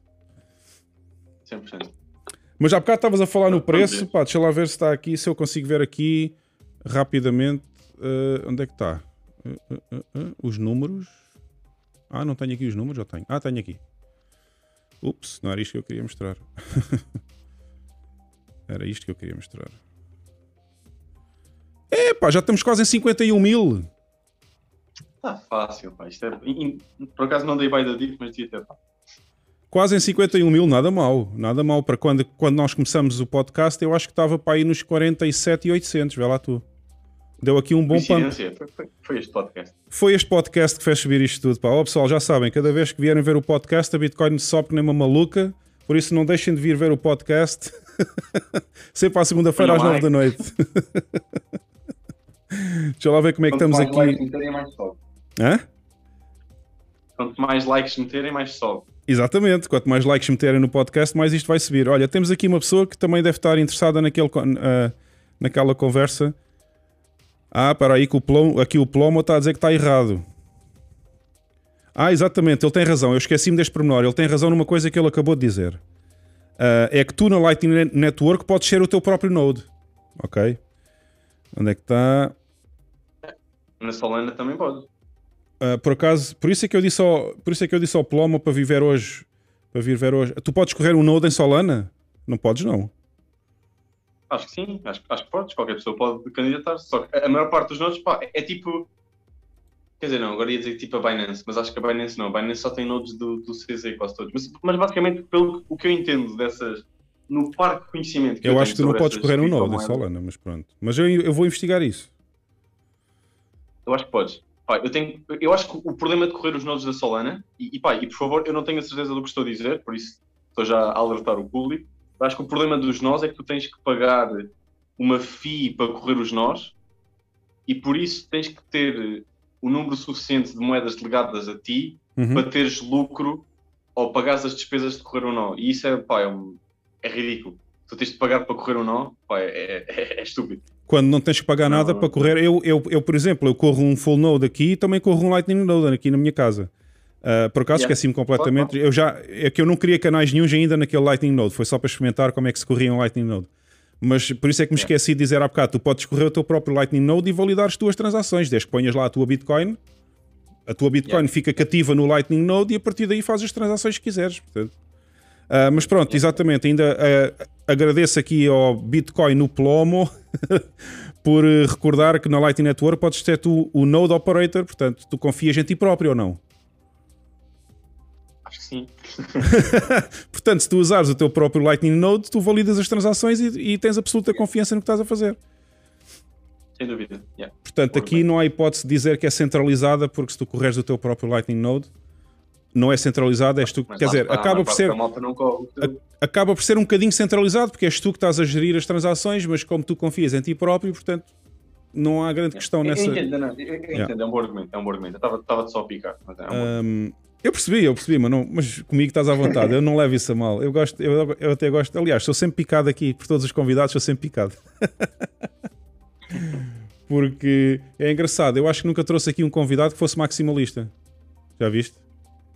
100%. Mas há bocado estavas a falar no preço. Pá, deixa lá ver se está aqui. Se eu consigo ver aqui rapidamente. Onde é que está? Os números. Ah, não tenho aqui os números. Já tenho. Ah, tenho aqui. Ups, não era isto que eu queria mostrar. Era isto que eu queria mostrar. Epá, já estamos quase em 51.000. Está fácil, pá. Isto é... Por acaso não dei by the dip, mas devia ter. Quase em 51.000, nada mal. Nada mal para quando nós começamos o podcast, eu acho que estava para aí nos 47.800, vê lá tu. Deu aqui um bom pump. Foi este podcast. Foi este podcast que fez subir isto tudo, pá. Ó, pessoal, já sabem, cada vez que vierem ver o podcast, a Bitcoin sobe que nem uma maluca. Por isso não deixem de vir ver o podcast. Sempre à segunda-feira às 9 da noite. Deixa lá ver como é que estamos aqui. Quanto mais likes meterem, mais sobe. Hã? Quanto mais likes meterem, mais sobe. Exatamente. Quanto mais likes meterem no podcast, mais isto vai subir. Olha, temos aqui uma pessoa que também deve estar interessada naquela conversa. Ah, para aí que o Plomo está a dizer que está errado. Ah, exatamente. Ele tem razão. Eu esqueci-me deste pormenor. Ele tem razão numa coisa que ele acabou de dizer. É que tu na Lightning Network podes ser o teu próprio node. Ok? Onde é que está? Na Solana também pode. Por acaso, por isso é que eu disse ao Plomo para vir ver hoje. Tu podes correr um node em Solana? Não podes, não? Acho que sim, acho que podes. Qualquer pessoa pode candidatar-se. Só que a maior parte dos nodes, pá, é tipo... Quer dizer, não, agora ia dizer que tipo a Binance, mas acho que a Binance não. A Binance só tem nodes do CZ quase todos. Mas basicamente, pelo o que eu entendo dessas... No parque de conhecimento que eu acho que tu não podes correr um node em Solana, mas pronto. Mas eu vou investigar isso. Eu acho que podes. Pá, eu acho que o problema de correr os nodos da Solana, e por favor, eu não tenho a certeza do que estou a dizer, por isso estou já a alertar o público, acho que o problema dos nós é que tu tens que pagar uma fee para correr os nós, e por isso tens que ter o número suficiente de moedas ligadas a ti para teres lucro ou pagares as despesas de correr um nó. E isso é ridículo. Tu tens de pagar para correr um nó, é estúpido. Quando não tens que pagar nada para correr... Eu, por exemplo, eu corro um full node aqui e também corro um lightning node aqui na minha casa. Por acaso esqueci-me completamente. É que eu não queria canais nenhum ainda naquele lightning node. Foi só para experimentar como é que se corria um lightning node. Mas por isso é que me esqueci de dizer há bocado, tu podes correr o teu próprio Lightning Node e validar as tuas transações, desde que ponhas lá a tua Bitcoin fica cativa no Lightning Node e a partir daí fazes as transações que quiseres. Mas pronto, exatamente, ainda agradeço aqui ao Bitcoin no Plomo por recordar que na Lightning Network podes ter tu o Node Operator, portanto, tu confias em ti próprio ou não? Sim. Portanto, se tu usares o teu próprio Lightning Node, tu validas as transações e tens absoluta confiança no que estás a fazer. Sem dúvida. Yeah. Portanto, aqui não há hipótese de dizer que é centralizada, porque se tu correres o teu próprio Lightning Node, não é centralizada, és tu. Quer dizer, acaba por ser um bocadinho centralizado, porque és tu que estás a gerir as transações, mas como tu confias em ti próprio, portanto, não há grande questão nessa. Eu entendo, é um bom argumento, Eu estava só a picar, mas é um argumento. Eu percebi, mas comigo estás à vontade, eu não levo isso a mal, eu até gosto, aliás, sou sempre picado aqui, por todos os convidados sou sempre picado, porque é engraçado, eu acho que nunca trouxe aqui um convidado que fosse maximalista, já viste?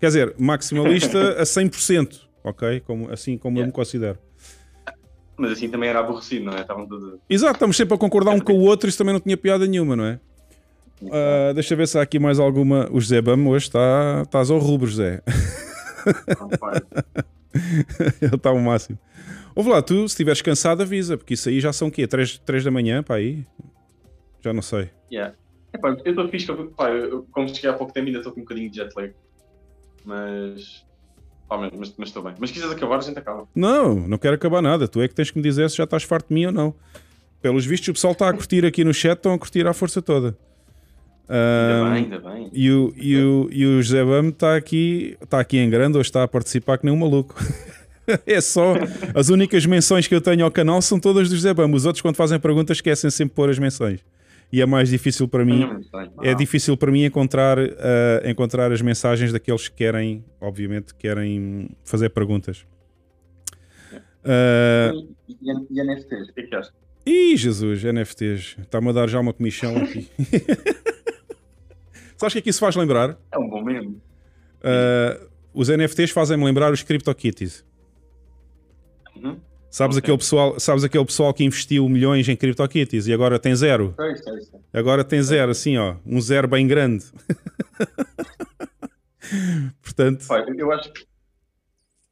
Quer dizer, maximalista a 100%, ok? Assim como eu me considero. Mas assim também era aborrecido, não é? Exato, estamos sempre a concordar um com o outro, isso também não tinha piada nenhuma, não é? Deixa eu ver se há aqui mais alguma. O José Bam hoje estás ao rubro, José. Ele está ao máximo. Ouve lá, tu se estiveres cansado avisa, porque isso aí já são o quê? 3 da manhã para aí? Já não sei. Eu estou fixe, como cheguei há pouco tempo ainda estou com um bocadinho de jet lag. Mas estou bem. Mas se quiseres acabar a gente acaba. Não quero acabar nada, tu é que tens que me dizer se já estás farto de mim ou não. Pelos vistos o pessoal está a curtir aqui no chat, estão a curtir à força toda. Ainda bem. E o José Bam está aqui em grande, hoje está a participar que nem um maluco. É só as únicas menções que eu tenho ao canal são todas do José Bam. Os outros, quando fazem perguntas, esquecem sempre de pôr as menções. E é mais difícil para mim. É difícil para mim encontrar as mensagens daqueles que querem, obviamente, querem fazer perguntas. E NFTs, o que é que achas? Ih, Jesus, NFTs. Está-me a dar já uma comichão aqui. Sabes o que é que isso faz lembrar? É um bom mesmo. Os NFTs fazem-me lembrar os CryptoKitties. Sabes aquele pessoal que investiu milhões em CryptoKitties e agora tem zero? Sei. Agora tem zero, assim ó. Um zero bem grande. Portanto...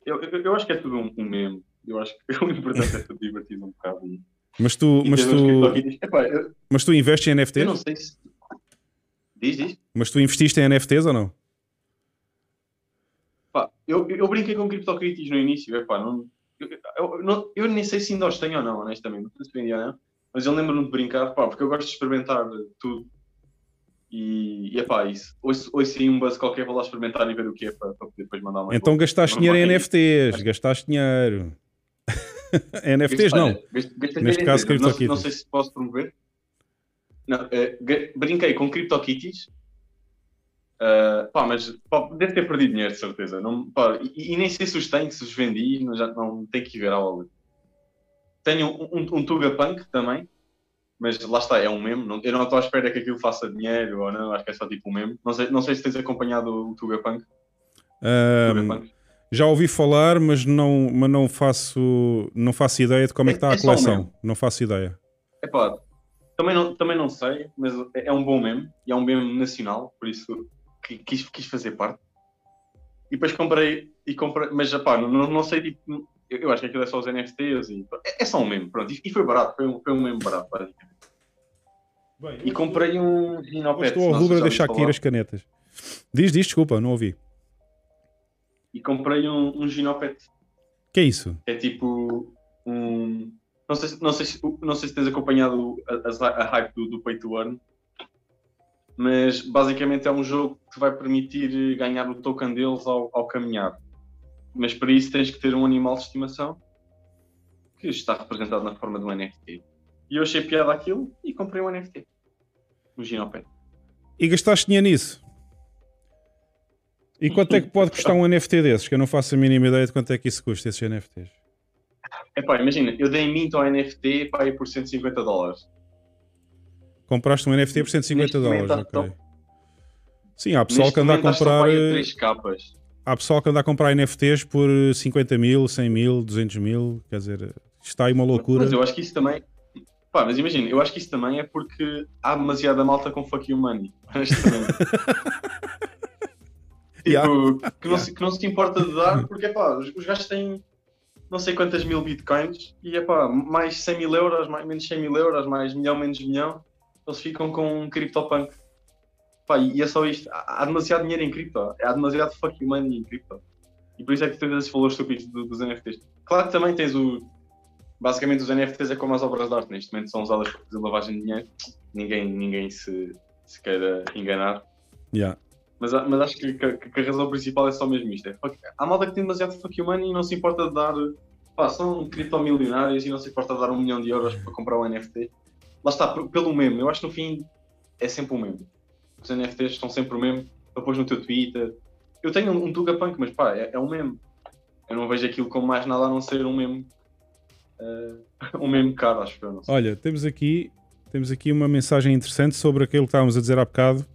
Eu acho que é tudo um meme. Eu acho que o importante é tudo divertido um bocado. Mas tu investes em NFTs? Eu não sei se... Diz. Mas tu investiste em NFTs ou não? Eu brinquei com CryptoKitties no início. Eu nem sei se ainda os tenho ou não, honestamente. Não sei se vendia ou não. Mas eu lembro-me de brincar, porque eu gosto de experimentar tudo. Isso. Ouço aí um buzz qualquer, vou lá experimentar e ver o que é para poder depois mandar uma. Então gastaste dinheiro em NFTs. Gastaste dinheiro. NFTs não. Neste caso, CryptoKitties. Não sei se posso promover. Brinquei com CryptoKitties, deve ter perdido dinheiro, de certeza. E nem sei se os tenho, se os vendi, mas já não tem que ver ao olho. Tenho um Tuga Punk também, mas lá está, é um meme. Eu não estou à espera que aquilo faça dinheiro ou não, acho que é só tipo um meme. Não sei se tens acompanhado o Tuga Punk. Já ouvi falar, mas não faço ideia de como é que está a coleção. Não faço ideia. Também não sei, mas é um bom meme, e é um meme nacional, por isso quis fazer parte. E depois comprei, mas não sei, tipo, eu acho que aquilo é só os NFTs, é só um meme, pronto, e foi barato, foi um meme barato, praticamente. E comprei um Inopet. Estou ao rubro a deixar aqui as canetas. Diz, desculpa, não ouvi. E comprei um Ginopet. Que é isso? É tipo um... Não sei se tens acompanhado a hype do Pay to Earn. mas basicamente é um jogo que vai permitir ganhar o token deles ao caminhar. Mas para isso tens que ter um animal de estimação que está representado na forma de um NFT. E eu achei piada aquilo e comprei um NFT. Um ginopé. E gastaste dinheiro nisso? E quanto é que pode custar um NFT desses? Que eu não faço a mínima ideia de quanto é que isso custa, esses NFTs. Epá, imagina, eu dei mint ao NFT pá, por $150. Compraste um NFT por $150, ok. Sim, há pessoal que anda a comprar... Há pessoal que anda a comprar NFTs por 50 mil, 100 mil, 200 mil, quer dizer, está aí uma loucura. Mas eu acho que isso também... Pá, mas imagina, eu acho que isso também é porque há demasiada malta com fuck you money, honestamente. Tipo, que não se te importa de dar, porque pá, os gajos têm não sei quantas mil bitcoins e pá, mais 100 mil euros, mais, menos 100 mil euros, mais milhão, menos milhão, eles ficam com um CryptoPunk. Pá, e é só isto, há demasiado dinheiro em cripto, há demasiado fuck you money em cripto. E por isso é que tens esses valores estúpidos dos NFTs. Claro que também tens o... Basicamente os NFTs é como as obras de arte, neste momento são usadas para fazer lavagem de dinheiro, ninguém se queira enganar. Yeah. Mas acho que a razão principal é só mesmo isto, há malta que tem demasiado fuck you money e não se importa de dar, pá, são criptomilionários e não se importa de dar €1 milhão para comprar um NFT. Lá está, pelo meme, eu acho que no fim é sempre o meme. Os NFTs são sempre o meme, depois no teu Twitter. Eu tenho um Tuga Punk, mas pá, é um meme. Eu não vejo aquilo como mais nada a não ser um meme. Um meme caro, acho que eu não sei. Olha, temos aqui uma mensagem interessante sobre aquilo que estávamos a dizer há bocado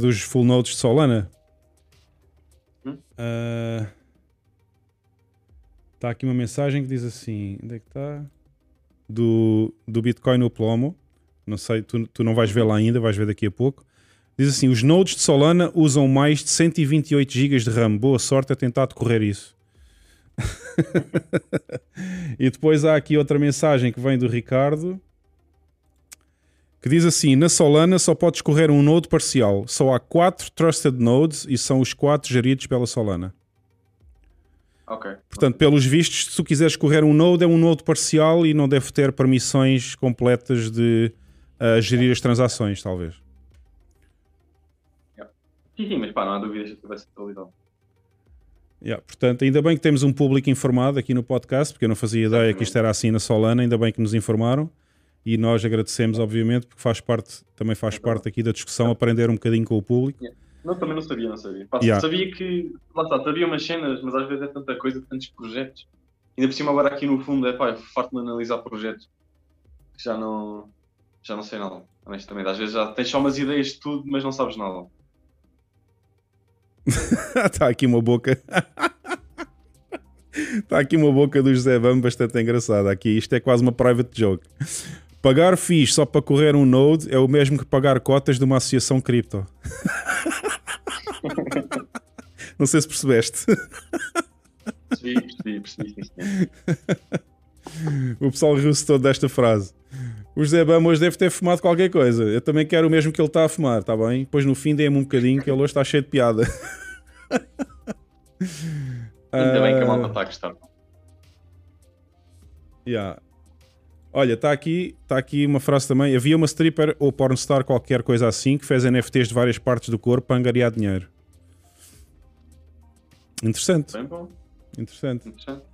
dos full nodes de Solana. Está aqui uma mensagem que diz assim: onde é que está? Do Bitcoin no Plomo. Não sei, tu não vais ver lá ainda, vais ver daqui a pouco. Diz assim: os nodes de Solana usam mais de 128 GB de RAM. Boa sorte a tentar decorrer isso. E depois há aqui outra mensagem que vem do Ricardo que diz assim: na Solana só podes correr um nodo parcial, só há 4 trusted nodes e são os 4 geridos pela Solana. Okay. Portanto, pelos vistos, se tu quiseres correr um node, é um nodo parcial e não deve ter permissões completas de gerir as transações, talvez. Yeah. Sim, mas pá, não há dúvidas que vai ser atualizado. Yeah, portanto, ainda bem que temos um público informado aqui no podcast, porque eu não fazia ideia que isto era assim na Solana, ainda bem que nos informaram e nós agradecemos, obviamente, porque também faz parte aqui da discussão, aprender um bocadinho com o público. Yeah. Não, também não sabia. Sabia que, lá está, sabia umas cenas, mas às vezes é tanta coisa, tantos projetos. Ainda por cima agora aqui no fundo, eu farto-me analisar projetos. Já não sei nada, honestamente. Às vezes já tens só umas ideias de tudo, mas não sabes nada. Está aqui uma boca. Está aqui uma boca do José Bam bastante engraçada. Aqui, isto é quase uma private joke. Pagar fees só para correr um node é o mesmo que pagar cotas de uma associação cripto. Não sei se percebeste. Sim. O pessoal riu-se todo desta frase. O José Bam hoje deve ter fumado qualquer coisa. Eu também quero o mesmo que ele está a fumar, está bem? Depois no fim dê-me um bocadinho, que ele hoje está cheio de piada. Ainda bem que a malta está a gostar. Yeah. Olha, está aqui uma frase também. Havia uma stripper ou pornstar, qualquer coisa assim, que fez NFTs de várias partes do corpo para angariar dinheiro. Interessante. Bem bom. Interessante. Portanto,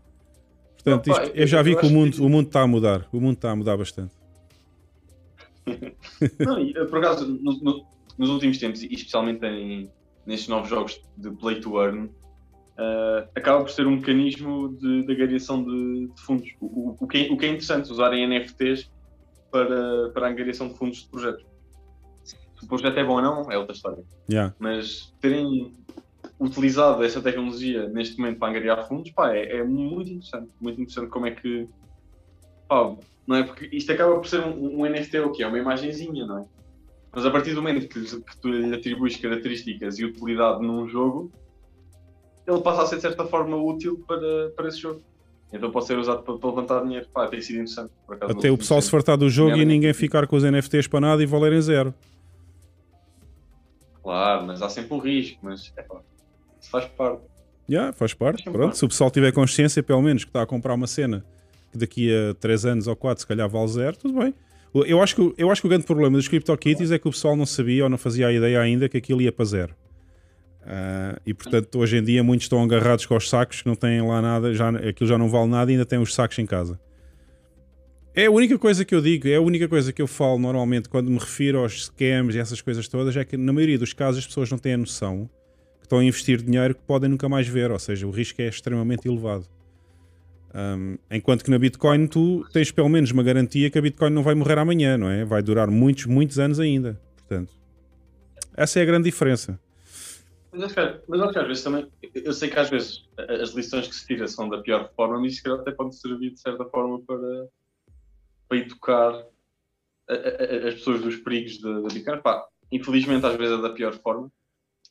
não, pá, isto, eu já vi que o mundo está a mudar. O mundo está a mudar bastante. Não, por acaso, nos últimos tempos, e especialmente nestes novos jogos de Play to Earn, acaba por ser um mecanismo de angariação de fundos. O que é interessante, usarem NFTs para a angariação de fundos de projetos. Se o projeto é bom ou não, é outra história. Yeah. Mas terem utilizado essa tecnologia neste momento para angariar fundos, pá, é muito interessante como é que, pá, não é? Porque isto acaba por ser um NFT, o que é uma imagenzinha, não é? Mas a partir do momento que tu lhe atribuis características e utilidade num jogo, ele passa a ser de certa forma útil para esse jogo, então pode ser usado para levantar dinheiro. Pá, tem sido interessante, por acaso, até o pessoal se fartar do jogo e ninguém ficar com os NFTs para nada e valerem zero. Claro, mas há sempre o risco, mas é pá, faz parte. Faz parte. Se o pessoal tiver consciência, pelo menos, que está a comprar uma cena que daqui a 3 anos ou 4 se calhar vale zero, tudo bem. Eu acho que o grande problema dos CryptoKitties é que o pessoal não sabia ou não fazia a ideia ainda que aquilo ia para zero. E portanto hoje em dia muitos estão agarrados com os sacos que não têm lá nada, aquilo já não vale nada e ainda têm os sacos em casa. É a única coisa que eu digo, é a única coisa que eu falo normalmente quando me refiro aos scams e essas coisas todas, é que na maioria dos casos as pessoas não têm a noção que estão a investir dinheiro que podem nunca mais ver, ou seja, o risco é extremamente elevado. Enquanto que na Bitcoin tu tens pelo menos uma garantia que a Bitcoin não vai morrer amanhã, não é? Vai durar muitos, muitos anos ainda. Portanto, essa é a grande diferença. Mas acho que às vezes também, eu sei que às vezes as lições que se tira são da pior forma, mas isso até pode servir de certa forma para educar as pessoas dos perigos de Bitcoin. Pá, infelizmente às vezes é da pior forma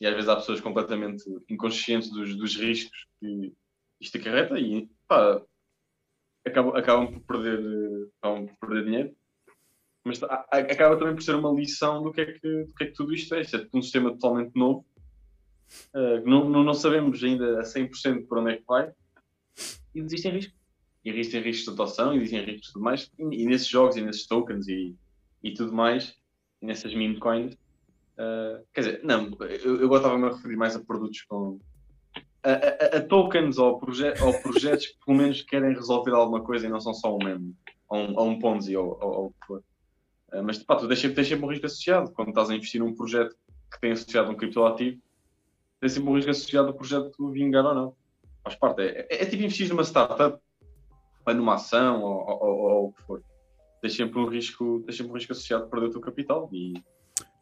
e às vezes há pessoas completamente inconscientes dos riscos que isto acarreta e pá, acabam por perder dinheiro. Mas acaba também por ser uma lição do que é que tudo isto é. Isto é um sistema totalmente novo. Não sabemos ainda a 100% por onde é que vai e existem riscos. E existem riscos de adoção, existem riscos de tudo mais. E nesses jogos, e nesses tokens e tudo mais, e nessas meme coins, quer dizer, não, eu gostava-me a referir mais a produtos com a tokens ou projetos que pelo menos querem resolver alguma coisa e não são só um meme, ou um Ponzi, ou o que for. Mas pá, tu tens sempre um risco associado quando estás a investir num projeto que tem associado um criptoativo. Tem sempre um risco associado ao projeto de vingar ou não. Faz parte. É tipo investir numa startup, numa ação ou o que for. Tem sempre um risco associado de perder o teu capital. E...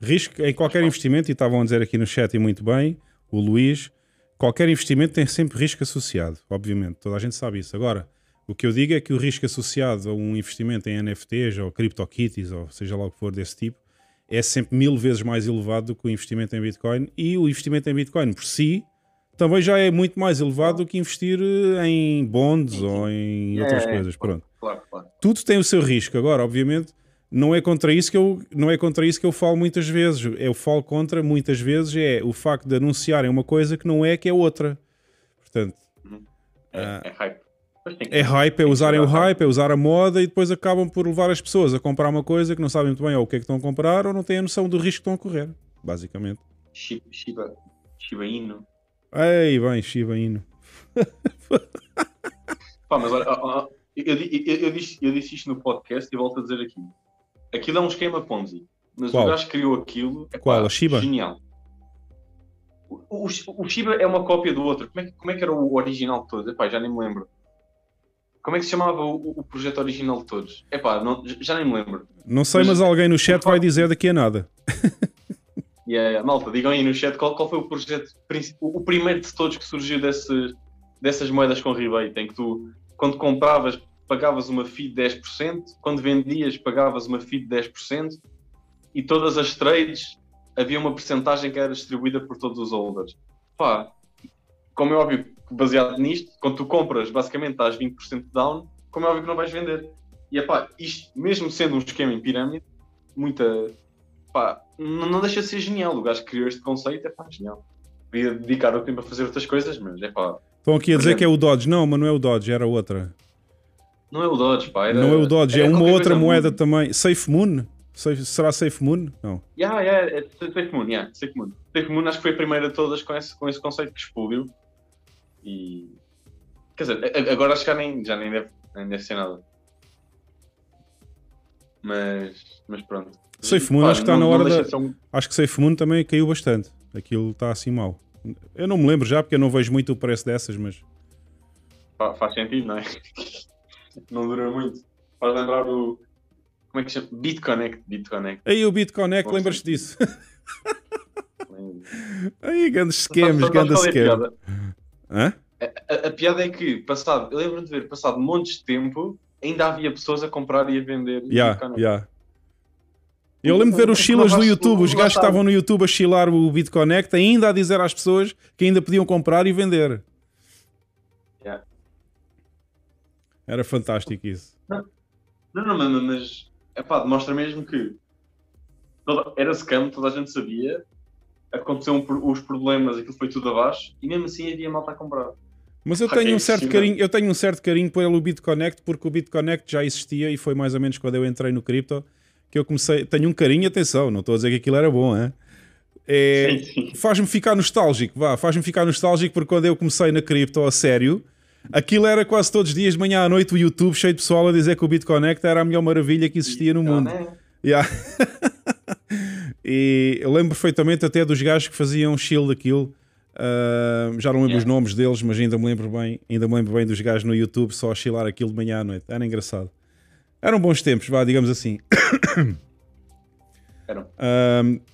risco em qualquer investimento, e estavam a dizer aqui no chat e muito bem, o Luís, qualquer investimento tem sempre risco associado, obviamente. Toda a gente sabe isso. Agora, o que eu digo é que o risco associado a um investimento em NFTs ou CryptoKitties ou seja lá o que for desse tipo, é sempre 1000 vezes mais elevado do que o investimento em Bitcoin, e o investimento em Bitcoin por si também já é muito mais elevado do que investir em bonds ou em outras coisas. Pronto. Claro. Tudo tem o seu risco. Agora, obviamente, não é contra isso que eu falo muitas vezes. Eu falo contra muitas vezes é o facto de anunciarem uma coisa que não é, que é outra. Portanto, é hype. É hype, é usarem o hype, é usar a moda e depois acabam por levar as pessoas a comprar uma coisa que não sabem muito bem ou o que é que estão a comprar ou não têm a noção do risco que estão a correr, basicamente. Shiba Inu. Ei, bem, Shiba Inu. Pá, mas olha, eu disse isto no podcast e volto a dizer aqui. Aquilo é um esquema Ponzi, mas o gajo criou aquilo. Qual? A Shiba? Genial. O Shiba é uma cópia do outro. Como é que era o original todo? Epá, já nem me lembro. Como é que se chamava o projeto original de todos? Epá, já nem me lembro. Não sei, mas alguém no chat vai dizer daqui a nada. Malta, digam aí no chat qual foi o projeto, o primeiro de todos que surgiu dessas moedas com rebate, em que tu, quando compravas, pagavas uma fee de 10%, quando vendias, pagavas uma fee de 10%, e todas as trades, havia uma percentagem que era distribuída por todos os holders. Pá, como é óbvio, baseado nisto, quando tu compras, basicamente estás 20% down, como é óbvio que não vais vender. E epá, isto, mesmo sendo um esquema em pirâmide, não deixa de ser genial. O gajo que criou este conceito, epá, genial. Podia dedicar o tempo a fazer outras coisas, mas epá... Estão aqui a dizer que é o Dodge. Não, mas não é o Dodge, era outra. Não é o Dodge, pá. Não é o Dodge, é uma outra moeda muito... também. Safe Moon? Será Safe Moon? Não. Safe Moon. Safe Moon acho que foi a primeira de todas com esse conceito que explodiu. E quer dizer, agora acho que já nem deve ser nada, mas pronto. Safe Moon, acho que está na hora da... acho que Safe Moon também caiu bastante. Aquilo está assim mal. Eu não me lembro já porque eu não vejo muito o preço dessas, mas faz sentido, não é? Não dura muito. Faz lembrar o... como é que chama? BitConnect. Aí o BitConnect, lembras-te disso? Aí grandes esquemas, grandes esquemas. A piada é que, eu lembro-me de ver, passado montes de tempo, ainda havia pessoas a comprar e a vender. Eu lembro de ver os chilas no YouTube, os gajos que estavam no YouTube a chilar o BitConnect, ainda a dizer às pessoas que ainda podiam comprar e vender. Yeah. Era fantástico isso. Mas demonstra mesmo que era scam, toda a gente sabia. Aconteceram os problemas, aquilo foi tudo abaixo e mesmo assim havia malta a comprar. Mas eu tenho um certo carinho pelo BitConnect, porque o BitConnect já existia e foi mais ou menos quando eu entrei no cripto. que eu comecei, tenho um carinho, atenção, não estou a dizer que aquilo era bom, hein? É, faz-me ficar nostálgico, vá, faz-me ficar nostálgico, porque quando eu comecei na cripto a sério, aquilo era quase todos os dias de manhã à noite o YouTube cheio de pessoal a dizer que o BitConnect era a melhor maravilha que existia no mundo. Yeah. E eu lembro perfeitamente até dos gajos que faziam shield aquilo, já não lembro os nomes deles, mas ainda me lembro bem dos gajos no YouTube só a shilar aquilo de manhã à noite, era engraçado. Eram bons tempos, vá, digamos assim.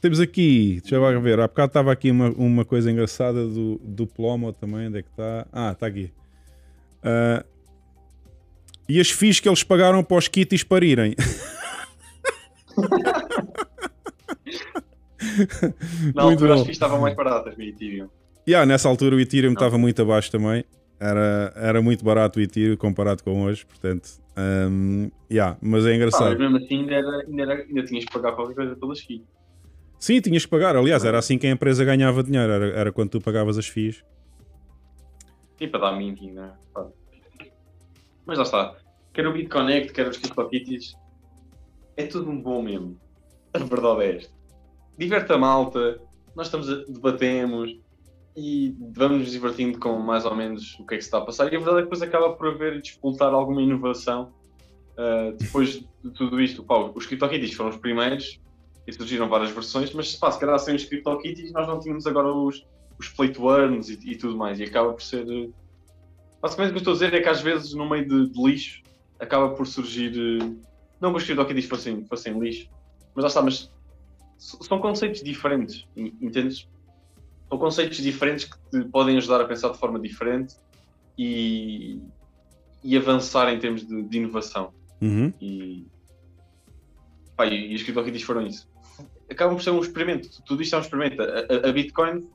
Temos aqui, deixa eu ver, há bocado estava aqui uma coisa engraçada do Plomo também, onde é que está? Ah, está aqui. E as fees que eles pagaram para os kitties parirem. Na altura as fees estavam mais baratas no Ethereum. Nessa altura o Ethereum estava muito abaixo também. Era muito barato o Ethereum comparado com hoje, portanto, mas é engraçado. Mas mesmo assim ainda tinhas que pagar qualquer coisa pelas FIIs. Sim, tinhas que pagar, aliás, era assim que a empresa ganhava dinheiro, era quando tu pagavas as FIIs. E para dar minting, né? Mas lá está, quer o BitConnect, quer os CryptoKitties, é tudo um bom mesmo, a verdade é esta. Diverte a malta, nós debatemos e vamos nos divertindo com mais ou menos o que é que se está a passar, e a verdade é que depois acaba por haver e disputar alguma inovação depois de tudo isto. Pá, os CryptoKitties foram os primeiros e surgiram várias versões, mas se calhar sem os CryptoKitties nós não tínhamos agora os plate-worms e tudo mais, e acaba por ser... Basicamente o que eu estou a dizer é que às vezes no meio de lixo acaba por surgir... Não que os CryptoKitties fossem lixo, mas lá está, mas são conceitos diferentes, entendes? São conceitos diferentes que te podem ajudar a pensar de forma diferente e avançar em termos de inovação. Uhum. E os CryptoKitties foram isso. Acabam por ser um experimento. Tudo isto é um experimento. A Bitcoin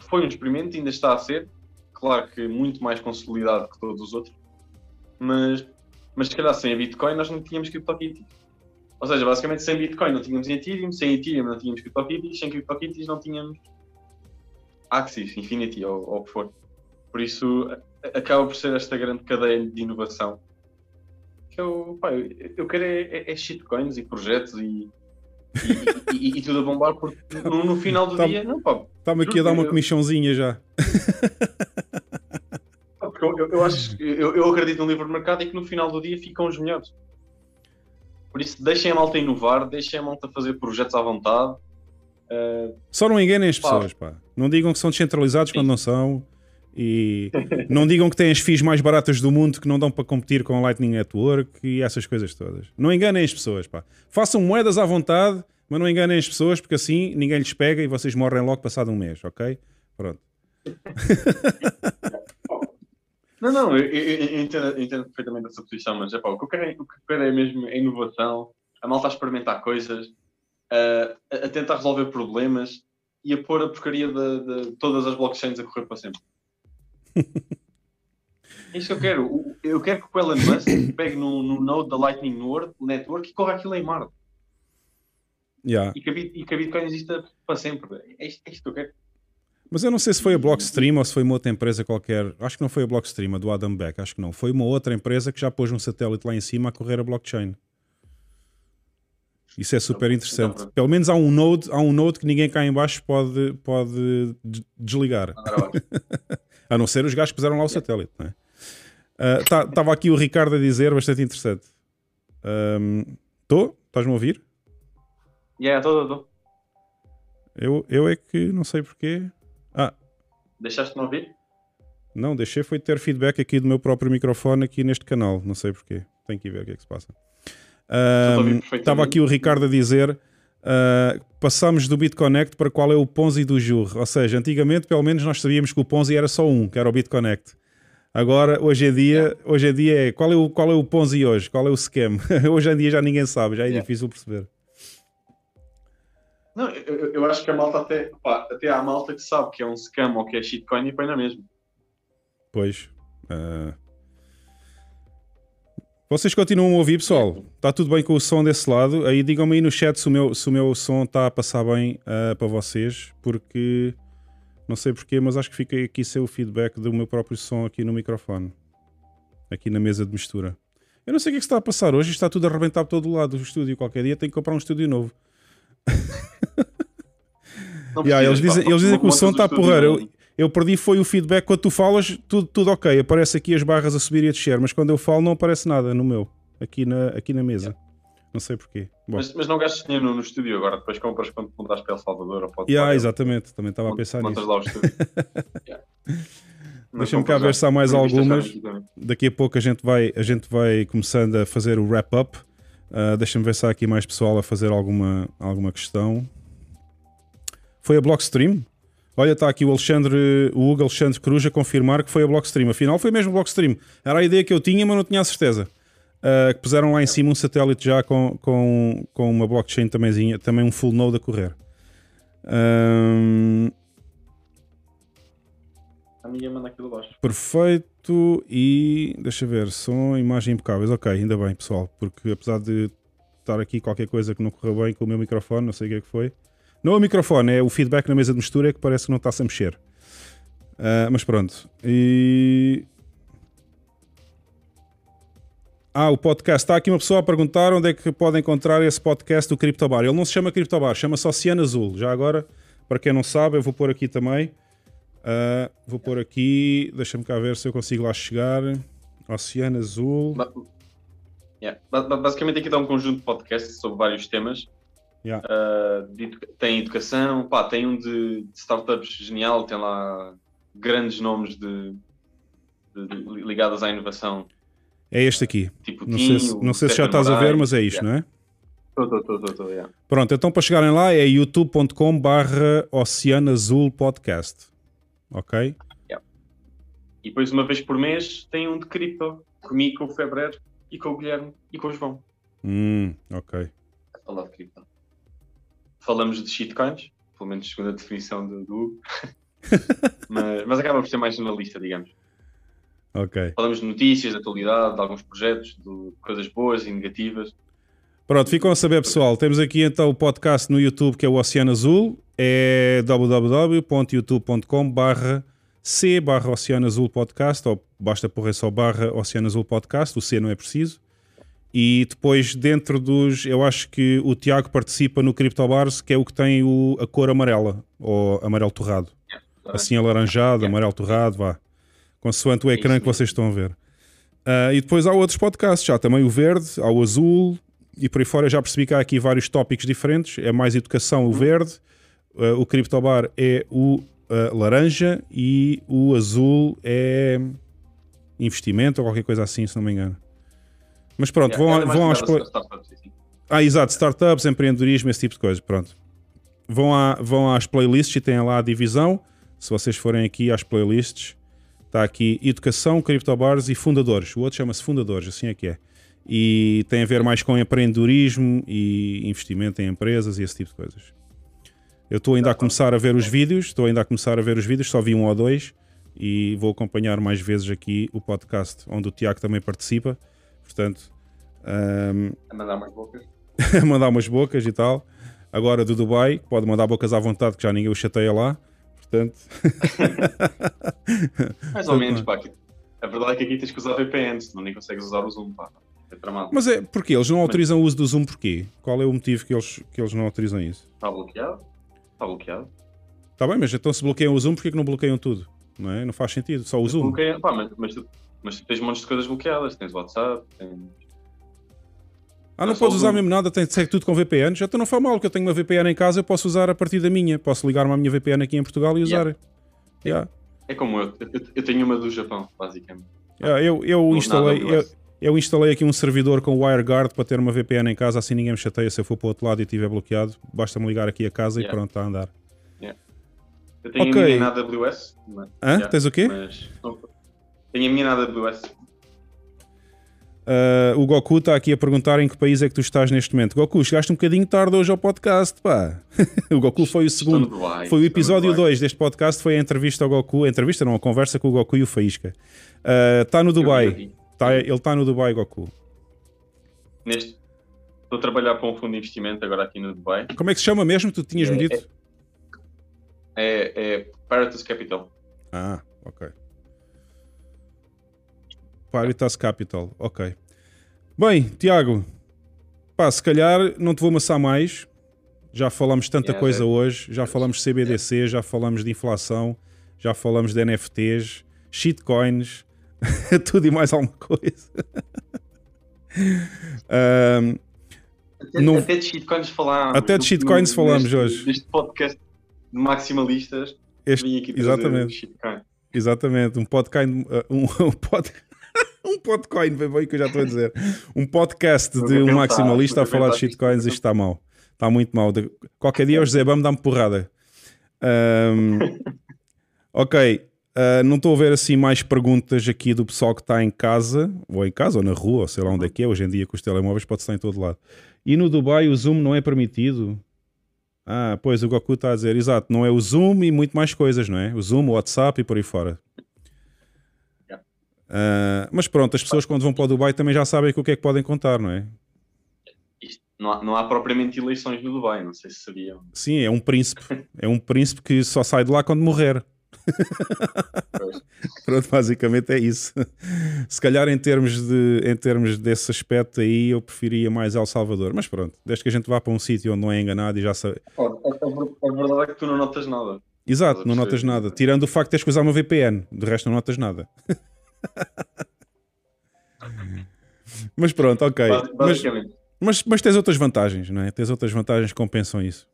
foi um experimento, ainda está a ser. Claro que muito mais consolidado que todos os outros. Mas se calhar sem a Bitcoin nós não tínhamos CryptoKitties. Ou seja, basicamente sem Bitcoin não tínhamos Ethereum, sem Ethereum não tínhamos CryptoKitties, sem CryptoKitties não tínhamos Axis, Infinity ou o que for. Por isso acaba por ser esta grande cadeia de inovação. Eu quero é shitcoins e projetos e tudo a bombar, porque no final do dia... Está-me aqui a dar uma comichãozinha já. Eu acredito no livre mercado e que no final do dia ficam os melhores. Por isso, deixem a malta inovar, deixem a malta fazer projetos à vontade. Só não enganem as pessoas, pá. Não digam que são descentralizados quando não são. E não digam que têm as FIIs mais baratas do mundo que não dão para competir com a Lightning Network e essas coisas todas. Não enganem as pessoas, pá. Façam moedas à vontade, mas não enganem as pessoas, porque assim ninguém lhes pega e vocês morrem logo passado um mês, ok? Pronto. Eu entendo perfeitamente essa posição, mas o que eu quero é mesmo a inovação, a malta a experimentar coisas, a tentar resolver problemas e a pôr a porcaria de todas as blockchains a correr para sempre. É isso que eu quero. Eu quero que o Elon Musk pegue no node da Lightning Network e corra aquilo em Marte. Yeah. E que a Bitcoin exista para sempre. É isto que eu quero. Mas eu não sei se foi a Blockstream ou se foi uma outra empresa qualquer. Acho que não foi a Blockstream, a do Adam Beck. Acho que não. Foi uma outra empresa que já pôs um satélite lá em cima a correr a blockchain. Isso é super interessante. Então, pelo menos há um node que ninguém cá em baixo pode desligar. A não ser os gajos que puseram lá o satélite. Não é? Estava aqui o Ricardo a dizer, bastante interessante. Estou? Estás-me a ouvir? Estou. Eu é que não sei porquê. Deixaste-me ouvir? Não, deixei foi ter feedback aqui do meu próprio microfone aqui neste canal, não sei porquê, tenho que ir ver o que é que se passa. Estava aqui o Ricardo a dizer, passamos do BitConnect para qual é o Ponzi do Jure, ou seja, antigamente pelo menos nós sabíamos que o Ponzi era só um, que era o BitConnect. Agora, hoje em dia qual é o Ponzi hoje, qual é o scam? Hoje em dia já ninguém sabe, já é difícil perceber. Não, eu acho que a malta até há malta que sabe que é um scam ou que é shitcoin e põe na mesma. Pois. Vocês continuam a ouvir, pessoal? Está tudo bem com o som desse lado? Aí digam-me aí no chat se o meu som está a passar bem para vocês, porque não sei porquê, mas acho que fica aqui sem o feedback do meu próprio som aqui no microfone. Aqui na mesa de mistura. Eu não sei o que é que está a passar hoje, está tudo a arrebentar por todo lado o estúdio. Qualquer dia tenho que comprar um estúdio novo. Yeah, eles dizem que o som está porreiro. Eu perdi foi o feedback. Quando tu falas, tudo ok. Aparece aqui as barras a subir e a descer, mas quando eu falo não aparece nada no meu, aqui na mesa. Yeah. Não sei porquê. Bom. Mas não gastes dinheiro no estúdio agora, depois compras quando mudares para El Salvador. Ou pode exatamente, também estava a pensar nisso. Lá o estúdio. Yeah. Deixa-me cá ver se há mais algumas. Daqui a pouco a gente vai começando a fazer o wrap-up. Deixa-me ver se há aqui mais pessoal a fazer alguma questão. Foi a Blockstream? Olha, está aqui o Hugo Alexandre Cruz a confirmar que foi a Blockstream. Afinal, foi mesmo Blockstream. Era a ideia que eu tinha, mas não tinha a certeza. Que puseram lá em cima um satélite já com uma blockchain também um full node a correr. A minha manda aquilo abaixo. Perfeito. E deixa ver, som, imagem impecáveis. Ok, ainda bem, pessoal, porque apesar de estar aqui qualquer coisa que não correu bem com o meu microfone, não sei o que é que foi. Não é o microfone, é o feedback na mesa de mistura que parece que não está-se a mexer. Mas pronto. E... o podcast. Está aqui uma pessoa a perguntar onde é que pode encontrar esse podcast do CryptoBar. Ele não se chama CryptoBar, chama-se Oceano Azul. Já agora, para quem não sabe, eu vou pôr aqui também. Vou pôr aqui, deixa-me cá ver se eu consigo lá chegar. Oceano Azul. Basicamente aqui está um conjunto de podcasts sobre vários temas. Yeah. Tem educação, tem um de startups genial, tem lá grandes nomes de ligados à inovação. É este aqui, tipo não sei se já estás a ver, mas é isto, não é? Estou, yeah. Pronto, então para chegarem lá é youtube.com/oceanoazulpodcast, ok? Yeah. E depois uma vez por mês tem um de cripto, comigo, com o Febreiro, e com o Guilherme, e com o João. Ok. A falar de cripto. Falamos de shitcoins, pelo menos segundo a definição do Hugo, mas acaba por ser mais jornalista, digamos. Okay. Falamos de notícias, de atualidade, de alguns projetos, de coisas boas e negativas. Pronto, ficam a saber, pessoal. Temos aqui então o podcast no YouTube, que é o Oceano Azul, é www.youtube.com/c/Oceano Azul Podcast, ou basta pôr só /Oceano Azul Podcast, o C não é preciso. E depois, dentro dos... Eu acho que o Tiago participa no CryptoBars, que é o que tem a cor amarela, ou amarelo torrado. Yeah, assim alaranjado, yeah. Amarelo torrado, vá. Consoante o ecrã que vocês estão a ver. E depois há outros podcasts, há também o verde, há o azul, e por aí fora já percebi que há aqui vários tópicos diferentes. É mais educação o verde, o CryptoBar é o laranja e o azul é investimento ou qualquer coisa assim, se não me engano. Mas pronto, vão às coisas. Exato, startups, empreendedorismo, esse tipo de coisa. Pronto. Vão às playlists e têm lá a divisão. Se vocês forem aqui às playlists, está aqui educação, CryptoBars e fundadores. O outro chama-se fundadores, assim é que é. E tem a ver mais com empreendedorismo e investimento em empresas e esse tipo de coisas. Eu estou ainda a começar a ver os vídeos, só vi 1 ou 2 e vou acompanhar mais vezes aqui o podcast onde o Tiago também participa. Portanto, a mandar umas bocas. A mandar umas bocas e tal. Agora do Dubai, pode mandar bocas à vontade, que já ninguém o chateia lá. Portanto... mais ou menos, pá. A verdade é que aqui tens que usar VPN, senão nem consegues usar o Zoom, pá. É tramado. Mas é porque eles não autorizam o uso do Zoom, porquê? Qual é o motivo que eles não autorizam isso? Está bloqueado? Está bloqueado. Está bem, mas então se bloqueiam o Zoom, porquê que não bloqueiam tudo? Não é? Não faz sentido, só o Zoom. Bloqueiam, pá, mas tens montes de coisas bloqueadas, tens WhatsApp, tens... não podes usar mesmo nada, tem de ser tudo com VPN. Já estou, não faz mal, que eu tenho uma VPN em casa, eu posso usar a partir da minha. Posso ligar-me à minha VPN aqui em Portugal e usar. Yeah. É como eu tenho uma do Japão, basicamente. Eu instalei aqui um servidor com WireGuard para ter uma VPN em casa, assim ninguém me chateia se eu for para o outro lado e estiver bloqueado. Basta-me ligar aqui a casa e pronto, está a andar. Eu tenho a minha na AWS. Mas... Tens o quê? Tenho a minha na AWS. O Goku está aqui a perguntar em que país é que tu estás neste momento. Goku, chegaste um bocadinho tarde hoje ao podcast, pá. O Goku foi o segundo. Foi o episódio 2 deste podcast, foi a entrevista ao Goku. A entrevista não, a conversa com o Goku e o Faísca. Está no Dubai. Ele está no Dubai, Goku. Estou a trabalhar para um fundo de investimento agora aqui no Dubai. Como é que se chama mesmo? Tu tinhas-me dito? É Paratus Capital. Ok. Veritas Capital, ok. Bem, Tiago, pá, se calhar não te vou amassar mais. Já falámos tanta coisa hoje. Já falámos de CBDC, já falámos de inflação, já falámos de NFTs, shitcoins, tudo e mais alguma coisa. Até de shitcoins falámos. Até de shitcoins falámos hoje. Neste podcast de maximalistas, vim aqui trazer shitcoin. Exatamente, um podcast de um maximalista a falar de shitcoins. Isto está mal, está muito mal. Qualquer dia o José Bam dá-me porrada. Ok, não estou a ver assim mais perguntas aqui do pessoal que está em casa ou na rua, ou sei lá onde é que é. Hoje em dia com os telemóveis pode estar em todo lado. E no Dubai o Zoom não é permitido? Ah, pois o Goku está a dizer, exato, não é o Zoom e muito mais coisas, não é? O Zoom, o WhatsApp e por aí fora. Mas pronto, as pessoas quando vão para o Dubai também já sabem com o que é que podem contar, não é? Isto, não há propriamente eleições no Dubai, não sei se sabiam. Sim, é um príncipe. É um príncipe que só sai de lá quando morrer. Pronto, basicamente é isso. Se calhar em termos desse aspecto aí eu preferia mais El Salvador, mas pronto, desde que a gente vá para um sítio onde não é enganado e já sabe. A verdade é que tu não notas nada. Exato, não notas nada, tirando o facto de teres que usar uma VPN, de resto não notas nada. Mas pronto, ok. Mas tens outras vantagens, não é? Tens outras vantagens que compensam isso.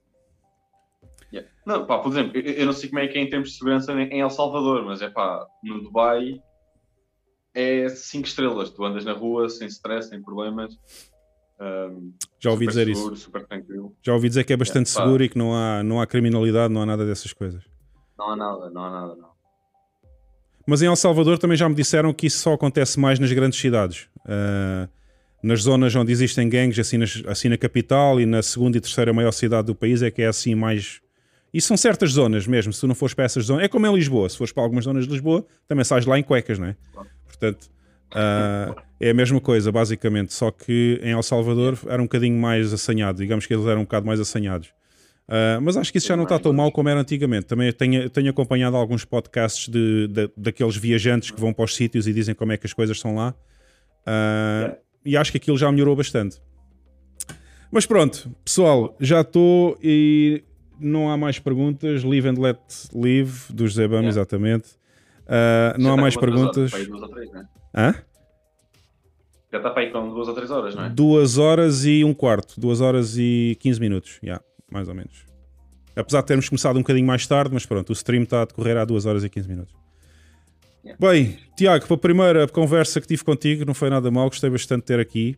Não, pá, por exemplo, eu não sei como é que é em termos de segurança em El Salvador, mas é pá, no Dubai é 5 estrelas, tu andas na rua sem stress, sem problemas. Já ouvi dizer seguro, isso. Super tranquilo. Já ouvi dizer que é bastante seguro, pá, e que não há criminalidade, não há nada dessas coisas. Não há nada. Mas em El Salvador também já me disseram que isso só acontece mais nas grandes cidades. Nas zonas onde existem gangues, assim na capital e na segunda e terceira maior cidade do país é que é assim mais... E são certas zonas mesmo, se tu não fores para essas zonas... É como em Lisboa, se fores para algumas zonas de Lisboa, também sais lá em cuecas, não é? Portanto, é a mesma coisa, basicamente. Só que em El Salvador era um bocadinho mais assanhado. Digamos que eles eram um bocado mais assanhados. Mas acho que isso já não está tão mal como era antigamente. Também tenho acompanhado alguns podcasts daqueles viajantes que vão para os sítios e dizem como é que as coisas são lá. E acho que aquilo já melhorou bastante. Mas pronto, pessoal, já estou e... Não há mais perguntas. Live and let live, do José Bam, exatamente. Não há mais perguntas. Já está para aí 2 ou 3, não é? Hã? Já está para aí com 2 ou 3 horas, não é? 2 horas e 15 minutos. 2 horas e 15 minutos, mais ou menos. Apesar de termos começado um bocadinho mais tarde, mas pronto, o stream está a decorrer há 2 horas e 15 minutos. Bem, Tiago, para a primeira conversa que tive contigo, não foi nada mal, gostei bastante de ter aqui.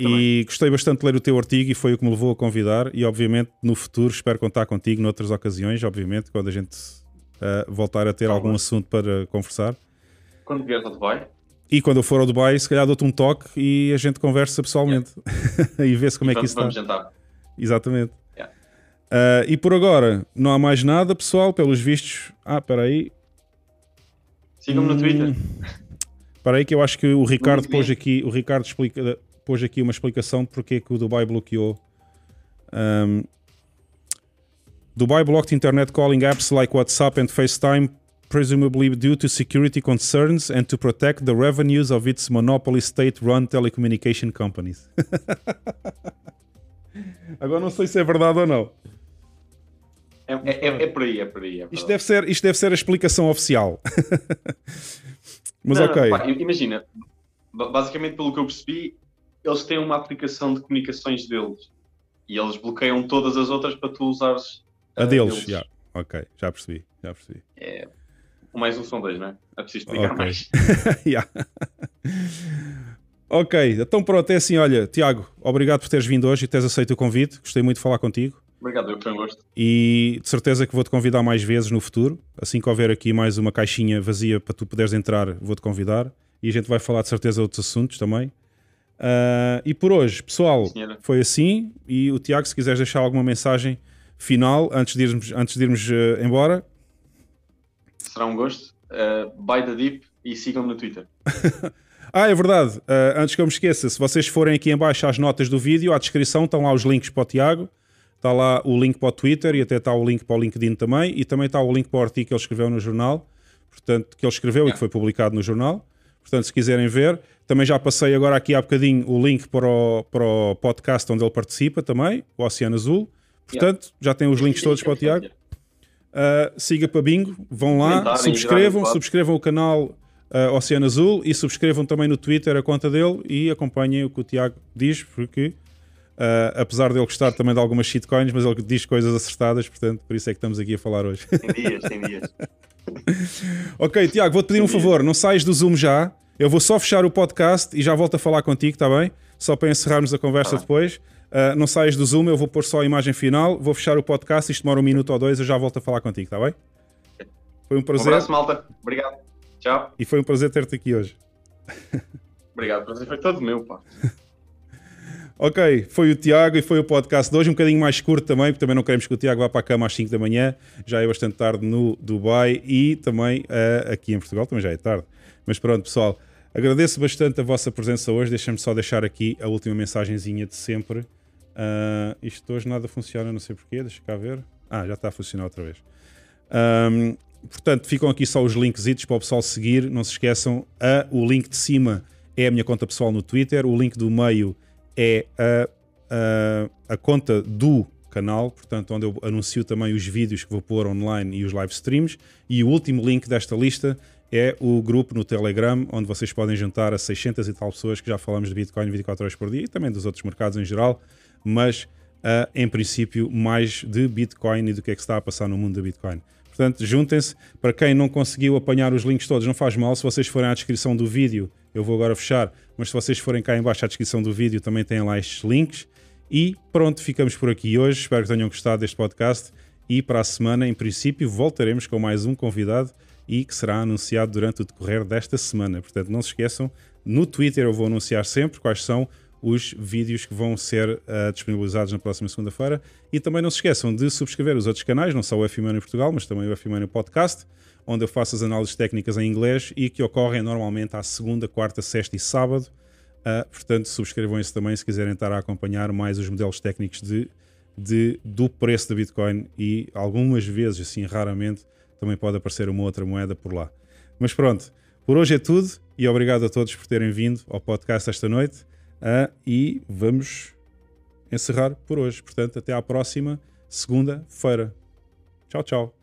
E gostei bastante de ler o teu artigo e foi o que me levou a convidar, e obviamente no futuro espero contar contigo noutras ocasiões, obviamente, quando a gente voltar a ter algum assunto para conversar. Quando vieres ao Dubai? E quando eu for ao Dubai, se calhar dou-te um toque e a gente conversa pessoalmente. E vê-se como é que isso está. Jantar. Exatamente. E por agora, não há mais nada, pessoal, pelos vistos. Ah, espera aí. Sigam-me no Twitter. Espera aí que eu acho que o Ricardo pôs aqui, o Ricardo explica... Pôs aqui uma explicação de porque é que o Dubai bloqueou. Dubai blocked internet calling apps like WhatsApp and FaceTime, presumably due to security concerns and to protect the revenues of its monopoly state-run telecommunication companies. Agora não sei se é verdade ou não. É por aí, é por aí. É por aí. Isto deve ser a explicação oficial. Mas não, ok. Pá, imagina, basicamente pelo que eu percebi, eles têm uma aplicação de comunicações deles e eles bloqueiam todas as outras para tu usares a deles. Ok, já percebi. É, mais um são dois, não é? É preciso explicar mais. Ok, então pronto, é assim, olha, Tiago, obrigado por teres vindo hoje e teres aceito o convite, gostei muito de falar contigo. Obrigado, eu foi um gosto. E de certeza que vou-te convidar mais vezes no futuro, assim que houver aqui mais uma caixinha vazia para tu poderes entrar, vou-te convidar e a gente vai falar de certeza outros assuntos também. E por hoje, pessoal, foi assim. E o Tiago, se quiseres deixar alguma mensagem final antes de irmos embora. Será um gosto. Buy the Deep e sigam-me no Twitter. É verdade. Antes que eu me esqueça, se vocês forem aqui em baixo às notas do vídeo, à descrição estão lá os links para o Tiago, está lá o link para o Twitter e até está o link para o LinkedIn também, e também está o link para o artigo que ele escreveu no jornal, portanto, que ele escreveu e que foi publicado no jornal. Portanto, se quiserem ver, Também já passei agora aqui há bocadinho o link para o podcast onde ele participa também, o Oceano Azul. Portanto, já tem os links todos para o Tiago. Siga para bingo, vão lá, subscrevam o canal Oceano Azul e subscrevam também no Twitter a conta dele e acompanhem o que o Tiago diz, porque apesar de ele gostar também de algumas shitcoins, mas ele diz coisas acertadas, portanto, por isso é que estamos aqui a falar hoje. Tem dias. Ok, Tiago, vou-te pedir um favor, não saias do Zoom já. Eu vou só fechar o podcast e já volto a falar contigo, está bem? Só para encerrarmos a conversa depois. Não saias do Zoom, eu vou pôr só a imagem final, vou fechar o podcast, isto demora um minuto ou dois, eu já volto a falar contigo, está bem? Foi um prazer. Um abraço, malta. Obrigado. Tchau. E foi um prazer ter-te aqui hoje. Obrigado, o prazer foi todo meu, pá. Ok, foi o Tiago e foi o podcast de hoje, um bocadinho mais curto também, porque também não queremos que o Tiago vá para a cama às 5 da manhã, já é bastante tarde no Dubai e também aqui em Portugal também já é tarde. Mas pronto, pessoal. Agradeço bastante a vossa presença hoje. Deixem-me só deixar aqui a última mensagenzinha de sempre. Isto hoje nada funciona, não sei porquê. Deixa cá ver. Já está a funcionar outra vez. Portanto, ficam aqui só os linkzitos para o pessoal seguir. Não se esqueçam, o link de cima é a minha conta pessoal no Twitter. O link do meio é a conta do canal, portanto, onde eu anuncio também os vídeos que vou pôr online e os live streams. E o último link desta lista é o grupo no Telegram, onde vocês podem juntar a 600 e tal pessoas que já falamos de Bitcoin 24 horas por dia e também dos outros mercados em geral, mas em princípio mais de Bitcoin e do que é que está a passar no mundo da Bitcoin. Portanto, juntem-se. Para quem não conseguiu apanhar os links todos, não faz mal, se vocês forem à descrição do vídeo, eu vou agora fechar, mas se vocês forem cá em baixo à descrição do vídeo também têm lá estes links. E pronto, ficamos por aqui hoje, espero que tenham gostado deste podcast e para a semana, em princípio, voltaremos com mais um convidado e que será anunciado durante o decorrer desta semana. Portanto, não se esqueçam, no Twitter eu vou anunciar sempre quais são os vídeos que vão ser disponibilizados na próxima segunda-feira. E também não se esqueçam de subscrever os outros canais, não só o F-Money em Portugal, mas também o F-Money Podcast, onde eu faço as análises técnicas em inglês e que ocorrem normalmente à segunda, quarta, sexta e sábado. Portanto, subscrevam isso também se quiserem estar a acompanhar mais os modelos técnicos do preço da Bitcoin e algumas vezes, assim raramente, também pode aparecer uma outra moeda por lá. Mas pronto, por hoje é tudo e obrigado a todos por terem vindo ao podcast esta noite e vamos encerrar por hoje. Portanto, até à próxima segunda-feira. Tchau, tchau.